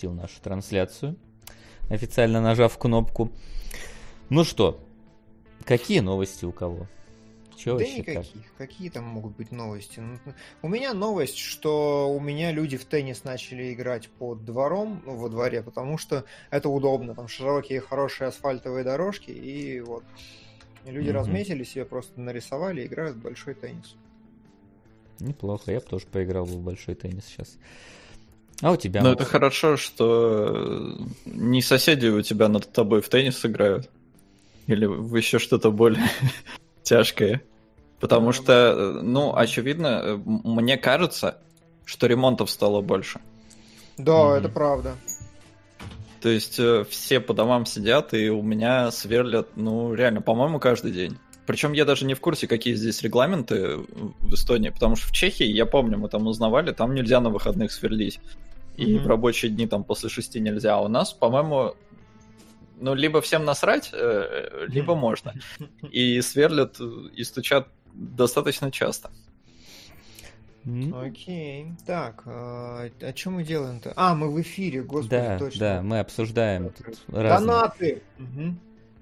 запустил нашу трансляцию, официально нажав кнопку. Ну что, какие новости у кого? Чего да никаких. Какие там могут быть новости? У меня новость, что у меня люди в теннис начали играть под двором, во дворе, потому что это удобно. Там широкие, хорошие асфальтовые дорожки, и вот. Люди разметились, ее просто нарисовали, играют в большой теннис. Неплохо, я бы тоже поиграл в большой теннис сейчас. А у тебя? Ну, это хорошо, что не соседи у тебя над тобой в теннис играют. Или еще что-то более тяжкое. Потому что, ну, очевидно, мне кажется, что ремонтов стало больше. Да, это правда. То есть все по домам сидят, и у меня сверлят, ну, реально, по-моему, каждый день. Причем я даже не в курсе, какие здесь регламенты в Эстонии, потому что в Чехии, я помню, мы там узнавали, там нельзя на выходных сверлить. И в рабочие дни там после 6 нельзя. А у нас, по-моему, ну, либо всем насрать, либо можно. И сверлят, и стучат достаточно часто. Окей. Так, о чем мы делаем-то? А, мы в эфире, господи, да, точно. Да, мы обсуждаем. Донаты! Разные...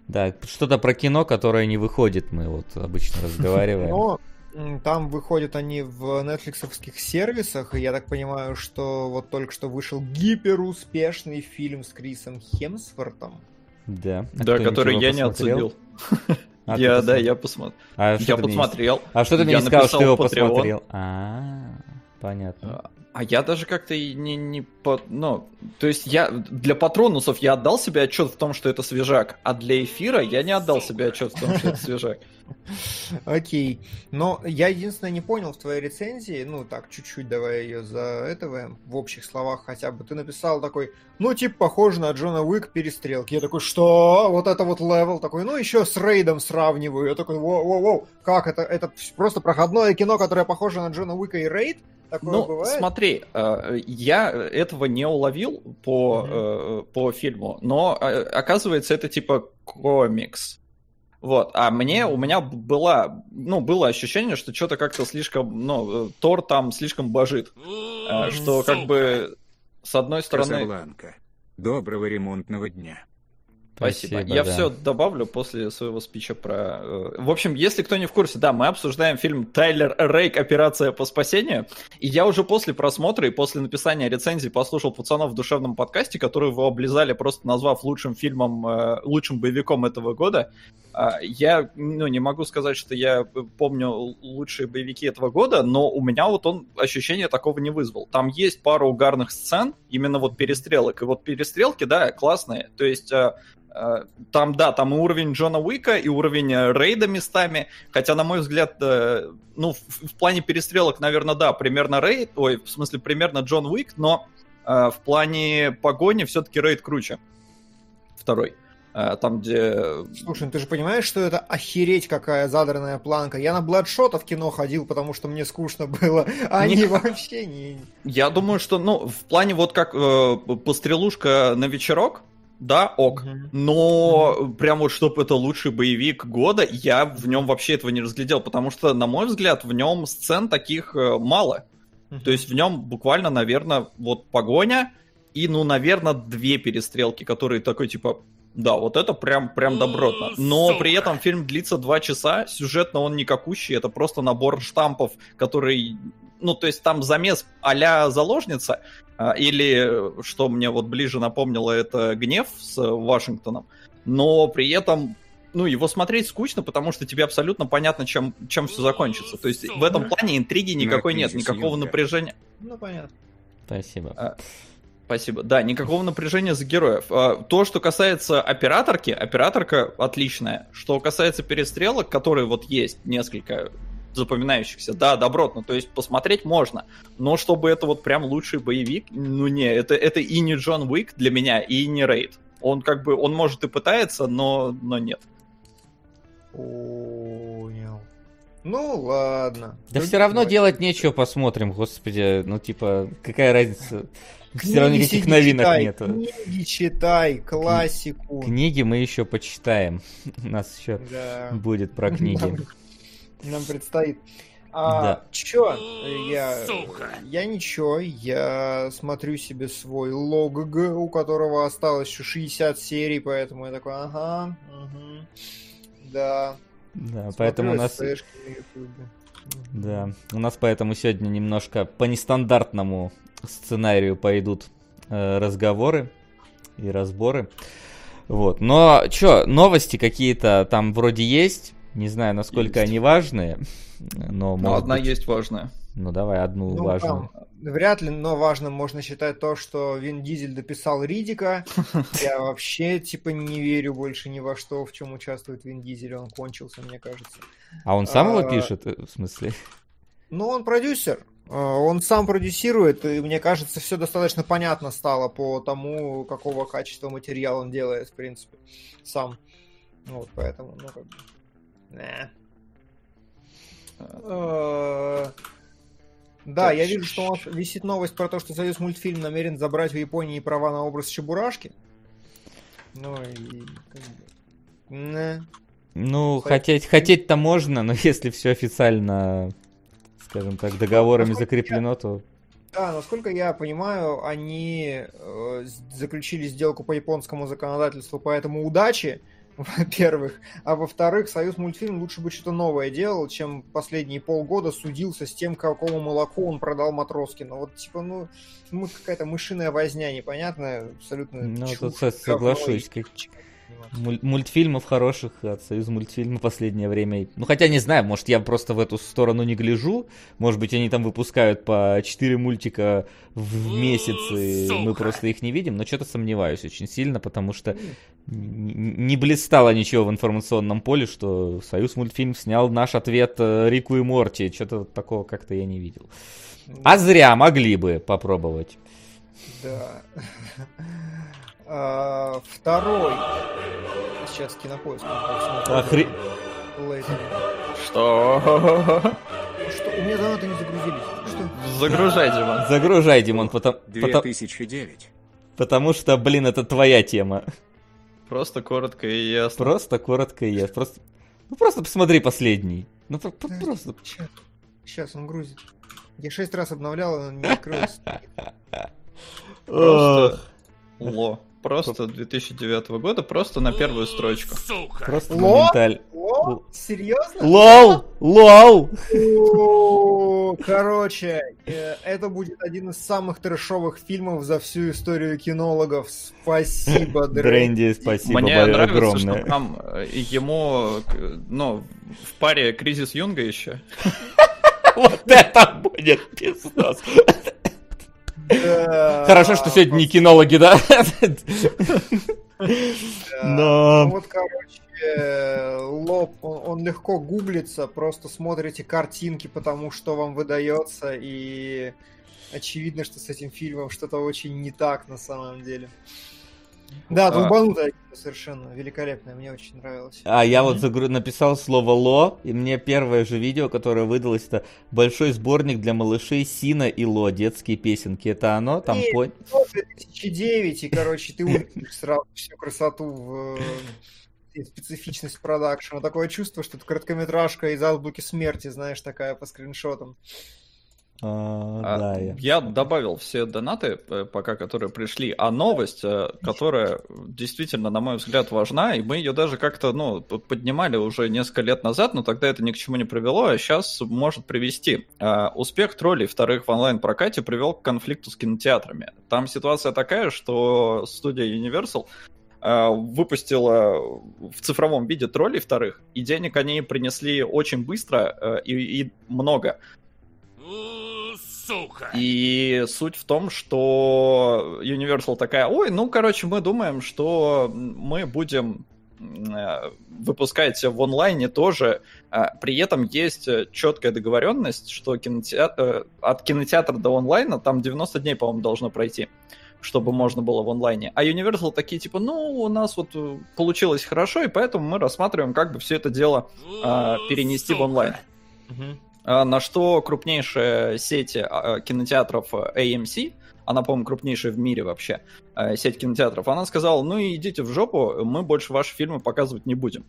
Да, что-то про кино, которое не выходит, мы вот обычно разговариваем. Но там выходят они в нетфликсовских сервисах, и я так понимаю, что вот только что вышел гиперуспешный фильм с Крисом Хемсвортом. Да, да, который я не оценил. Я посмотрел. А что ты мне сказал, что его посмотрел? Понятно. А я даже как-то не, то есть я для патронусов я отдал себе отчет в том, что это свежак, а для эфира я не отдал себе отчет в том, что это свежак. Окей. Но я единственное не понял в твоей рецензии, ну так, чуть-чуть давай ее в общих словах хотя бы. Ты написал такой, ну типа похоже на Джона Уик перестрелки. Я такой, что? Вот это вот левел такой, ну еще с Рейдом сравниваю. Я такой, воу, как это? Это просто проходное кино, которое похоже на Джона Уика и Рейд? Такое бывает? Смотри, я этого не уловил по фильму, но оказывается это типа комикс. Вот, а у меня было ощущение, что что-то как-то слишком, Тор там слишком божит, что как бы с одной стороны... Касабланка. Доброго ремонтного дня. Спасибо. Я все добавлю после своего спича про... В общем, если кто не в курсе, да, мы обсуждаем фильм «Тайлер Рейк. Операция по спасению». И я уже после просмотра и после написания рецензии послушал пацанов в душевном подкасте, которые его облизали, просто назвав лучшим боевиком этого года. Я не могу сказать, что я помню лучшие боевики этого года, но у меня вот он ощущение такого не вызвал. Там есть пара угарных сцен, именно вот перестрелок. И вот перестрелки, да, классные. То есть... Там, да, там и уровень Джона Уика, и уровень Рейда местами, хотя, на мой взгляд, в плане перестрелок, наверное, да, примерно Рейд, примерно Джон Уик, но в плане погони все-таки Рейд круче. Второй. Там, где... Слушай, ты же понимаешь, что это охереть какая задранная планка? Я на Бладшота в кино ходил, потому что мне скучно было, а они вообще не... Я думаю, что, в плане вот как пострелушка на вечерок, да, ок, но прям вот чтобы это лучший боевик года, я в нем вообще этого не разглядел, потому что, на мой взгляд, в нем сцен таких мало. То есть в нем буквально, наверное, вот погоня и, наверное, две перестрелки, которые такой, типа, да, вот это прям добротно. Но при этом фильм длится 2 часа, сюжетно он никакущий, это просто набор штампов, который... то есть там замес а-ля «Заложница», или, что мне вот ближе напомнило, это «Гнев» с Вашингтоном, но при этом, его смотреть скучно, потому что тебе абсолютно понятно, чем все закончится. То есть в этом плане интриги никакой нет, никакого напряжения. Ну, понятно. Спасибо. Спасибо. Да, никакого напряжения за героев. То, что касается операторки, операторка отличная. Что касается перестрелок, которые вот есть несколько... запоминающихся, да, добротно, то есть посмотреть можно, но чтобы это вот прям лучший боевик, это и не Джон Уик для меня, и не Рейд. Он он может и пытается, но нет. Понял. Ну ладно. Да все равно делать нечего, посмотрим, господи, какая разница, все равно никаких новинок нет. Книги читай, классику. Книги мы еще почитаем, у нас еще будет про книги. Нам предстоит. Чё? Я ничего. Я смотрю себе свой лог, у которого осталось 60 серий, поэтому я такой, ага, угу. Да. Да, смотрю, поэтому у нас... Да, у нас поэтому сегодня немножко по нестандартному сценарию пойдут разговоры и разборы. Вот, но чё, новости какие-то там вроде есть, не знаю, насколько есть. Они важные, но... Ну, одна быть... есть важная. Ну, давай одну важную. Там, вряд ли, но важным можно считать то, что Вин Дизель дописал Риддика. Я вообще, типа, не верю больше ни во что, в чем участвует Вин Дизель. Он кончился, мне кажется. А он сам его пишет, в смысле? Ну, он продюсер. Он сам продюсирует, и, мне кажется, все достаточно понятно стало по тому, какого качества материал он делает, в принципе, сам. Вот, поэтому, ну, как бы... Да, я вижу, что у нас висит новость про то, что Союзмультфильм намерен забрать в Японии права на образ Чебурашки. Ну, и... Ну, хотеть-то можно, но если все официально... Скажем так, договорами закреплено, то... Да, насколько я понимаю, они заключили сделку по японскому законодательству, поэтому удачи, во-первых. А во-вторых, Союзмультфильм лучше бы что-то новое делал, чем последние полгода судился с тем, какому молоку он продал Матроскину. Вот, типа, ну, какая-то мышиная возня непонятная, абсолютно... Ну, чушь, тут соглашусь, как... Мультфильмов хороших от Союзмультфильма в последнее время. Ну, хотя не знаю, может, я просто в эту сторону не гляжу. Может быть, они там выпускают по 4 мультика в месяц, и мы просто их не видим. Но что-то сомневаюсь очень сильно, потому что не блистало ничего в информационном поле, что Союзмультфильм снял наш ответ Рику и Морти. Что-то такого как-то я не видел. А зря, могли бы попробовать. Да... Второй. Сейчас Кинопоиск. Что? У меня донаты не загрузились. Что? Загружай, Димон. Загружай, Димон, потом. 2009. Потому что, блин, это твоя тема. Просто коротко и ясно. Просто. Ну просто посмотри последний. Ну просто. Сейчас он грузит. Я 6 раз обновлял, он не открылся. Просто. Ло. Просто 2009 года, просто на первую строчку. Сука. Просто моментально. Лол? Серьезно? Лол! Короче, это будет один из самых трэшовых фильмов за всю историю кинологов. Спасибо, Дрэнди. Спасибо, мне нравится, огромное. Что там ему, ну, в паре кризис Юнга еще. Вот это будет пиздос. Хорошо, что сегодня не кинологи, да? Ну вот, короче, Лоб, он легко гуглится, просто смотрите картинки, потому что вам выдается, и очевидно, что с этим фильмом что-то очень не так на самом деле. Да, долбанутая совершенно, великолепная, мне очень нравилось. А я вот написал слово «ло», и мне первое же видео, которое выдалось, это большой сборник для малышей Сина и Ло, детские песенки. Это оно? Там понял? 2009, и, короче, ты увидишь сразу всю красоту в... специфичность продакшена. Такое чувство, что это короткометражка из «Азбуки смерти», знаешь, такая по скриншотам. Я добавил все донаты, пока которые пришли, а новость, которая действительно, на мой взгляд, важна, и мы ее даже как-то, ну, поднимали уже несколько лет назад, но тогда это ни к чему не привело, а сейчас может привести. Успех троллей вторых в онлайн-прокате привел к конфликту с кинотеатрами. Там ситуация такая, что студия Universal выпустила в цифровом виде троллей вторых, и денег они принесли очень быстро и много. И суть в том, что Universal такая, ой, ну, короче, мы думаем, что мы будем выпускать в онлайне тоже. При этом есть четкая договоренность, что от кинотеатра до онлайна там 90 дней, по-моему, должно пройти, чтобы можно было в онлайне. А Universal такие, типа, ну, у нас вот получилось хорошо, и поэтому мы рассматриваем, как бы все это дело перенести в онлайн. Угу. На что крупнейшая сеть кинотеатров AMC, она, по-моему, крупнейшая в мире вообще, сеть кинотеатров, она сказала, ну идите в жопу, мы больше ваши фильмы показывать не будем.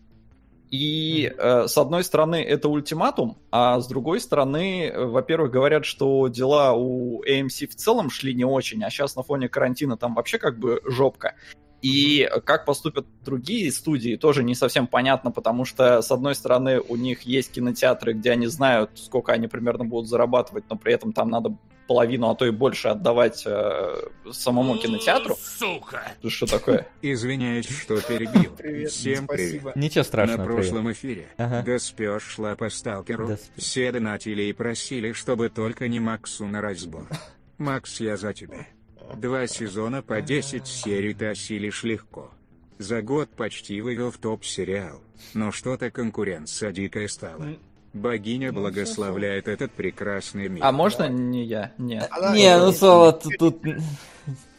И, с одной стороны, это ультиматум, а с другой стороны, во-первых, говорят, что дела у AMC в целом шли не очень, а сейчас на фоне карантина там вообще как бы жопка. И как поступят другие студии, тоже не совсем понятно, потому что, с одной стороны, у них есть кинотеатры, где они знают, сколько они примерно будут зарабатывать, но при этом там надо половину, а то и больше отдавать самому кинотеатру. Сука! Что такое? Извиняюсь, что перебил. Привет, всем спасибо. Привет. Ничего страшного. На прошлом эфире Доспёж шла по Сталкеру, все донатили и просили, чтобы только не Максу на разбор. Макс, я за тебя. 2 сезона по 10 серий ты осилишь легко. За год почти вывел в топ сериал, но что-то конкуренция дикая стала. Богиня благословляет этот прекрасный мир. А можно не я? Нет. Не, ну Соло, тут...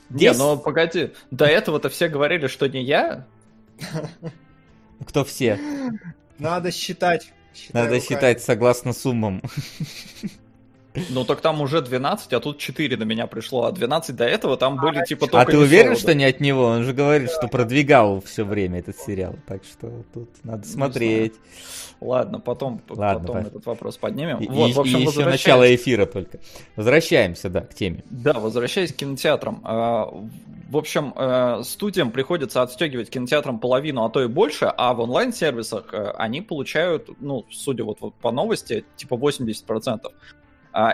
Не, ну погоди, до этого-то все говорили, что не я. Кто все? Надо считать. Надо считать согласно суммам. Ну так там уже 12, а тут 4 на меня пришло, а 12 до этого там были типа только... А ты уверен, что не от него? Он же говорит, что продвигал все время этот сериал, так что тут надо смотреть. Ладно, потом этот вопрос поднимем. Вот, в общем, и еще начало эфира только. Возвращаемся, да, к теме. Да, возвращаясь к кинотеатрам. В общем, студиям приходится отстегивать кинотеатрам половину, а то и больше, а в онлайн-сервисах они получают, ну, судя вот по новости, типа 80%.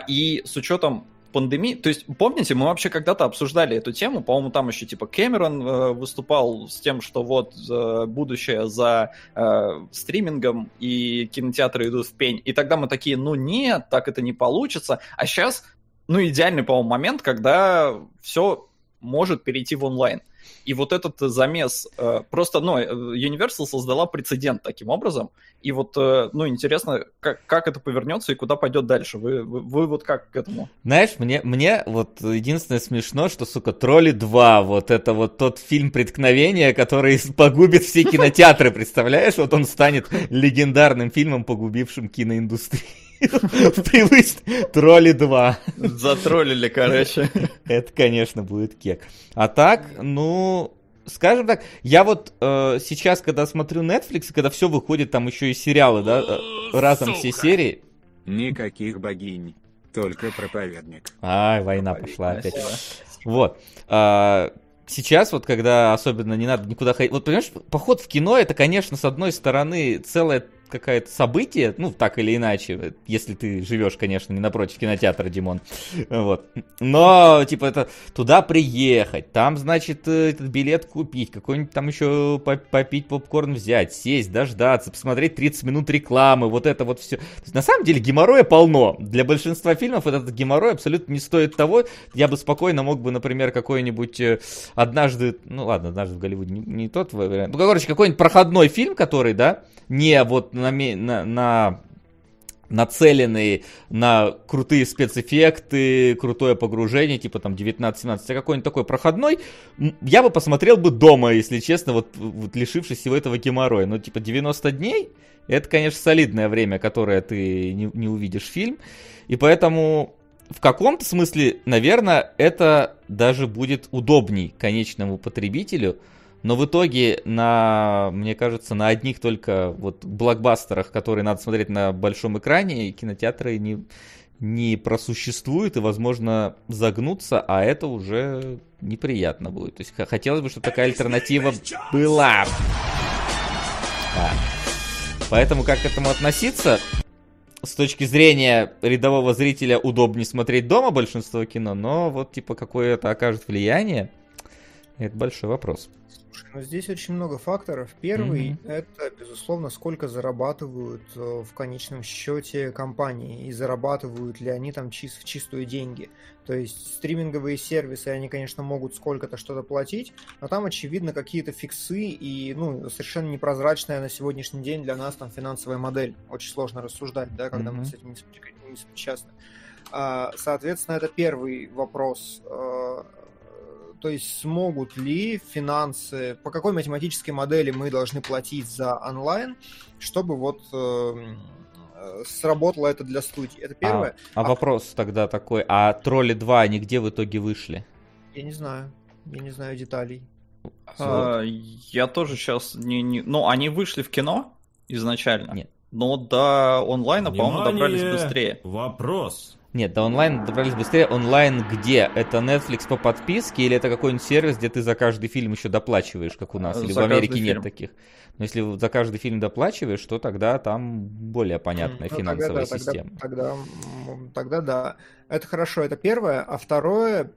И с учетом пандемии, то есть, помните, мы вообще когда-то обсуждали эту тему, по-моему, там еще типа Кэмерон выступал с тем, что вот будущее за стримингом и кинотеатры идут в пень, и тогда мы такие, ну нет, так это не получится, а сейчас, ну, идеальный, по-моему, момент, когда все может перейти в онлайн. И вот этот замес, просто, ну, Universal создала прецедент таким образом, и вот, ну, интересно, как это повернется и куда пойдет дальше, вы вот как к этому? Знаешь, мне вот единственное смешно, что, сука, «Тролли 2», вот это вот тот фильм преткновения, который погубит все кинотеатры, представляешь, вот он станет легендарным фильмом, погубившим киноиндустрию. Привычно. «Тролли 2». Затроллили, короче. Это, конечно, будет кек. А так, ну, скажем так, я вот сейчас, когда смотрю Netflix, когда все выходит, там еще и сериалы, да, разом все серии. Никаких богинь, только проповедник. Ай, война пошла опять. Вот. Сейчас вот, когда особенно не надо никуда ходить... Вот, понимаешь, поход в кино, это, конечно, с одной стороны, целое какое-то событие, ну, так или иначе, если ты живешь, конечно, не напротив кинотеатра, Димон, вот. Но, типа, это туда приехать, там, значит, этот билет купить, какой-нибудь там еще попить попкорн взять, сесть, дождаться, посмотреть 30 минут рекламы, вот это вот все. На самом деле геморроя полно. Для большинства фильмов этот геморрой абсолютно не стоит того. Я бы спокойно мог бы, например, какой-нибудь «Однажды», ну, ладно, «Однажды в Голливуде» не тот вариант. Ну, короче, какой-нибудь проходной фильм, который, да, не вот нацеленный на крутые спецэффекты, крутое погружение, типа там 19-17, а какой-нибудь такой проходной, я бы посмотрел бы дома, если честно, вот лишившись всего этого геморроя. Но типа 90 дней, это, конечно, солидное время, которое ты не увидишь фильм, и поэтому... В каком-то смысле, наверное, это даже будет удобней конечному потребителю, но в итоге, мне кажется, на одних только вот блокбастерах, которые надо смотреть на большом экране, кинотеатры не просуществуют и, возможно, загнутся, а это уже неприятно будет. То есть хотелось бы, чтобы такая альтернатива была. Поэтому как к этому относиться? С точки зрения рядового зрителя удобнее смотреть дома большинство кино, но вот типа какое это окажет влияние, это большой вопрос. Слушай, ну здесь очень много факторов. Первый, это, безусловно, сколько зарабатывают в конечном счете компании и зарабатывают ли они там в чистую деньги. То есть стриминговые сервисы, они, конечно, могут сколько-то что-то платить, но там, очевидно, какие-то фиксы и, ну, совершенно непрозрачная на сегодняшний день для нас там финансовая модель. Очень сложно рассуждать, да, когда мы с этим не сопричастны. Соответственно, это первый вопрос. То есть смогут ли финансы, по какой математической модели мы должны платить за онлайн, чтобы вот сработало это для студии. Это первое. А вопрос тогда такой, а «Тролли 2» они где в итоге вышли? Я не знаю деталей. Я тоже сейчас не... Ну, они вышли в кино, изначально. Нет. Но до онлайна, по-моему, добрались быстрее. Вопрос. Нет, до онлайна добрались быстрее. Онлайн где? Это Netflix по подписке или это какой-нибудь сервис, где ты за каждый фильм еще доплачиваешь, как у нас? Или в Америке нет таких? Но если за каждый фильм доплачиваешь, то тогда там более понятная финансовая система. Тогда да. Это хорошо, это первое. А второе,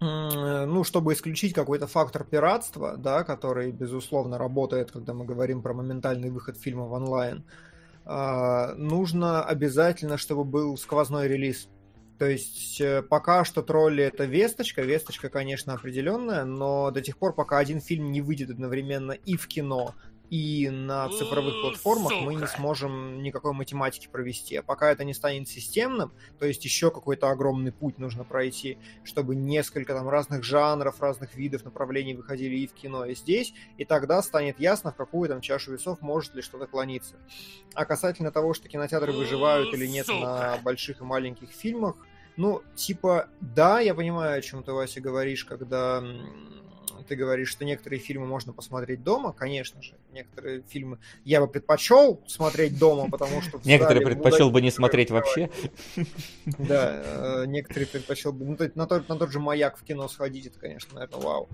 ну, чтобы исключить какой-то фактор пиратства, да, который, безусловно, работает, когда мы говорим про моментальный выход фильма в онлайн, нужно обязательно, чтобы был сквозной релиз. То есть пока что тролли — это весточка, конечно, определенная, но до тех пор, пока один фильм не выйдет одновременно и в кино, и на цифровых платформах, мы не сможем никакой математики провести. А пока это не станет системным, то есть еще какой-то огромный путь нужно пройти, чтобы несколько там разных жанров, разных видов, направлений выходили и в кино, и здесь, и тогда станет ясно, в какую там чашу весов может ли что-то клониться. А касательно того, что кинотеатры выживают или нет на больших и маленьких фильмах, ну, типа, да, я понимаю, о чем ты, Вася, говоришь, когда... Ты говоришь, что некоторые фильмы можно посмотреть дома, конечно же. Некоторые фильмы я бы предпочел смотреть дома, потому что... Некоторые предпочел бы не смотреть вообще. Да, некоторые предпочел бы... На тот же «Маяк» в кино сходить, это, конечно, наверное, вау.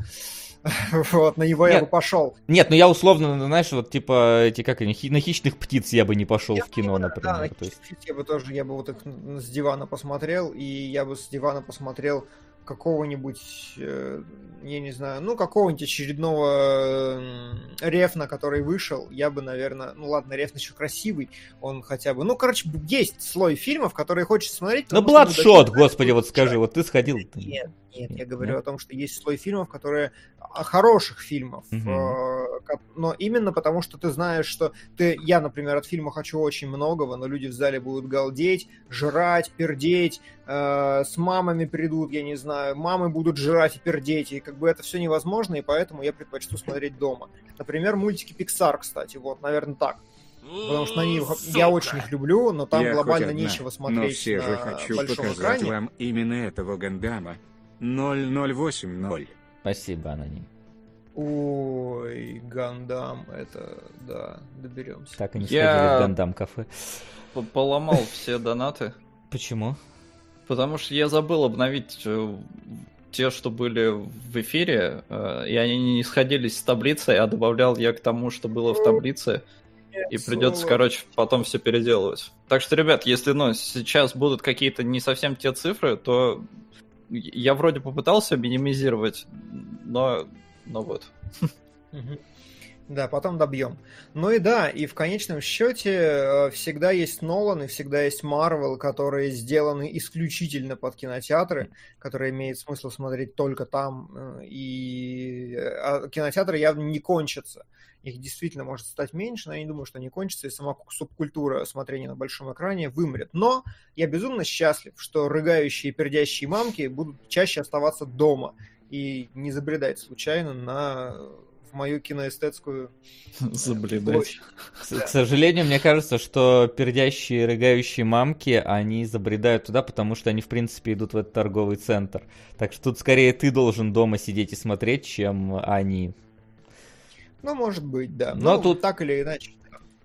Вот, на него я бы пошел. Нет, ну я условно, знаешь, вот типа эти, как они, на «Хищных птиц» я бы не пошел в кино, например. Да, на «Хищных птиц» я бы тоже, я бы вот их с дивана посмотрел, и я бы с дивана посмотрел какого-нибудь, я не знаю, ну, какого-нибудь очередного Рефна, который вышел, я бы, наверное... Ну, ладно, Рефн еще красивый, он хотя бы... Ну, короче, есть слой фильмов, которые хочется смотреть... Ну, Бладшот, господи, вот скажи, вот ты сходил... Нет, я говорю о том, что есть слой фильмов, которые... Хороших фильмов. Но именно потому, что ты знаешь, что... Я, например, от фильма хочу очень многого, но люди в зале будут галдеть, жрать, пердеть, с мамами придут, я не знаю, мамы будут жрать и пердеть, и как бы это все невозможно, и поэтому я предпочту смотреть дома. Например, мультики Pixar, кстати, вот, наверное, так. Потому что они, я очень их люблю, но там я глобально нечего смотреть все на большом экране. Но все же хочу показать вам именно этого Гандама. 0080. Спасибо, Аноним. Ой, Гандам, это, да, доберемся. Так и не сходили в Гандам-кафе. Поломал все донаты. Почему? Потому что я забыл обновить те, что были в эфире, и они не сходились с таблицей, а добавлял я к тому, что было в таблице, и придется, короче, потом все переделывать. Так что, ребят, если сейчас будут какие-то не совсем те цифры, то я вроде попытался минимизировать, но вот. Да, потом добьем. Ну и да, и в конечном счете всегда есть Нолан и всегда есть Марвел, которые сделаны исключительно под кинотеатры, которые имеет смысл смотреть только там. И кинотеатры явно не кончатся. Их действительно может стать меньше, но я не думаю, что они кончатся, и сама субкультура смотрения на большом экране вымрет. Но я безумно счастлив, что рыгающие и пердящие мамки будут чаще оставаться дома и не забредать случайно на... мою киноэстетскую... Забледать. К сожалению, мне кажется, что пердящие, рыгающие мамки, они забредают туда, потому что они, в принципе, идут в этот торговый центр. Так что тут скорее ты должен дома сидеть и смотреть, чем они. Ну, может быть, да. Но тут так или иначе.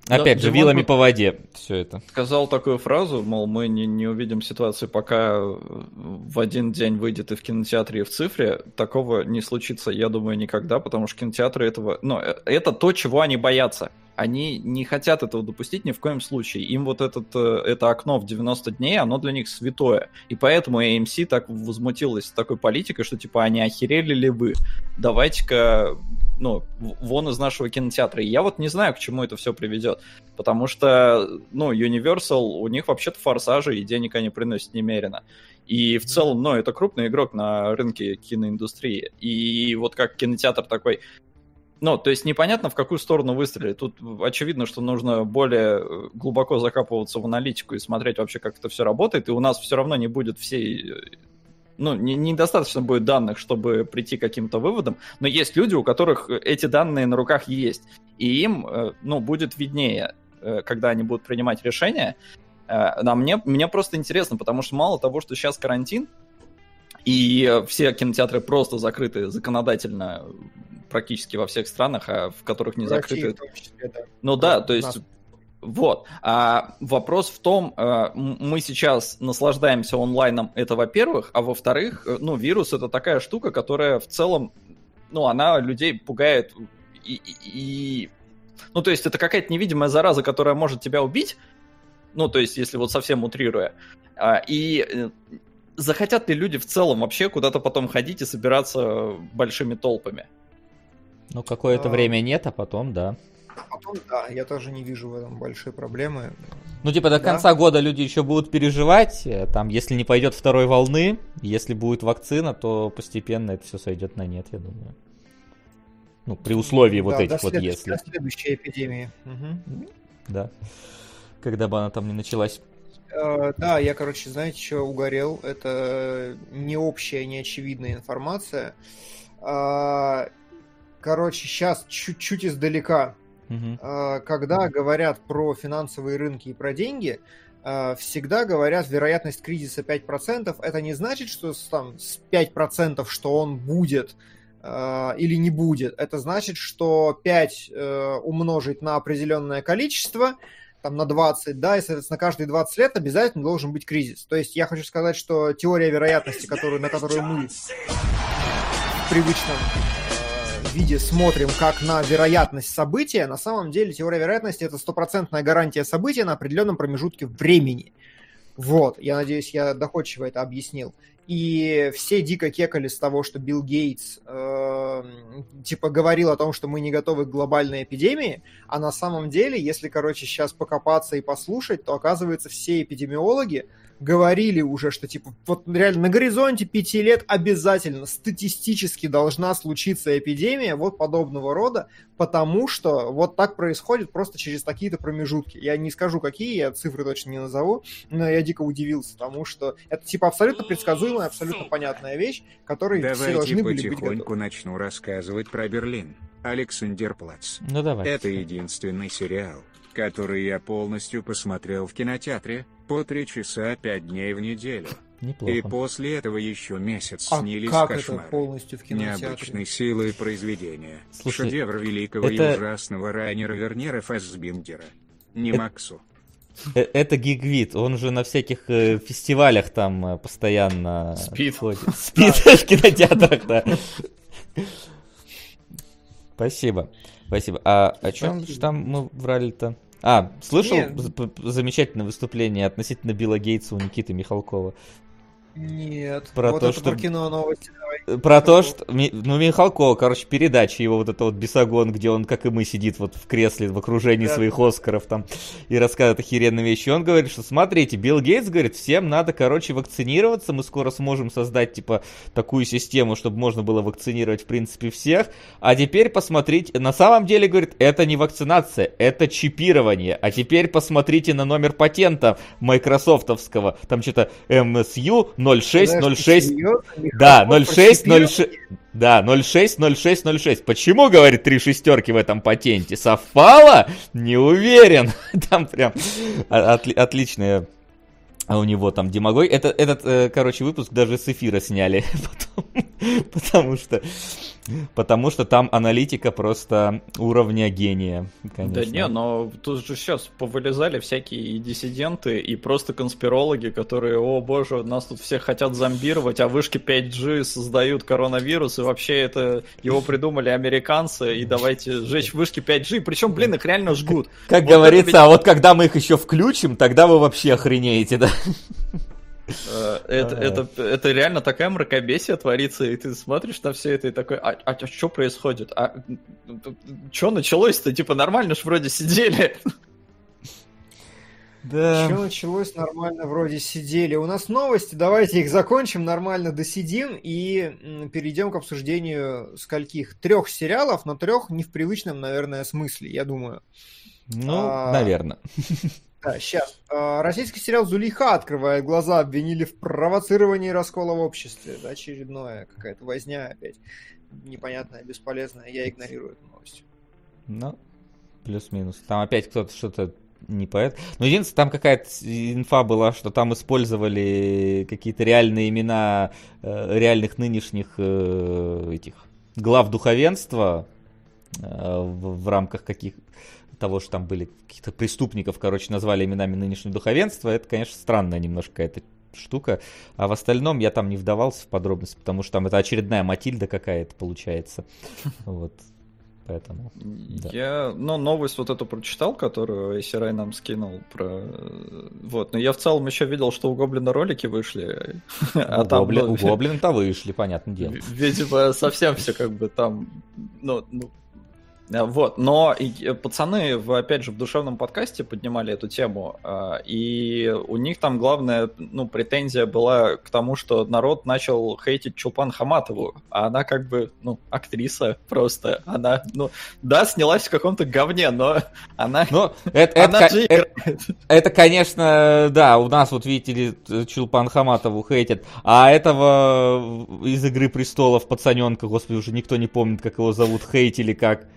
Опять же, вилами по воде все это. Сказал такую фразу, мол, мы не увидим ситуации, пока в один день выйдет и в кинотеатре, и в цифре. Такого не случится, я думаю, никогда, потому что кинотеатры этого... Ну, это то, чего они боятся. Они не хотят этого допустить ни в коем случае. Им вот это окно в 90 дней, оно для них святое. И поэтому AMC так возмутилась такой политикой, что типа, они охерели ли вы? Давайте-ка... ну, вон из нашего кинотеатра. И я вот не знаю, к чему это все приведет. Потому что, ну, Universal, у них вообще-то форсажи, и денег они приносят немерено. И в целом, ну, это крупный игрок на рынке киноиндустрии. И вот как кинотеатр такой... Ну, то есть непонятно, в какую сторону выстрелить. Тут очевидно, что нужно более глубоко закапываться в аналитику и смотреть вообще, как это все работает. И у нас все равно не будет всей... Ну, недостаточно будет данных, чтобы прийти к каким-то выводам, но есть люди, у которых эти данные на руках есть, и им, ну, будет виднее, когда они будут принимать решения. А мне просто интересно, потому что мало того, что сейчас карантин, и все кинотеатры просто закрыты законодательно практически во всех странах, а в которых не закрыты. Ну да, то есть Вот. А вопрос в том, мы сейчас наслаждаемся онлайном, это во-первых, а во-вторых, ну, вирус — это такая штука, которая в целом, ну, она людей пугает и... Ну, то есть это какая-то невидимая зараза, которая может тебя убить, ну, то есть если вот совсем утрируя, и... Захотят ли люди в целом вообще куда-то потом ходить и собираться большими толпами? Ну, какое-то время нет, а потом да. Потом да, я тоже не вижу в этом большой проблемы. Ну, типа до конца года люди еще будут переживать, там, если не пойдет второй волны, если будет вакцина, то постепенно это все сойдет на нет, я думаю. Ну, при условии вот этих вот если. До следующей эпидемии. Угу. Да, когда бы она там не началась. Да, я, короче, знаете, что угорел? Это не общая, не очевидная информация. Короче, сейчас чуть-чуть издалека. Mm-hmm. Когда говорят про финансовые рынки и про деньги, всегда говорят, вероятность кризиса 5%. Это не значит, что там, с 5%, что он будет или не будет. Это значит, что 5 умножить на определенное количество... Там, на 20, да, и, соответственно, каждые 20 лет обязательно должен быть кризис. То есть я хочу сказать, что теория вероятности, на которую мы в привычном виде смотрим как на вероятность события, на самом деле теория вероятности – это стопроцентная гарантия события на определенном промежутке времени. Вот, я надеюсь, я доходчиво это объяснил. И все дико кекали с того, что Билл Гейтс говорил о том, что мы не готовы к глобальной эпидемии, а на самом деле, если, сейчас покопаться и послушать, то, оказывается, все эпидемиологи говорили уже, что, вот реально на горизонте 5 лет обязательно статистически должна случиться эпидемия вот подобного рода, потому что вот так происходит просто через такие-то промежутки. Я не скажу, какие, я цифры точно не назову, но я дико удивился тому, что это, абсолютно предсказуемая, абсолютно понятная вещь, которой все должны были быть готовы. Давайте потихоньку начну рассказывать про Берлин. Александерплац. Ну, давай. Это единственный сериал, который я полностью посмотрел в кинотеатре, по 3 часа 5 дней в неделю. Неплохо. И после этого еще месяц снились кошмары. Полностью в кинотеатре? Необычной силы произведения. Слушай, шедевр великого и ужасного Райнера Вернера Фассбиндера. Не Максу. Это Гигвит, он же на всяких фестивалях там постоянно... Спит в кинотеатрах, да. Спасибо. А о чем же там мы врали-то? А, слышал замечательное выступление относительно Билла Гейтса у Никиты Михалкова? Нет, про вот то, это что... про кино новости. Давай. Про то, что... Ну, Михалкова, передача его, вот это вот «Бесогон», где он, как и мы, сидит вот в кресле в окружении своих «Оскаров» там и рассказывает охеренные вещи. И он говорит, что смотрите, Билл Гейтс говорит, всем надо, вакцинироваться, мы скоро сможем создать, такую систему, чтобы можно было вакцинировать, в принципе, всех. А теперь посмотрите... На самом деле, говорит, это не вакцинация, это чипирование. А теперь посмотрите на номер патента майкрософтовского, там что-то MSU... 060606. Почему, говорит, 3 шестерки в этом патенте? Совпало? Не уверен. Там прям отличная у него там демагогия. Этот, выпуск даже с эфира сняли потом, потому что там аналитика просто уровня гения, конечно. Да не, но тут же сейчас повылезали всякие и диссиденты, и просто конспирологи, которые, о боже, нас тут всех хотят зомбировать, а вышки 5G создают коронавирус, и вообще это его придумали американцы, и давайте сжечь вышки 5G, причем, блин, их реально жгут. Как вот говорится, а вот когда мы их еще включим, тогда вы вообще охренеете, да? Это реально такая мракобесие творится, и ты смотришь на все это и такой, а что происходит? А что началось-то? Нормально ж вроде сидели. Да. Что началось? Нормально вроде сидели. У нас новости, давайте их закончим, нормально досидим и перейдем к обсуждению скольких? 3 сериалов, но 3 не в привычном, наверное, смысле, я думаю. Наверное. Да, сейчас. Российский сериал «Зулейха» открывает глаза, обвинили в провоцировании раскола в обществе. Это очередная какая-то возня опять. Непонятная, бесполезная. Я игнорирую эту новость. Ну, плюс-минус. Там опять кто-то что-то не поэт. Но единственное, там какая-то инфа была, что там использовали какие-то реальные имена реальных нынешних глав духовенства в рамках каких того, что там были каких-то преступников, короче, назвали именами нынешнего духовенства, это, конечно, странная немножко эта штука. А в остальном я там не вдавался в подробности, потому что там это очередная Матильда какая-то получается. Вот. Поэтому, да. Я, новость вот эту прочитал, которую Эйсирай нам скинул про... Вот, но я в целом еще видел, что у Гоблина ролики вышли. А там, у Гоблина-то вышли, понятное дело. Видимо, совсем все как бы там... Вот, но пацаны, опять же, в душевном подкасте поднимали эту тему, и у них там главная, претензия была к тому, что народ начал хейтить Чулпан Хаматову, а она как бы, актриса просто, она, снялась в каком-то говне, но она... Это, конечно, да, у нас, вот видите ли, Чулпан Хаматову хейтят, а этого из «Игры престолов» пацаненка, господи, уже никто не помнит, как его зовут, хейтили как...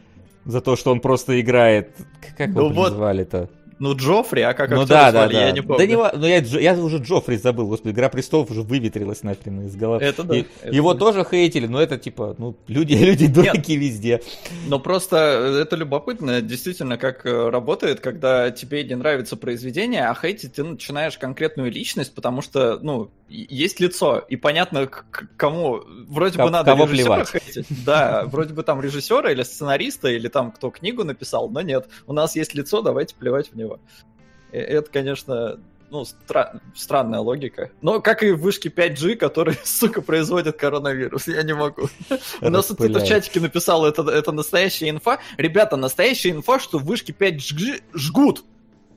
За то, что он просто играет... Как его звали-то? Джоффри, а как актера звали, я не помню. Да не, я уже Джоффри забыл, господи, «Игра престолов» уже выветрилась нафиг из головы. Это да. Его тоже хейтили, но это типа, люди дураки везде. Но просто это любопытно, действительно, как работает, когда тебе не нравится произведение, а хейтить ты начинаешь конкретную личность, потому что, есть лицо, и понятно, кому. Вроде бы надо режиссера хейтить. Да, вроде бы там режиссера или сценариста, или там кто книгу написал, но нет. У нас есть лицо, давайте плевать в него. Это, конечно, странная логика. Но как и вышки 5G, которые, сука, производят коронавирус. Я не могу. У нас тут кто-то в чатике написал, это настоящая инфа. Ребята, настоящая инфа, что вышки 5G жгут.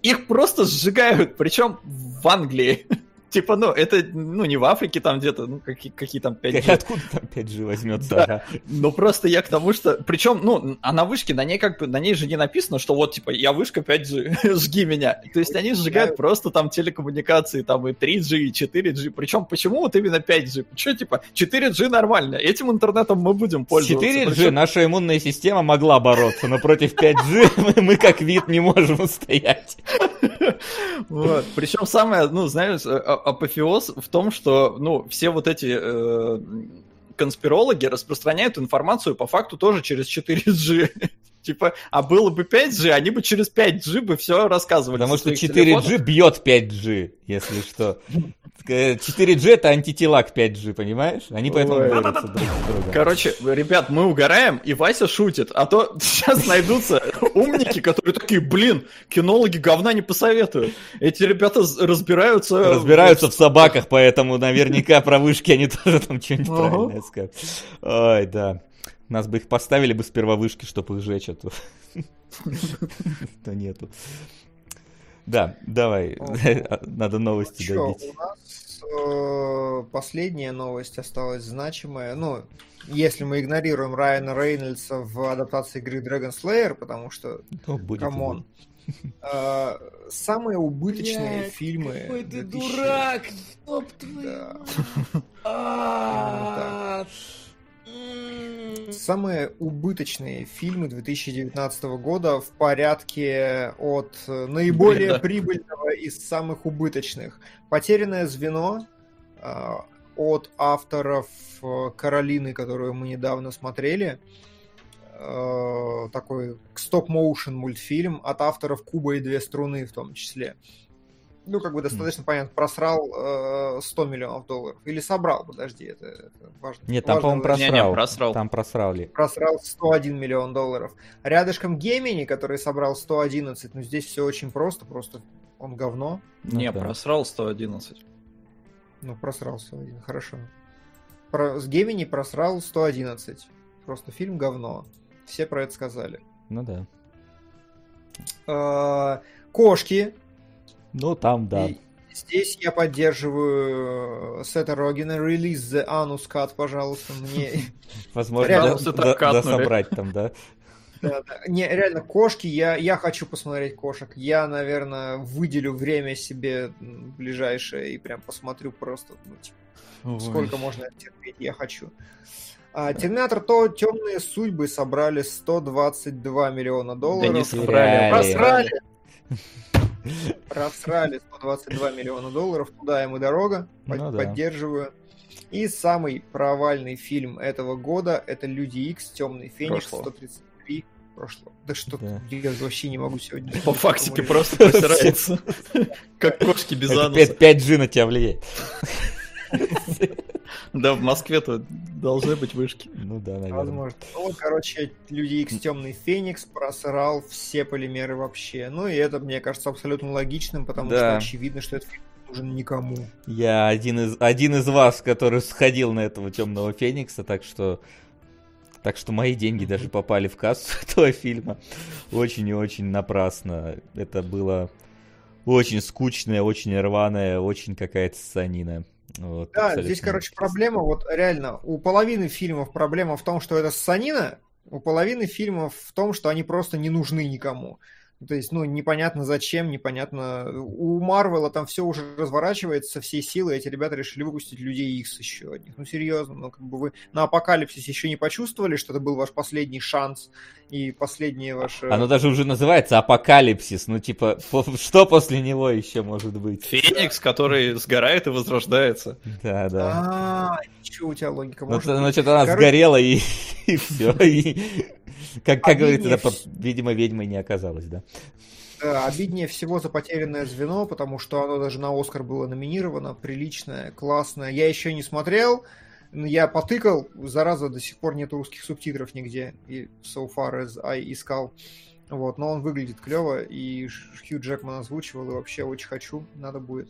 Их просто сжигают, причем в Англии. Типа, это, не в Африке там где-то, какие там 5G. Откуда там 5G возьмется? Да. Ну, просто я к тому, что... Причем, а на вышке, на ней на ней же не написано, что вот, типа, я вышка 5G, жги меня. То есть они сжигают просто там телекоммуникации, там и 3G, и 4G. Причем, почему вот именно 5G? Почему, типа, 4G нормально, этим интернетом мы будем пользоваться. 4G наша иммунная система могла бороться, но против 5G мы как вид не можем устоять. Вот. Причем самое, апофеоз в том, что, все вот эти конспирологи распространяют информацию по факту тоже через 4G. Типа, а было бы 5G, они бы через 4G бы все рассказывали. Потому что 4G бьет 5G, если что. 4G это антитела к 5G, понимаешь? Они поэтому борются друг с другом. Короче, ребят, мы угораем, и Вася шутит. А то сейчас найдутся умники, которые такие, кинологи говна не посоветуют. Эти ребята разбираются... Разбираются в собаках, поэтому наверняка про вышки они тоже там что-нибудь правильное скажут. Ой, да. Нас бы их поставили бы сперва вышки, чтобы их жечь, а то... Да нету. Да, давай, надо новости добить. У нас последняя новость осталась значимая. Если мы игнорируем Райана Рейнольдса в адаптации игры Dragon Slayer, потому что, камон. Самые убыточные фильмы. Какой ты дурак! Стоп твою! Самые убыточные фильмы 2019 года в порядке от наиболее прибыльного из самых убыточных. «Потерянное звено» от авторов Каролины, которую мы недавно смотрели. Такой стоп-моушен мультфильм от авторов «Куба и две струны» в том числе. Достаточно понятно, просрал $100 миллионов. Или собрал, подожди, это важно. Нет, там, по-моему, просрал. Там просрали. Просрал $101 миллион. Рядышком Гемини, который собрал 111, здесь все очень просто, просто он говно. Просрал 111. Просрал 101, хорошо. С Гемини просрал 111. Просто фильм говно. Все про это сказали. Кошки. Там, да. И здесь я поддерживаю Сета Рогена. Release the anus cut, пожалуйста, мне. Возможно, собрать там, да? Реально, кошки, я хочу посмотреть кошек. Я, наверное, выделю время себе ближайшее и прям посмотрю просто, сколько можно терпеть, я хочу. «Терминатор. Темные судьбы» собрали $122 миллиона. Да не собрали. Просрали! Просрали $122 миллиона, туда им и дорога, поддерживаю. И самый провальный фильм этого года — это «Люди Икс. Темный Феникс», 133 прошлого. Да что я вообще не могу сегодня... По фактике просто просирается. Как кошки без ануса. 5G на тебя влияет. Да, в Москве-то должны быть вышки. Ну да, наверное. Возможно. Ну, короче, Люди Икс Темный Феникс просрал все полимеры вообще. Ну и это, мне кажется, абсолютно логичным, потому что очевидно, что этот фильм нужен никому. Я один из вас, который сходил на этого Темного Феникса, так что мои деньги даже попали в кассу этого фильма. Очень и очень напрасно. Это было очень скучное, очень рваное, очень какая-то ссанина. Вот, да, здесь, короче, проблема, вот реально, у половины фильмов проблема в том, что это ссанина, у половины фильмов в том, что они просто не нужны никому. То есть, ну, непонятно зачем, непонятно... У Марвела там все уже разворачивается со всей силы, эти ребята решили выпустить Людей Икс еще одних. Ну, серьезно, ну, как бы вы на Апокалипсисе еще не почувствовали, что это был ваш последний шанс и последнее ваше... Оно даже уже называется Апокалипсис, ну, типа, что после него еще может быть? Феникс, который сгорает и возрождается. Да, да. Чего у тебя логика? Ну, значит, она сгорела и все, и... Как говорится, видимо, ведьмой не оказалось, да? Да, обиднее всего за «Потерянное звено», потому что оно даже на «Оскар» было номинировано, приличное, классное. Я еще не смотрел, я потыкал, зараза, до сих пор нет русских субтитров нигде, и so far as I искал. Вот, но он выглядит клево, и Хью Джекман озвучивал, и вообще очень хочу, надо будет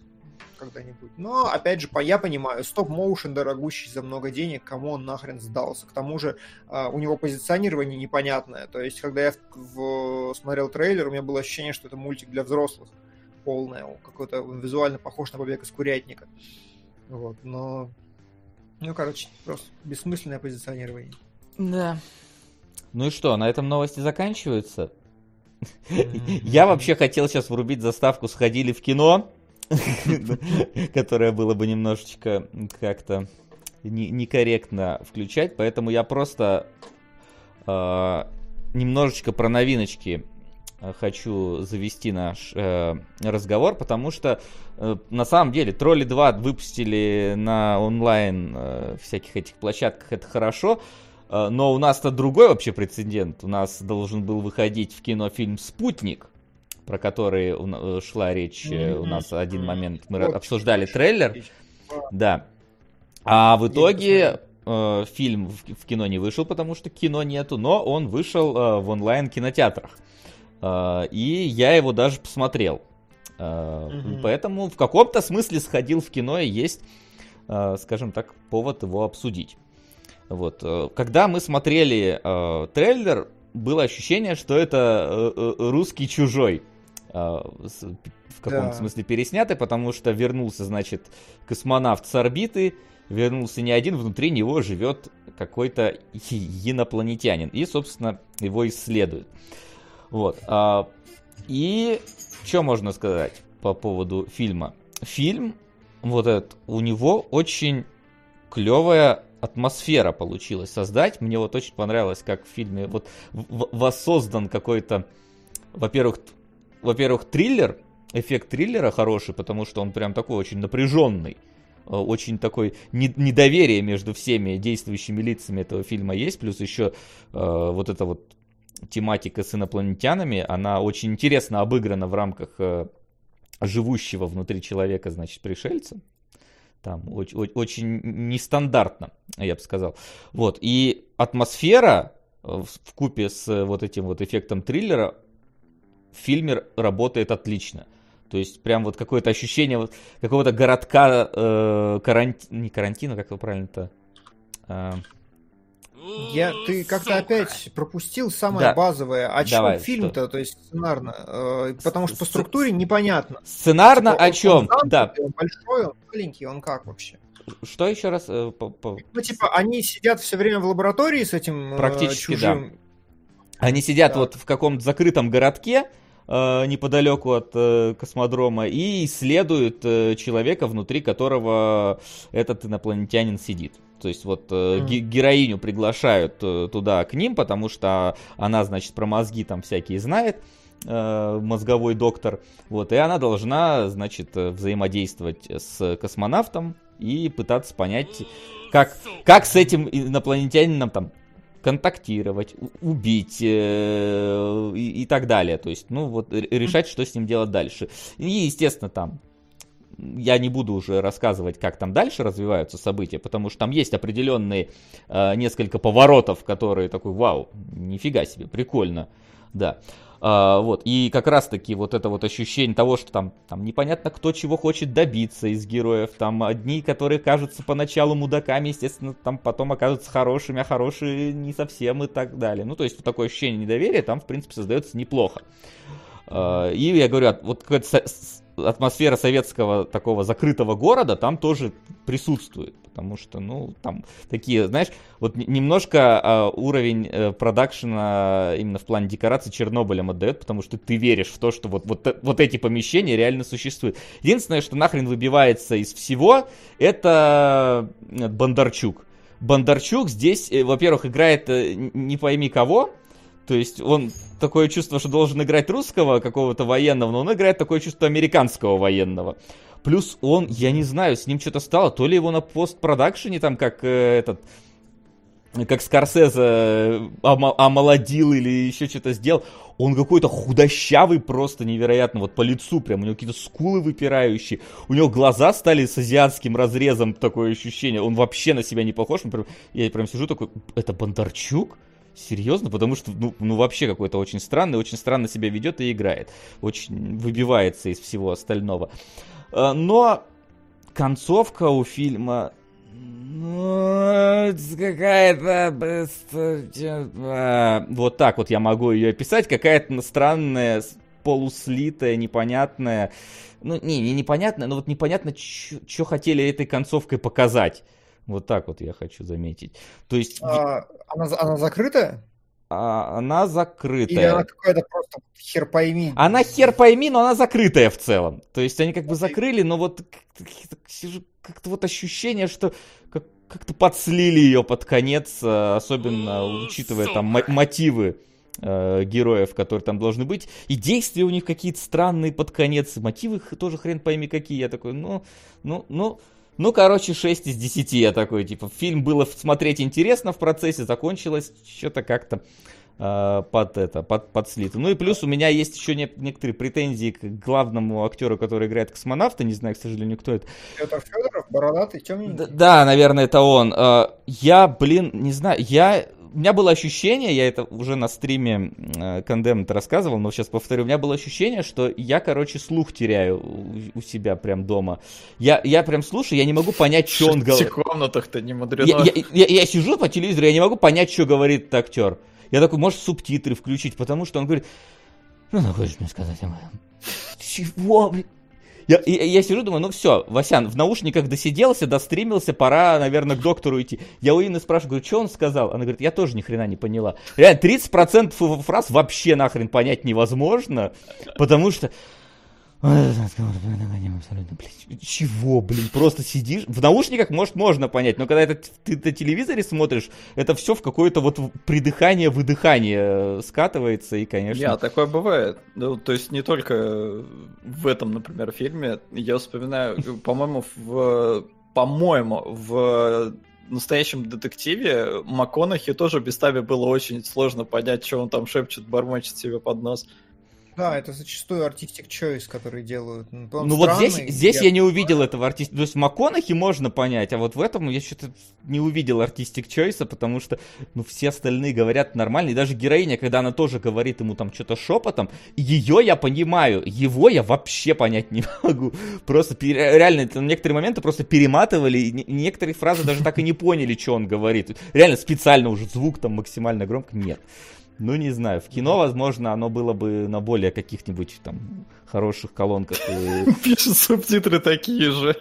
когда-нибудь. Но, опять же, я понимаю, стоп-моушен, дорогущий за много денег, кому он нахрен сдался. К тому же у него позиционирование непонятное. То есть, когда я смотрел трейлер, у меня было ощущение, что это мультик для взрослых. Полное. Какой-то визуально похож на «Побег из курятника». Вот, но... Ну, короче, просто бессмысленное позиционирование. Да. Ну и что, на этом новости заканчиваются? Я вообще хотел сейчас врубить заставку «Сходили в кино», которое было бы немножечко как-то некорректно включать, поэтому я просто немножечко про новиночки хочу завести наш разговор, потому что на самом деле Тролли 2 выпустили на онлайн всяких этих площадках, это хорошо, но у нас-то другой вообще прецедент, у нас должен был выходить в кино фильм «Спутник», про который шла речь у нас один момент. Мы обсуждали трейлер. Да. А в итоге фильм в кино не вышел, потому что кино нету, но он вышел в онлайн-кинотеатрах. И я его даже посмотрел. Поэтому в каком-то смысле сходил в кино и есть, скажем так, повод его обсудить. Вот. Когда мы смотрели трейлер, было ощущение, что это русский «Чужой». В каком-то смысле пересняты, потому что вернулся, значит, космонавт с орбиты, вернулся не один, внутри него живет какой-то инопланетянин, и, собственно, его исследуют. Вот. И что можно сказать по поводу фильма? Фильм, вот этот, у него очень клевая атмосфера получилось создать. Мне вот очень понравилось, как в фильме вот воссоздан какой-то, во-первых, триллер, эффект триллера хороший, потому что он прям такой очень напряженный, очень такой недоверие между всеми действующими лицами этого фильма есть, плюс еще вот эта вот тематика с инопланетянами, она очень интересно обыграна в рамках живущего внутри человека, значит, пришельца. Там очень нестандартно, я бы сказал. Вот. И атмосфера вкупе с вот этим вот эффектом триллера в фильме работает отлично. То есть прям вот какое-то ощущение вот какого-то городка карантина, как его правильно-то... Ты как-то опять пропустил самое базовое. О чем фильм-то, что? То есть сценарно? Потому что по структуре непонятно. Сценарно что, о чем? Он он большой, он маленький, он как вообще? Что еще раз? Ну, типа, они сидят все время в лаборатории с этим практически, чужим. Да. Они сидят вот в каком-то закрытом городке неподалеку от космодрома и исследуют человека, внутри которого этот инопланетянин сидит. То есть вот героиню приглашают туда к ним, потому что она, значит, про мозги там всякие знает, мозговой доктор. Вот, и она должна, значит, взаимодействовать с космонавтом и пытаться понять, как с этим инопланетянином там контактировать, убить и так далее. То есть, ну вот, решать, что с ним делать дальше. И, естественно, там я не буду уже рассказывать, как там дальше развиваются события, потому что там есть определенные несколько поворотов, которые такой, вау, нифига себе, прикольно, да. Вот, и как раз-таки вот это вот ощущение того, что там непонятно, кто чего хочет добиться из героев, там одни, которые кажутся поначалу мудаками, естественно, там потом оказываются хорошими, а хорошие не совсем и так далее. Ну, то есть вот такое ощущение недоверия там, в принципе, создается неплохо. И я говорю, вот какая-то атмосфера советского такого закрытого города там тоже присутствует, потому что, ну, там такие, знаешь, вот немножко уровень продакшена именно в плане декораций Чернобылем отдает, потому что ты веришь в то, что вот эти помещения реально существуют. Единственное, что нахрен выбивается из всего, это Бондарчук. Бондарчук здесь, во-первых, играет не пойми кого, то есть он такое чувство, что должен играть русского какого-то военного, но он играет такое чувство американского военного. Плюс он, я не знаю, с ним что-то стало, то ли его на постпродакшене там как Скорсезе омолодил или еще что-то сделал. Он какой-то худощавый просто невероятно, вот по лицу прям, у него какие-то скулы выпирающие, у него глаза стали с азиатским разрезом, такое ощущение, он вообще на себя не похож. Я прям сижу такой, это Бондарчук? Серьезно? Потому что, ну вообще какой-то очень странно себя ведет и играет. Очень выбивается из всего остального. Но концовка у фильма... Ну, какая-то... Вот так вот я могу ее описать. Какая-то странная, полуслитая, непонятная... Ну, не непонятная, но вот непонятно, что хотели этой концовкой показать. Вот так вот я хочу заметить. То есть... Она закрытая? Она закрытая. Или она какая-то просто хер пойми? Она хер пойми, но она закрытая в целом. То есть они как бы закрыли, но вот как-то вот ощущение, что как-то подслили ее под конец, особенно учитывая там мотивы героев, которые там должны быть. И действия у них какие-то странные под конец. Мотивы тоже хрен пойми какие. Я такой, Ну, короче, 6 из 10, я такой, типа, фильм было смотреть интересно в процессе, закончилось что-то как-то подслито. Ну и плюс у меня есть еще некоторые претензии к главному актеру, который играет космонавта, не знаю, к сожалению, кто это. Это Федоров, бородатый, темный. Да, наверное, это он. Я, не знаю, у меня было ощущение, я это уже на стриме Condemned рассказывал, но сейчас повторю, у меня было ощущение, что я, короче, слух теряю у себя прям дома. Я прям слушаю, я не могу понять, что он говорит. В комнатах-то не мудрено. Я сижу по телевизору, я не могу понять, что говорит актер. Я такой, может, субтитры включить, потому что он говорит, хочешь мне сказать об этом? Чего, блин? Я сижу, думаю, все, Васян, в наушниках досиделся, достримился, пора, наверное, к доктору идти. Я у Инны спрашиваю, говорю, что он сказал? Она говорит, я тоже ни хрена не поняла. Реально, 30% фраз вообще нахрен понять невозможно, потому что... Чего, блин, просто сидишь... В наушниках, может, можно понять, но когда это ты на телевизоре смотришь, это все в какое-то вот придыхание-выдыхание скатывается, и, конечно... Нет, такое бывает. Ну, то есть не только в этом, например, фильме. Я вспоминаю, по-моему, в настоящем детективе МакКонахи тоже местами было очень сложно понять, что он там шепчет, бормочет себе под нос. Да, это зачастую артистик чойс, который делают. Ну вот здесь я не увидел этого артистика. То есть в МакКонахи можно понять, а вот в этом я что-то не увидел артистик чойса, потому что все остальные говорят нормально. И даже героиня, когда она тоже говорит ему там что-то шепотом, ее я понимаю, его я вообще понять не могу. Просто реально некоторые моменты просто перематывали, и некоторые фразы даже так и не поняли, что он говорит. Реально специально уже звук там максимально громко. Нет. Не знаю, в кино, возможно, оно было бы на более каких-нибудь там хороших колонках. Пишут субтитры такие же.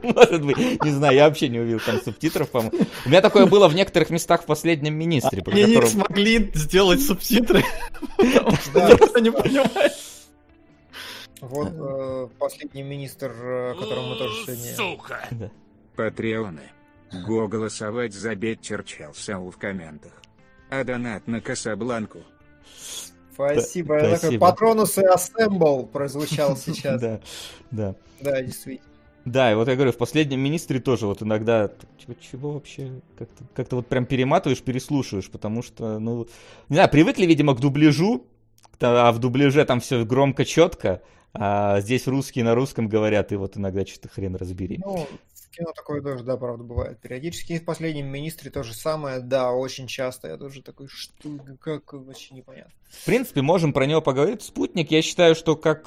Может быть, не знаю, я вообще не увидел там субтитров, по-моему. У меня такое было в некоторых местах в «Последнем министре». Они не смогли сделать субтитры, потому что я просто не понимаю. Вот «Последний министр», о котором мы тоже сегодня... Сука! Патреоны, го голосовать за бед Черчиллсау в комментах. А донат на Касабланку. Спасибо. Такой Патронус и Ассембл прозвучал сейчас. Да, действительно. Да, и вот я говорю, в последнем министре тоже вот иногда чего вообще, как-то вот прям перематываешь, переслушиваешь, потому что, ну, не знаю, привыкли, видимо, к дубляжу, а в дубляже там все громко, четко, а здесь русские на русском говорят, и вот иногда что-то хрен разбери. Ну, в кино такое тоже, да, правда, бывает. Периодически и в последнем министре то же самое, да, очень часто. Я тоже такой, что, как, вообще непонятно. В принципе, можем про него поговорить. «Спутник», я считаю, что как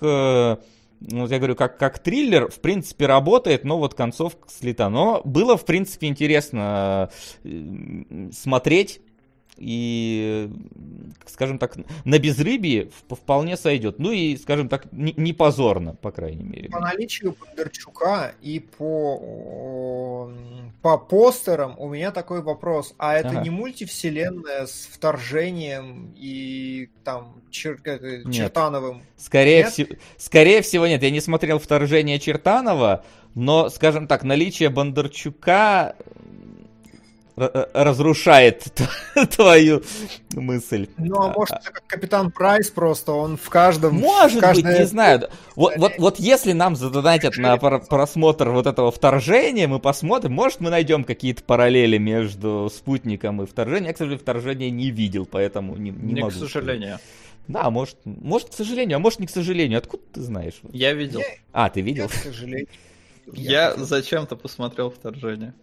триллер, в принципе, работает, но вот концовка слита. Но было, в принципе, интересно смотреть, и, скажем так, на безрыбье вполне сойдет. Ну и, скажем так, не позорно, по крайней мере. По наличию Бондарчука и по постерам у меня такой вопрос. А это не мультивселенная с вторжением и там Чертановым? Скорее всего, нет. Я не смотрел «Вторжение» Чертанова, но, скажем так, наличие Бондарчука разрушает твою мысль. Ну, а может, это как Капитан Прайс просто, он в каждом... Может быть, не знаю. Вот если нам задонатят на просмотр вот этого «Вторжения», мы посмотрим, может, мы найдем какие-то параллели между «Спутником» и «Вторжением». Я, к сожалению, «Вторжение» не видел, поэтому не могу. К сожалению. Да, может, к сожалению, а может, не к сожалению. Откуда ты знаешь? Я видел. А, ты видел? Я, к сожалению. Я зачем-то посмотрел «Вторжение».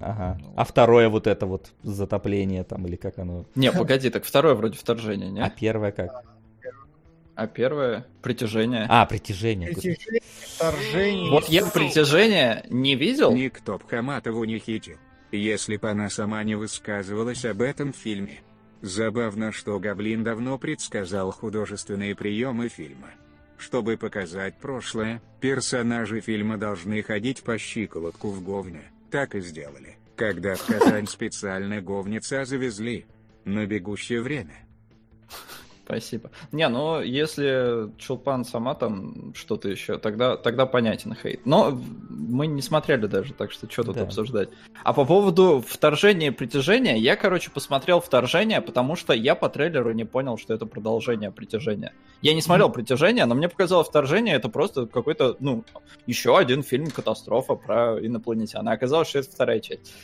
Ага. А второе вот это вот затопление там, или как оно? Не, погоди, так второе вроде «Вторжение», не? А первое как? А первое «Притяжение». А, «Притяжение». «Вторжение». Вот я «Притяжение» не видел. Никто б Хаматову не хитил, если бы она сама не высказывалась об этом фильме. Забавно, что Гавлин давно предсказал художественные приемы фильма. Чтобы показать прошлое, персонажи фильма должны ходить по щиколотку в говне. Так и сделали, когда в Казань специально говнеца завезли на «Бегущее время». Спасибо. Не, ну если Чулпан сама там что-то еще, тогда понятен хейт. Но мы не смотрели даже, так что что тут обсуждать. А по поводу «Вторжения» и «Притяжения», я, посмотрел «Вторжение», потому что я по трейлеру не понял, что это продолжение «Притяжения». Я не смотрел «Притяжение», но мне показалось «Вторжение» — это просто какой-то, еще один фильм-катастрофа про инопланетян. А оказалось, что это вторая часть.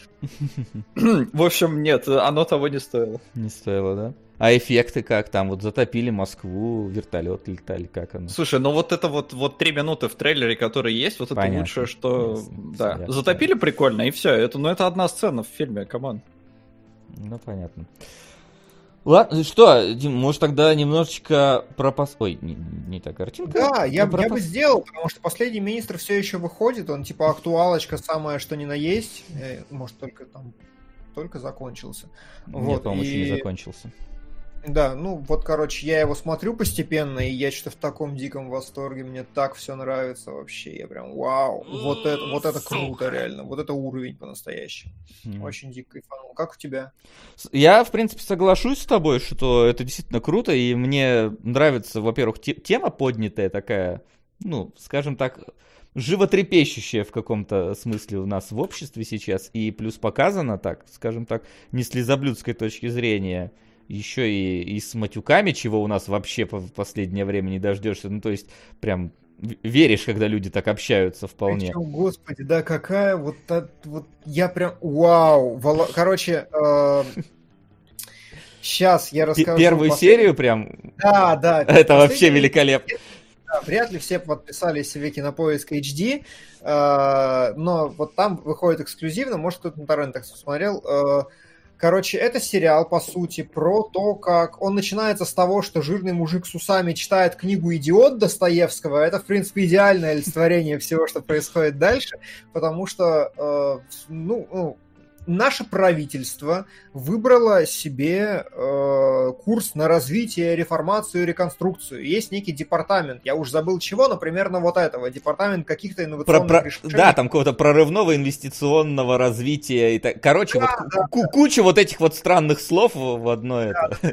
В общем, нет, оно того не стоило. Не стоило, да? А эффекты как там? Вот затопили Москву, вертолеты летали, как оно? Слушай, ну вот это вот 3 минуты в трейлере, которые есть, вот понятно. Это лучшее, что... Ясно, да, ясно. Затопили прикольно, и все. Это одна сцена в фильме, камон. Ну, понятно. Ладно, что, Дим, может тогда немножечко пропасть... Ой, не та картинка. Да, я бы сделал, потому что «Последний министр» все еще выходит, он актуалочка самая, что ни на есть. Может, только закончился. Нет, он еще не закончился. Да, я его смотрю постепенно, и я что-то в таком диком восторге, мне так все нравится вообще, я прям вау, вот это круто реально, вот это уровень по-настоящему, очень дико кайфанул. Как у тебя? Я, в принципе, соглашусь с тобой, что это действительно круто, и мне нравится, во-первых, тема поднятая такая, скажем так, животрепещущее в каком-то смысле у нас в обществе сейчас, и плюс показано так, скажем так, не с лизоблюдской точки зрения, еще и с матюками, чего у нас вообще в последнее время не дождешься. Ну, то есть, прям веришь, когда люди так общаются вполне. Причем, господи, да, какая вот я прям... Вау! Сейчас я расскажу. Первую серию прям? Да. Это вообще великолепно. Вряд ли все подписались себе «Кинопоиск HD», но вот там выходит эксклюзивно, может, кто-то на торрентах смотрел. Это сериал, по сути, про то, как... Он начинается с того, что жирный мужик с усами читает книгу «Идиот» Достоевского. Это, в принципе, идеальное олицетворение всего, что происходит дальше, потому что, наше правительство выбрало себе курс на развитие, реформацию, реконструкцию. Есть некий департамент, я уж забыл чего, но примерно вот этого, департамент каких-то инновационных решений. Да, там какого-то прорывного инвестиционного развития. Куча вот этих вот странных слов в одно это. Да.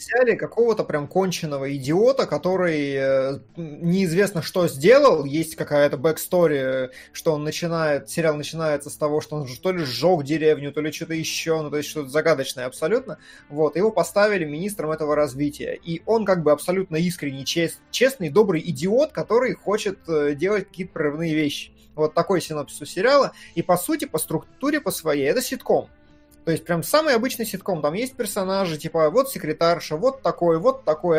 Взяли какого-то прям конченого идиота, который неизвестно что сделал, есть какая-то бэкстори, что он сериал начинается с того, что он то ли сжег деревню, то ли что-то еще, то есть что-то загадочное абсолютно, его поставили министром этого развития, и он абсолютно искренний, честный, добрый идиот, который хочет делать какие-то прорывные вещи. вот такой синопсис у сериала, и по сути, по структуре, по своей, это ситком. То есть прям самый обычный ситком, там есть персонажи, типа вот секретарша, вот такой,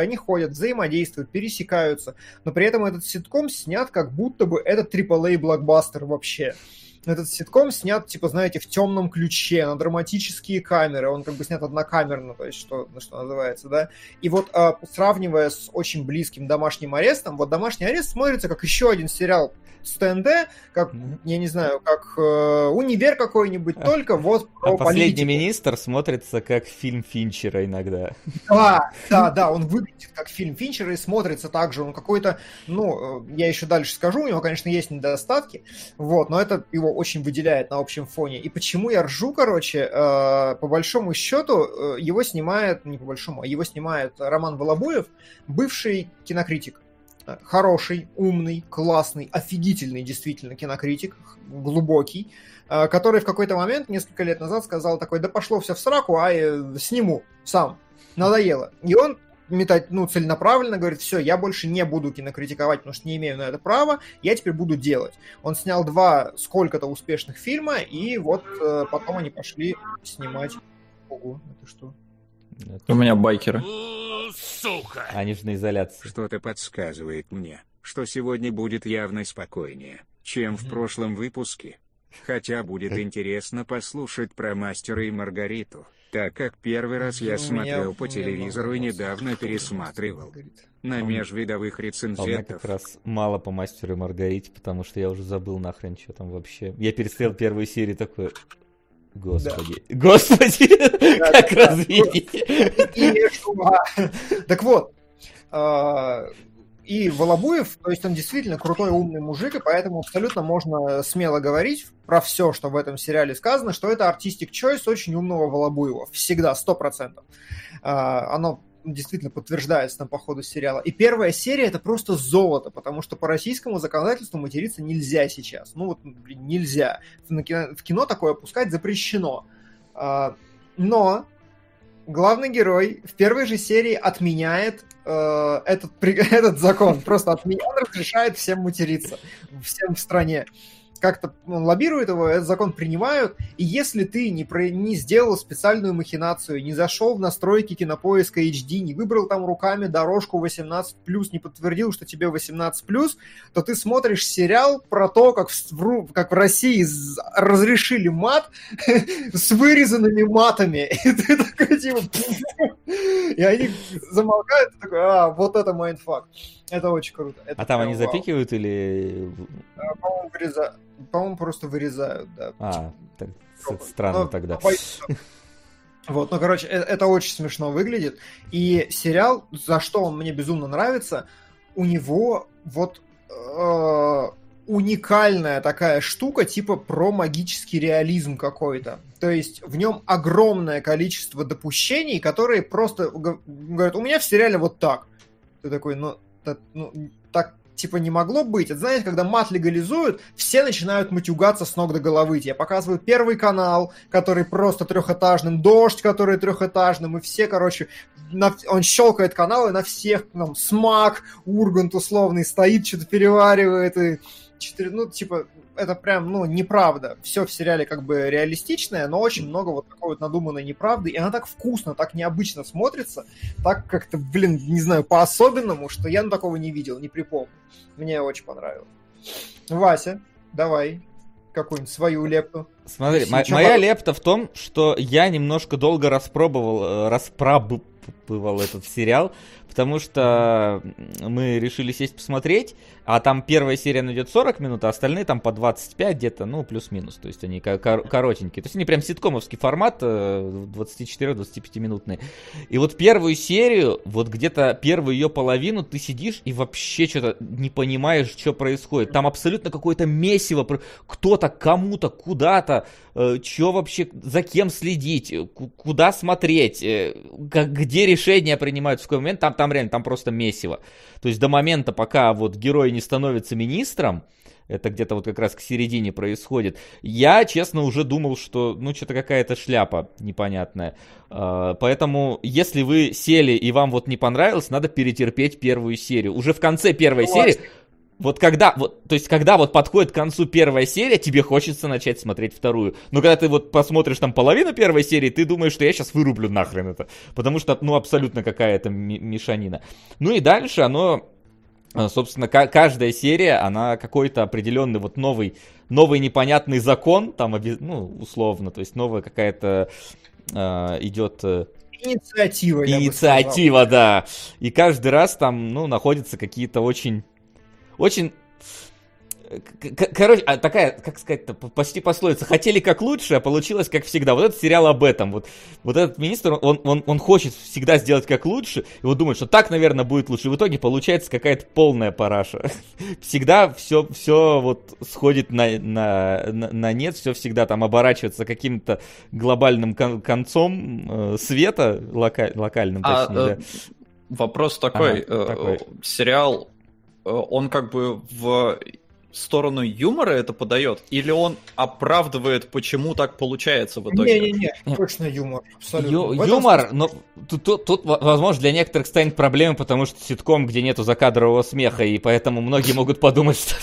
они ходят, взаимодействуют, пересекаются, но при этом этот ситком снят как будто бы это AAA-блокбастер вообще. Этот ситком снят, типа, знаете, в темном ключе, на драматические камеры, он как бы снят однокамерно, то есть, что называется, да, и вот сравнивая с очень близким «Домашним арестом», вот «Домашний арест» смотрится как еще один сериал с ТНТ, как, я не знаю, как «Универ» какой-нибудь, только вот про «Последний министр» смотрится как фильм Финчера иногда. Да, он выглядит как фильм Финчера и смотрится так же, он какой-то, ну, я еще дальше скажу, у него, конечно, есть недостатки, вот, но это его очень выделяет на общем фоне. И почему я ржу, короче, по большому счету, его снимает, не по большому, а его снимает Роман Волобуев, бывший кинокритик. Хороший, умный, классный, офигительный действительно кинокритик, глубокий, который в какой-то момент, несколько лет назад, сказал такой, да пошло все в сраку, а я сниму сам. Надоело. И он метать, ну, целенаправленно, говорит, все, я больше не буду кинокритиковать, потому что не имею на это права, я теперь буду делать. Он снял 2 сколько-то успешных фильма, и вот потом они пошли снимать... Ого, это что? Это... У меня байкеры. Сука! Они же на изоляции. Что-то подсказывает мне, что сегодня будет явно спокойнее, чем в прошлом выпуске. Хотя будет интересно послушать про «Мастера и Маргариту», так как первый раз я смотрел по телевизору и недавно пересматривал. На межвидовых рецензентов. У меня как раз мало по «Мастеру и Маргарите», потому что я уже забыл нахрен, что там вообще. Я пересмотрел первую серию такой... Господи, да. Господи, да, как да, развитие. Так вот, и Волобуев, то есть он действительно крутой, умный мужик, и поэтому абсолютно можно смело говорить про все, что в этом сериале сказано, что это артистик чойс очень умного Волобуева, всегда, 100%. Оно действительно подтверждается там по ходу сериала. И первая серия — это просто золото, потому что по российскому законодательству материться нельзя сейчас. Ну вот, блин, нельзя. В кино такое пускать запрещено. Но главный герой в первой же серии отменяет этот закон. Просто отменяет, разрешает всем материться. Всем в стране. Как-то он лоббирует его, этот закон принимают, и если ты не сделал специальную махинацию, не зашел в настройки Кинопоиска HD, не выбрал там руками дорожку 18+, не подтвердил, что тебе 18+, то ты смотришь сериал про то, как в России разрешили мат с вырезанными матами. И ты такой, типа... И они замолкают, такой, вот это майндфак. Это очень круто. Это там они запикивают или... По-моему, просто вырезают, да. Так, странно, но тогда. Вот, ну, короче, это очень смешно выглядит. И сериал, за что он мне безумно нравится, у него вот уникальная такая штука, типа про магический реализм какой-то. То есть в нем огромное количество допущений, которые просто говорят, у меня в сериале вот так. Ты такой, так... типа не могло быть. Это, знаете, когда мат легализуют, все начинают матюгаться с ног до головы. Я показываю Первый канал, который просто трехэтажным, Дождь, который трехэтажным, и все, короче, он щелкает каналы на всех, там, Смак, Ургант условный стоит, что-то переваривает, и... Ну, типа, это прям, ну, неправда. Все в сериале как бы реалистичное, но очень много вот такой вот надуманной неправды. И она так вкусно, так необычно смотрится, так как-то, блин, не знаю, по-особенному, что я такого не видел, не припомню. Мне очень понравилось. Вася, давай какую-нибудь свою лепту. Смотри, моя лепта в том, что я немножко долго распробовал этот сериал, потому что мы решили сесть посмотреть, а там первая серия идет 40 минут, а остальные там по 25 где-то, ну, плюс-минус, то есть они коротенькие. То есть они прям ситкомовский формат, 24-25-минутный. И вот первую серию, вот где-то первую ее половину ты сидишь и вообще что-то не понимаешь, что происходит. Там абсолютно какое-то месиво, кто-то, кому-то, куда-то, что вообще, за кем следить, куда смотреть, где решения принимаются, в какой момент, там реально, там просто месиво. То есть до момента, пока вот герой не становится министром, это где-то вот как раз к середине происходит, я, честно, уже думал, что, ну, что-то какая-то шляпа непонятная. Поэтому, если вы сели и вам вот не понравилось, надо перетерпеть первую серию. Уже в конце первой серии... Вот когда, вот, то есть, когда вот подходит к концу первая серия, тебе хочется начать смотреть вторую. Но когда ты вот посмотришь там половину первой серии, ты думаешь, что я сейчас вырублю нахрен это. Потому что, ну, абсолютно какая-то мешанина. Ну и дальше оно... Собственно, каждая серия, она какой-то определенный вот новый непонятный закон, там, ну, условно, то есть новая какая-то идет... Инициатива, я бы сказал. Инициатива, да. И каждый раз там, ну, находятся какие-то очень... Короче, такая, как сказать-то, почти пословица. Хотели как лучше, а получилось как всегда. Вот этот сериал об этом. Вот этот министр, он хочет всегда сделать как лучше. И вот думает, что так, наверное, будет лучше. И в итоге получается какая-то полная параша. Всегда все вот сходит на нет. Все всегда там оборачивается каким-то глобальным концом света. Локальным, точнее. Вопрос такой. Сериал, он как бы в... сторону юмора это подает, или он оправдывает, почему так получается в итоге? Не, точно юмор. Абсолютно. Юмор, но тут, возможно, для некоторых станет проблемой, потому что ситком, где нету закадрового смеха, и поэтому многие могут подумать, что,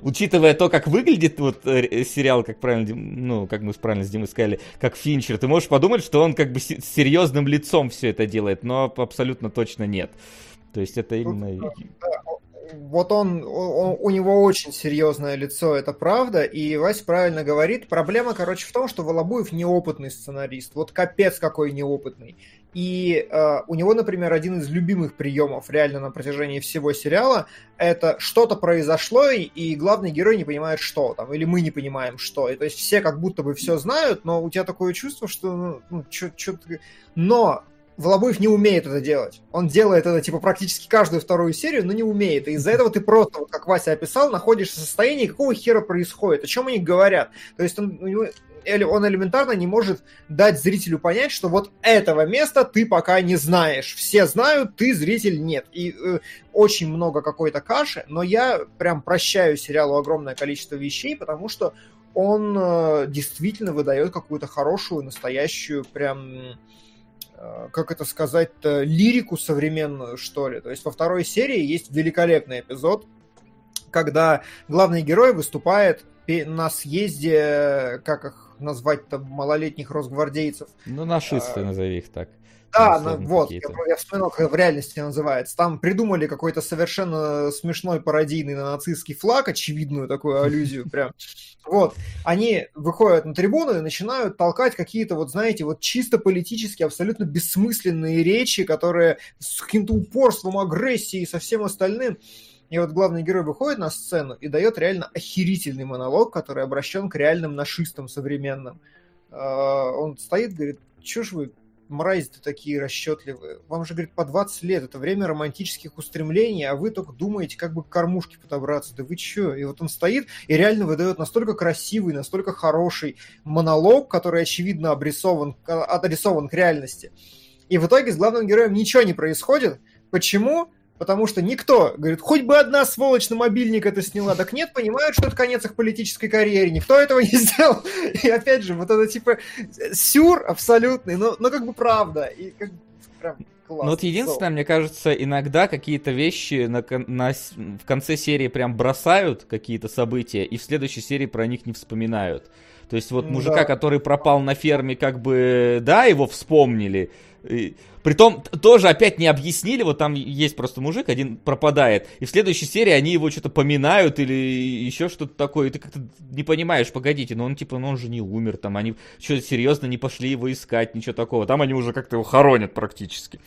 учитывая то, как выглядит вот сериал, как правильно, ну, как мы правильно с Димой сказали, как Финчер, ты можешь подумать, что он как бы с серьезным лицом все это делает, но абсолютно точно нет. То есть это именно... Вот у него очень серьезное лицо, это правда, и Вась правильно говорит. Проблема, короче, в том, что Волобуев неопытный сценарист, вот капец какой неопытный. И у него, например, один из любимых приемов реально на протяжении всего сериала – это что-то произошло, и главный герой не понимает, что там, или мы не понимаем, что. И, то есть все как будто бы все знают, но у тебя такое чувство, что… ну, но… Волобуев не умеет это делать. Он делает это, типа, практически каждую вторую серию, но не умеет. И из-за этого ты просто, как Вася описал, находишься в состоянии, какого хера происходит, о чем они говорят. То есть он элементарно не может дать зрителю понять, что вот этого места ты пока не знаешь. Все знают, ты, зритель, нет. И очень много какой-то каши, но я прям прощаю сериалу огромное количество вещей, потому что он действительно выдает какую-то хорошую, настоящую, прям... как это сказать-то, лирику современную, что ли. То есть во второй серии есть великолепный эпизод, когда главный герой выступает на съезде, как их назвать-то, малолетних росгвардейцев. Ну, нашисты, назови их так. Да, вот, я вспоминал, как в реальности называется. Там придумали какой-то совершенно смешной пародийный на нацистский флаг, очевидную такую аллюзию прям. Вот, они выходят на трибуну и начинают толкать какие-то, вот знаете, вот чисто политически абсолютно бессмысленные речи, которые с каким-то упорством, агрессией и со всем остальным. И вот главный герой выходит на сцену и дает реально охерительный монолог, который обращен к реальным нашистам современным. Он стоит, говорит, чё ж вы... мрази-то такие расчетливые. Вам же, говорит, по 20 лет. Это время романтических устремлений, а вы только думаете, как бы к кормушке подобраться. Да вы че? И вот он стоит и реально выдает настолько красивый, настолько хороший монолог, который, очевидно, адресован к реальности. И в итоге с главным героем ничего не происходит. Почему? Потому что никто, говорит, хоть бы одна сволочь на мобильник это сняла, так нет, понимают, что это конец их политической карьеры, никто этого не сделал. И опять же, вот это типа сюр абсолютный, но как бы правда. И как бы прям классно. Ну вот единственное, мне кажется, иногда какие-то вещи в конце серии прям бросают какие-то события, и в следующей серии про них не вспоминают. То есть вот мужика, который пропал на ферме, как бы, да, его вспомнили. И, притом тоже опять не объяснили, вот там есть просто мужик, один пропадает, и в следующей серии они его что-то поминают или еще что-то такое, и ты как-то не понимаешь, погодите, но он типа, ну он же не умер, там они что-то серьезно не пошли его искать, ничего такого, там они уже как-то его хоронят практически.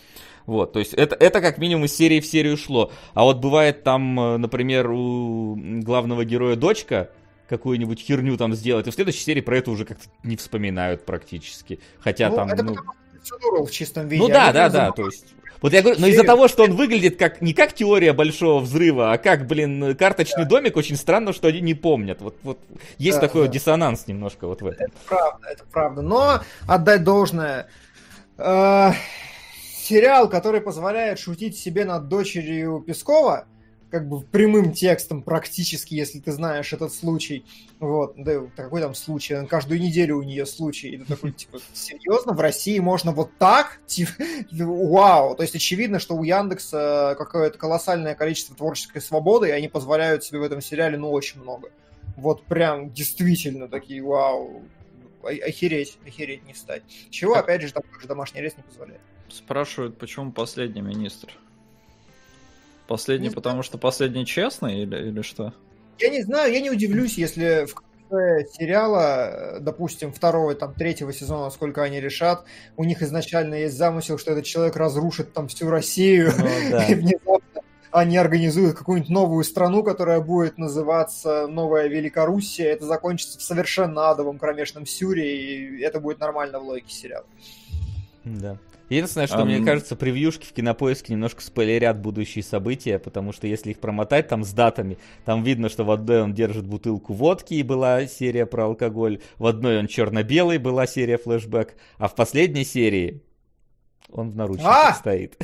Вот, то есть это как минимум из серии в серию шло, а вот бывает там, например, у главного героя дочка, какую-нибудь херню там сделать, и в следующей серии про это уже как-то не вспоминают практически, хотя ну, там... Это процедуру в чистом виде. Ну да, то есть... Вот я говорю, но из-за того, что он выглядит как не как теория большого взрыва, а как, блин, карточный домик, очень странно, что они не помнят. Вот есть такой вот диссонанс немножко вот в этом. Это правда. Но отдать должное... Сериал, который позволяет шутить себе над дочерью Пескова, как бы прямым текстом практически, если ты знаешь этот случай. Вот, да какой там случай? Каждую неделю у нее случай. И ты такой, типа, серьезно? В России можно вот так? Типа, вау! То есть очевидно, что у Яндекса какое-то колоссальное количество творческой свободы, и они позволяют себе в этом сериале, ну, очень много. Вот прям действительно такие, вау, охереть не стать. Чего, опять же, там же домашний арест не позволяет. Спрашивают, почему последний министр? Последний, потому что последний честный или что? Я не знаю, я не удивлюсь, если в конце сериала, допустим, второго, там, третьего сезона, сколько они решат, у них изначально есть замысел, что этот человек разрушит там всю Россию, и внезапно они организуют какую-нибудь новую страну, которая будет называться Новая Великоруссия, это закончится в совершенно адовом кромешном сюре, и это будет нормально в логике сериала. Да. Единственное, что мне кажется, превьюшки в Кинопоиске немножко спойлерят будущие события, потому что если их промотать там с датами, там видно, что в одной он держит бутылку водки, и была серия про алкоголь, в одной он черно-белый, была серия флешбэк, а в последней серии он в наручниках стоит.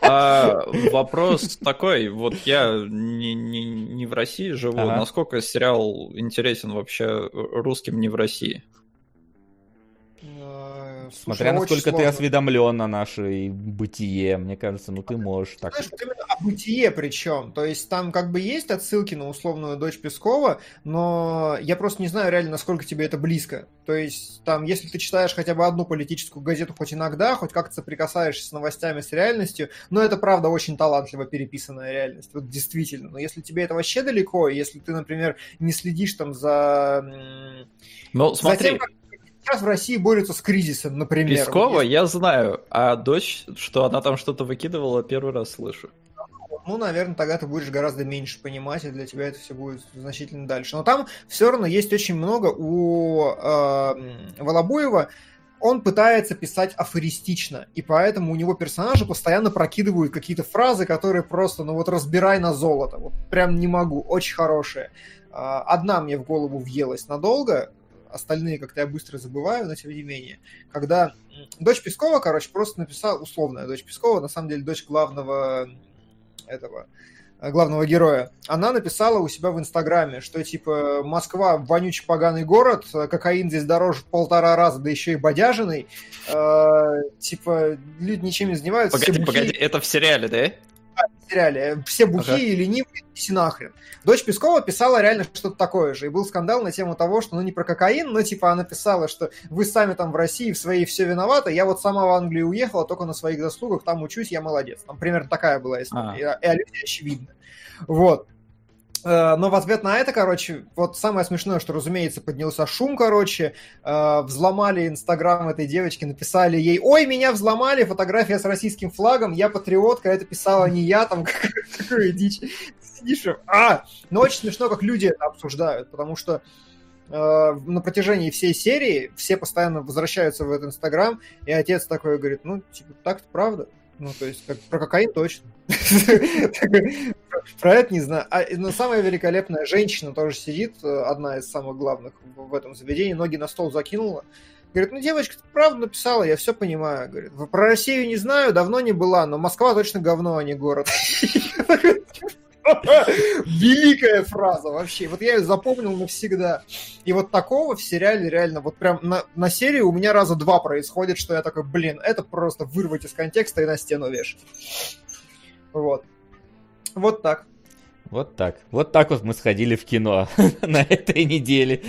Вопрос такой, вот я не в России живу, насколько сериал интересен вообще русским не в России? Смотря насколько ты осведомлен о нашей бытие, мне кажется, ну ты можешь так. Знаешь, именно о бытие причем, то есть там как бы есть отсылки на условную дочь Пескова, но я просто не знаю реально, насколько тебе это близко. То есть там, если ты читаешь хотя бы одну политическую газету хоть иногда, хоть как-то соприкасаешься с новостями, с реальностью, но это правда очень талантливо переписанная реальность, вот действительно. Но если тебе это вообще далеко, если ты, например, не следишь там за... Ну, смотри... Затем, как... Сейчас в России борются с кризисом, например. Пескова я знаю, а дочь, что она там что-то выкидывала, первый раз слышу. Ну, наверное, тогда ты будешь гораздо меньше понимать, и для тебя это все будет значительно дальше. Но там все равно есть очень много у Волобуева. Он пытается писать афористично, и поэтому у него персонажи постоянно прокидывают какие-то фразы, которые просто, ну вот разбирай на золото. Вот прям не могу, очень хорошие. Одна мне в голову въелась надолго, остальные как-то я быстро забываю, но тем не менее. Когда дочь Пескова, короче, просто написала, условная дочь Пескова, на самом деле дочь главного героя, она написала у себя в Инстаграме, что типа Москва вонючий поганый город, кокаин здесь дороже в 1,5 раза, да еще и бодяженный. Типа люди ничем не занимаются. Погоди, это в сериале, да? Сериале. Все бухие, ленивые, иди нахрен. Дочь Пескова писала реально что-то такое же. И был скандал на тему того, что, ну, не про кокаин, но, типа, она писала, что вы сами там в России, в своей все виноваты, я вот сама в Англию уехала, только на своих заслугах, там учусь, я молодец. Там примерно такая была история. И люди, очевидно. Вот. Но в ответ на это, короче, вот самое смешное, что, разумеется, поднялся шум, короче, взломали Инстаграм этой девочки, написали ей: «Ой, меня взломали, фотография с российским флагом, я патриотка, это писала не я», там какую дичь. Сидишь, но очень смешно, как люди это обсуждают, потому что на протяжении всей серии все постоянно возвращаются в этот Инстаграм, и отец такой говорит: «Ну, типа, так-то правда». Ну, то есть, как, про кокаин точно. Про это не знаю. Но самая великолепная женщина тоже сидит, одна из самых главных в этом заведении, ноги на стол закинула. Говорит: «Ну, девочка, ты правду написала, я все понимаю». Говорит: «Про Россию не знаю, давно не была, но Москва точно говно, а не город». Великая фраза вообще. Вот я ее запомнил навсегда. И вот такого в сериале реально, вот прям на серии у меня раза два происходит, что я такой, блин, это просто вырвать из контекста и на стену вешать. Вот. Вот так. Вот так. Вот так вот мы сходили в кино на этой неделе,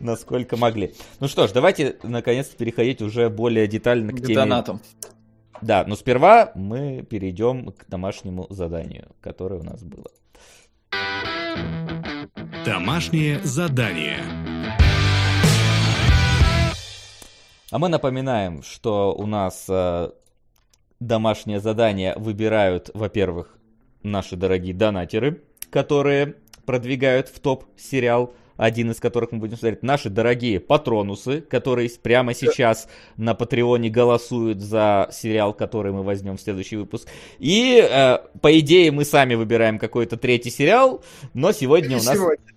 насколько могли. Ну что ж, давайте наконец-то переходить уже более детально к теме. К донатам. Да, но сперва мы перейдем к домашнему заданию, которое у нас было. Домашнее задание. А мы напоминаем, что у нас домашнее задание выбирают, во-первых, наши дорогие донатеры, которые продвигают в топ сериал, один из которых мы будем смотреть, наши дорогие патронусы, которые прямо сейчас на Патреоне голосуют за сериал, который мы возьмем в следующий выпуск. И, по идее, мы сами выбираем какой-то третий сериал, но сегодня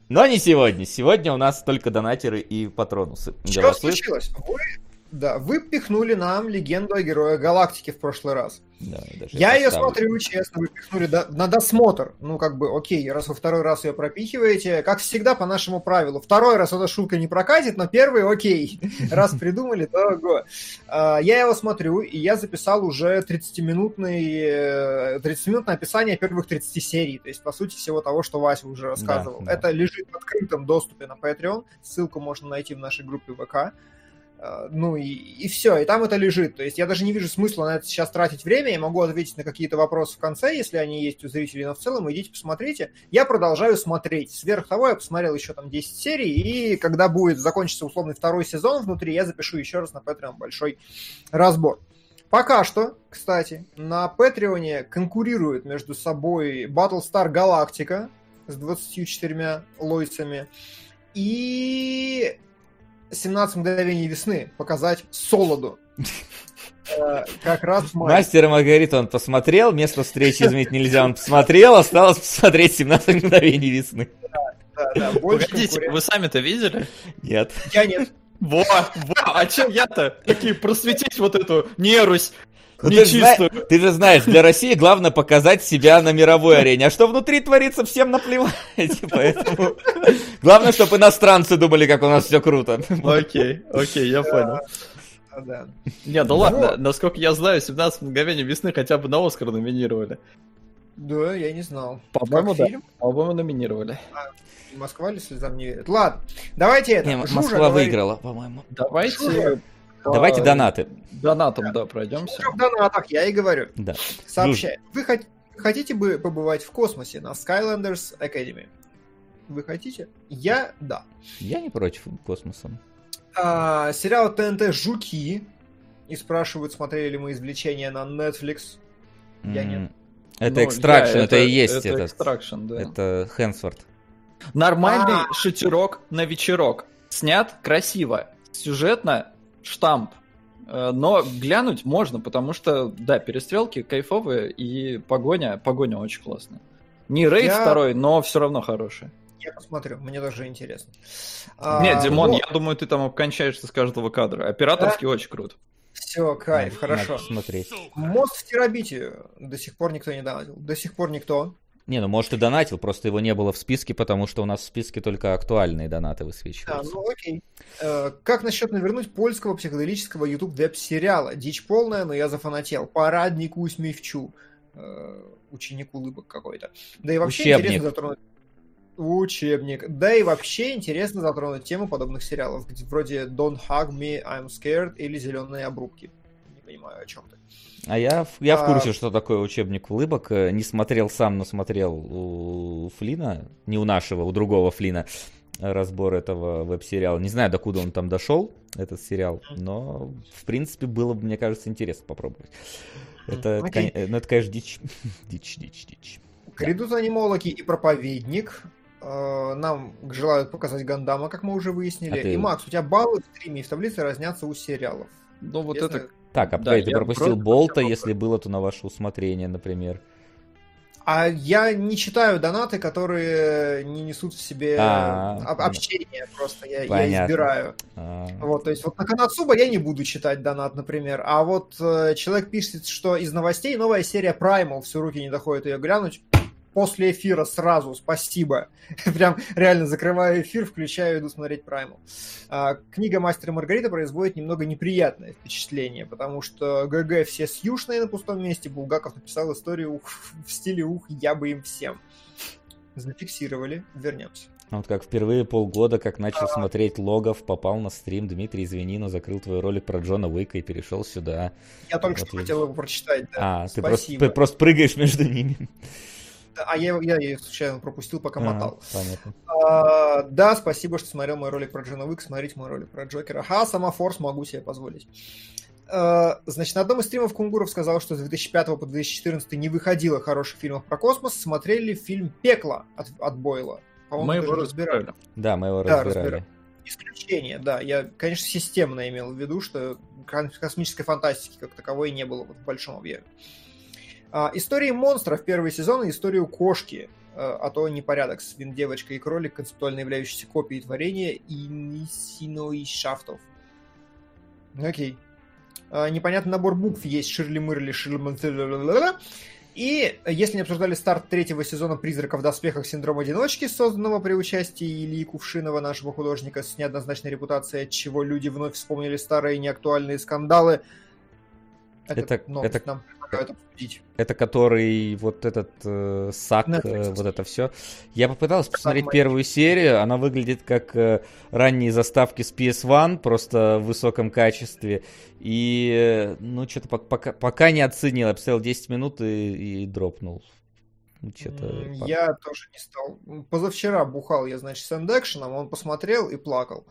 Но не сегодня. Сегодня у нас только донатеры и патронусы. Что голосуют. Случилось? Вы Да, вы пихнули нам легенду о Герое Галактики в прошлый раз. Да, я ее смотрю, честно, вы пихнули на досмотр. Ну, как бы, окей, раз вы второй раз ее пропихиваете, как всегда, по нашему правилу. Второй раз эта шутка не прокатит, но первый, окей. Раз придумали, то го. Я его смотрю, и я записал уже 30-минутное описание первых 30 серий. То есть, по сути, всего того, что Вася уже рассказывал. Да, да. Это лежит в открытом доступе на Patreon. Ссылку можно найти в нашей группе ВК. Ну и все, и там это лежит. То есть я даже не вижу смысла на это сейчас тратить время. Я могу ответить на какие-то вопросы в конце, если они есть у зрителей, но в целом идите посмотрите. Я продолжаю смотреть. Сверх того я посмотрел еще там 10 серий, и когда будет закончиться условный второй сезон внутри, я запишу еще раз на Patreon большой разбор. Пока что, кстати, на Patreon конкурируют между собой Battlestar Galactica с 24 лойцами и 17 мгновений весны показать Солоду. Как раз Мастер и Маргарита он посмотрел, место встречи изменить нельзя, он посмотрел, осталось посмотреть 17 мгновений весны. Да, погодите, вы сами-то видели? Нет. Я нет. А чем я-то? Такие просветить вот эту нерусь. Ну, ты же знаешь, для России главное показать себя на мировой арене. А что внутри творится, всем наплевать. Поэтому главное, чтобы иностранцы думали, как у нас все круто. Окей, я понял. Не, да ладно, насколько я знаю, 17 мгновений весны хотя бы на Оскар номинировали. Да, я не знал. По-моему, да. По-моему, номинировали. Москва ли слезам не верит? Ладно, давайте это. Москва выиграла, по-моему. Давайте донаты. Донатом, да, пройдемся. В донатах, я и говорю. Да. Сообщаю. Вы хотите бы побывать в космосе на Skylanders Academy? Вы хотите? Я – да. Я не против космоса. Сериал ТНТ «Жуки». И спрашивают, смотрели ли мы «Извлечение» на Netflix. Я нет. Это Extraction, это и есть. Это Extraction, да. Это Хэнсворт. Нормальный шатерок на вечерок. Снят красиво. Сюжетно. Штамп. Но глянуть можно, потому что, да, перестрелки кайфовые и погоня очень классная. Не рейд второй, но все равно хороший. Я посмотрю, мне тоже интересно. Нет, Димон, я думаю, ты там обкончаешься с каждого кадра. Операторский очень круто. Все, кайф, хорошо. Смотреть. Мост в Терабитию до сих пор никто не донатил. До сих пор никто. Не, ну может и донатил, просто его не было в списке, потому что у нас в списке только актуальные донаты высвечиваются. Окей. Как насчет навернуть польского психоделического YouTube-веб-сериала? Дичь полная, но я зафанател. Параднику Смевчу. Ученик улыбок какой-то. Да и вообще интересно затронуть... Учебник. Да и вообще интересно затронуть тему подобных сериалов. Вроде Don't Hug Me, I'm Scared или Зеленые обрубки. Не понимаю, о чем ты. А я в курсе, что такое учебник улыбок. Не смотрел сам, но смотрел у Флина, не у нашего, у другого Флина, разбор этого веб-сериала. Не знаю, докуда он там дошел, этот сериал, но, в принципе, было бы, мне кажется, интересно попробовать. Это конечно, дичь. Грядут анимологи и проповедник. Нам желают показать Гандама, как мы уже выяснили. И, Макс, у тебя баллы в стриме и в таблице разнятся у сериалов. Ну, вот это... Так, апгрейд, ты пропустил Болта, если было, то на ваше усмотрение, например. А я не читаю донаты, которые не несут в себе общение просто, я избираю. Вот, то есть вот на Конацуба я не буду читать донат, например, а вот человек пишет, что из новостей новая серия Primal, все руки не доходят ее глянуть. После эфира сразу, спасибо. Прям реально закрываю эфир, включаю, иду смотреть Primal. Книга «Мастер и Маргарита» производит немного неприятное впечатление, потому что ГГ все сьюшные на пустом месте, Булгаков написал историю в стиле «Ух, я бы им всем». Зафиксировали, вернемся. Вот как впервые полгода, как начал смотреть Логов, попал на стрим. Дмитрий, извини, но закрыл твой ролик про Джона Уика и перешел сюда. Я только что хотел его прочитать, да. Ты просто прыгаешь между ними. А я ее случайно пропустил, пока мотал. Понятно. Да, спасибо, что смотрел мой ролик про Джона Уик. Смотрите мой ролик про Джокера. Сама Форс могу себе позволить. Значит, на одном из стримов Кунгуров сказал, что с 2005 по 2014 не выходило хороших фильмов про космос. Смотрели фильм «Пекло» от Бойла. Мы его разбирали. Да, мы его разбирали. Исключение, да. Я, конечно, системно имел в виду, что космической фантастики как таковой не было в большом объеме. Истории монстров первый сезон и историю кошки, а то непорядок, свин, девочка и кролик, концептуально являющиеся копией творения Инисино и Шафтов. Окей. Непонятный набор букв есть. Ширли-мырли, ширли-мырли. И если не обсуждали старт третьего сезона «Призраков в доспехах. Синдром одиночки», созданного при участии Ильи Кувшинова, нашего художника с неоднозначной репутацией, от чего люди вновь вспомнили старые неактуальные скандалы. Это нам предлагают обсудить. Это который вот этот сак, вот это все. Я попытался посмотреть первую серию. Она выглядит как ранние заставки с PS1, просто в высоком качестве. И, ну, что-то пока не оценил. Я посмотрел 10 минут и дропнул. Я тоже не стал. Позавчера бухал я, значит, с Эндекшеном. Он посмотрел и плакал.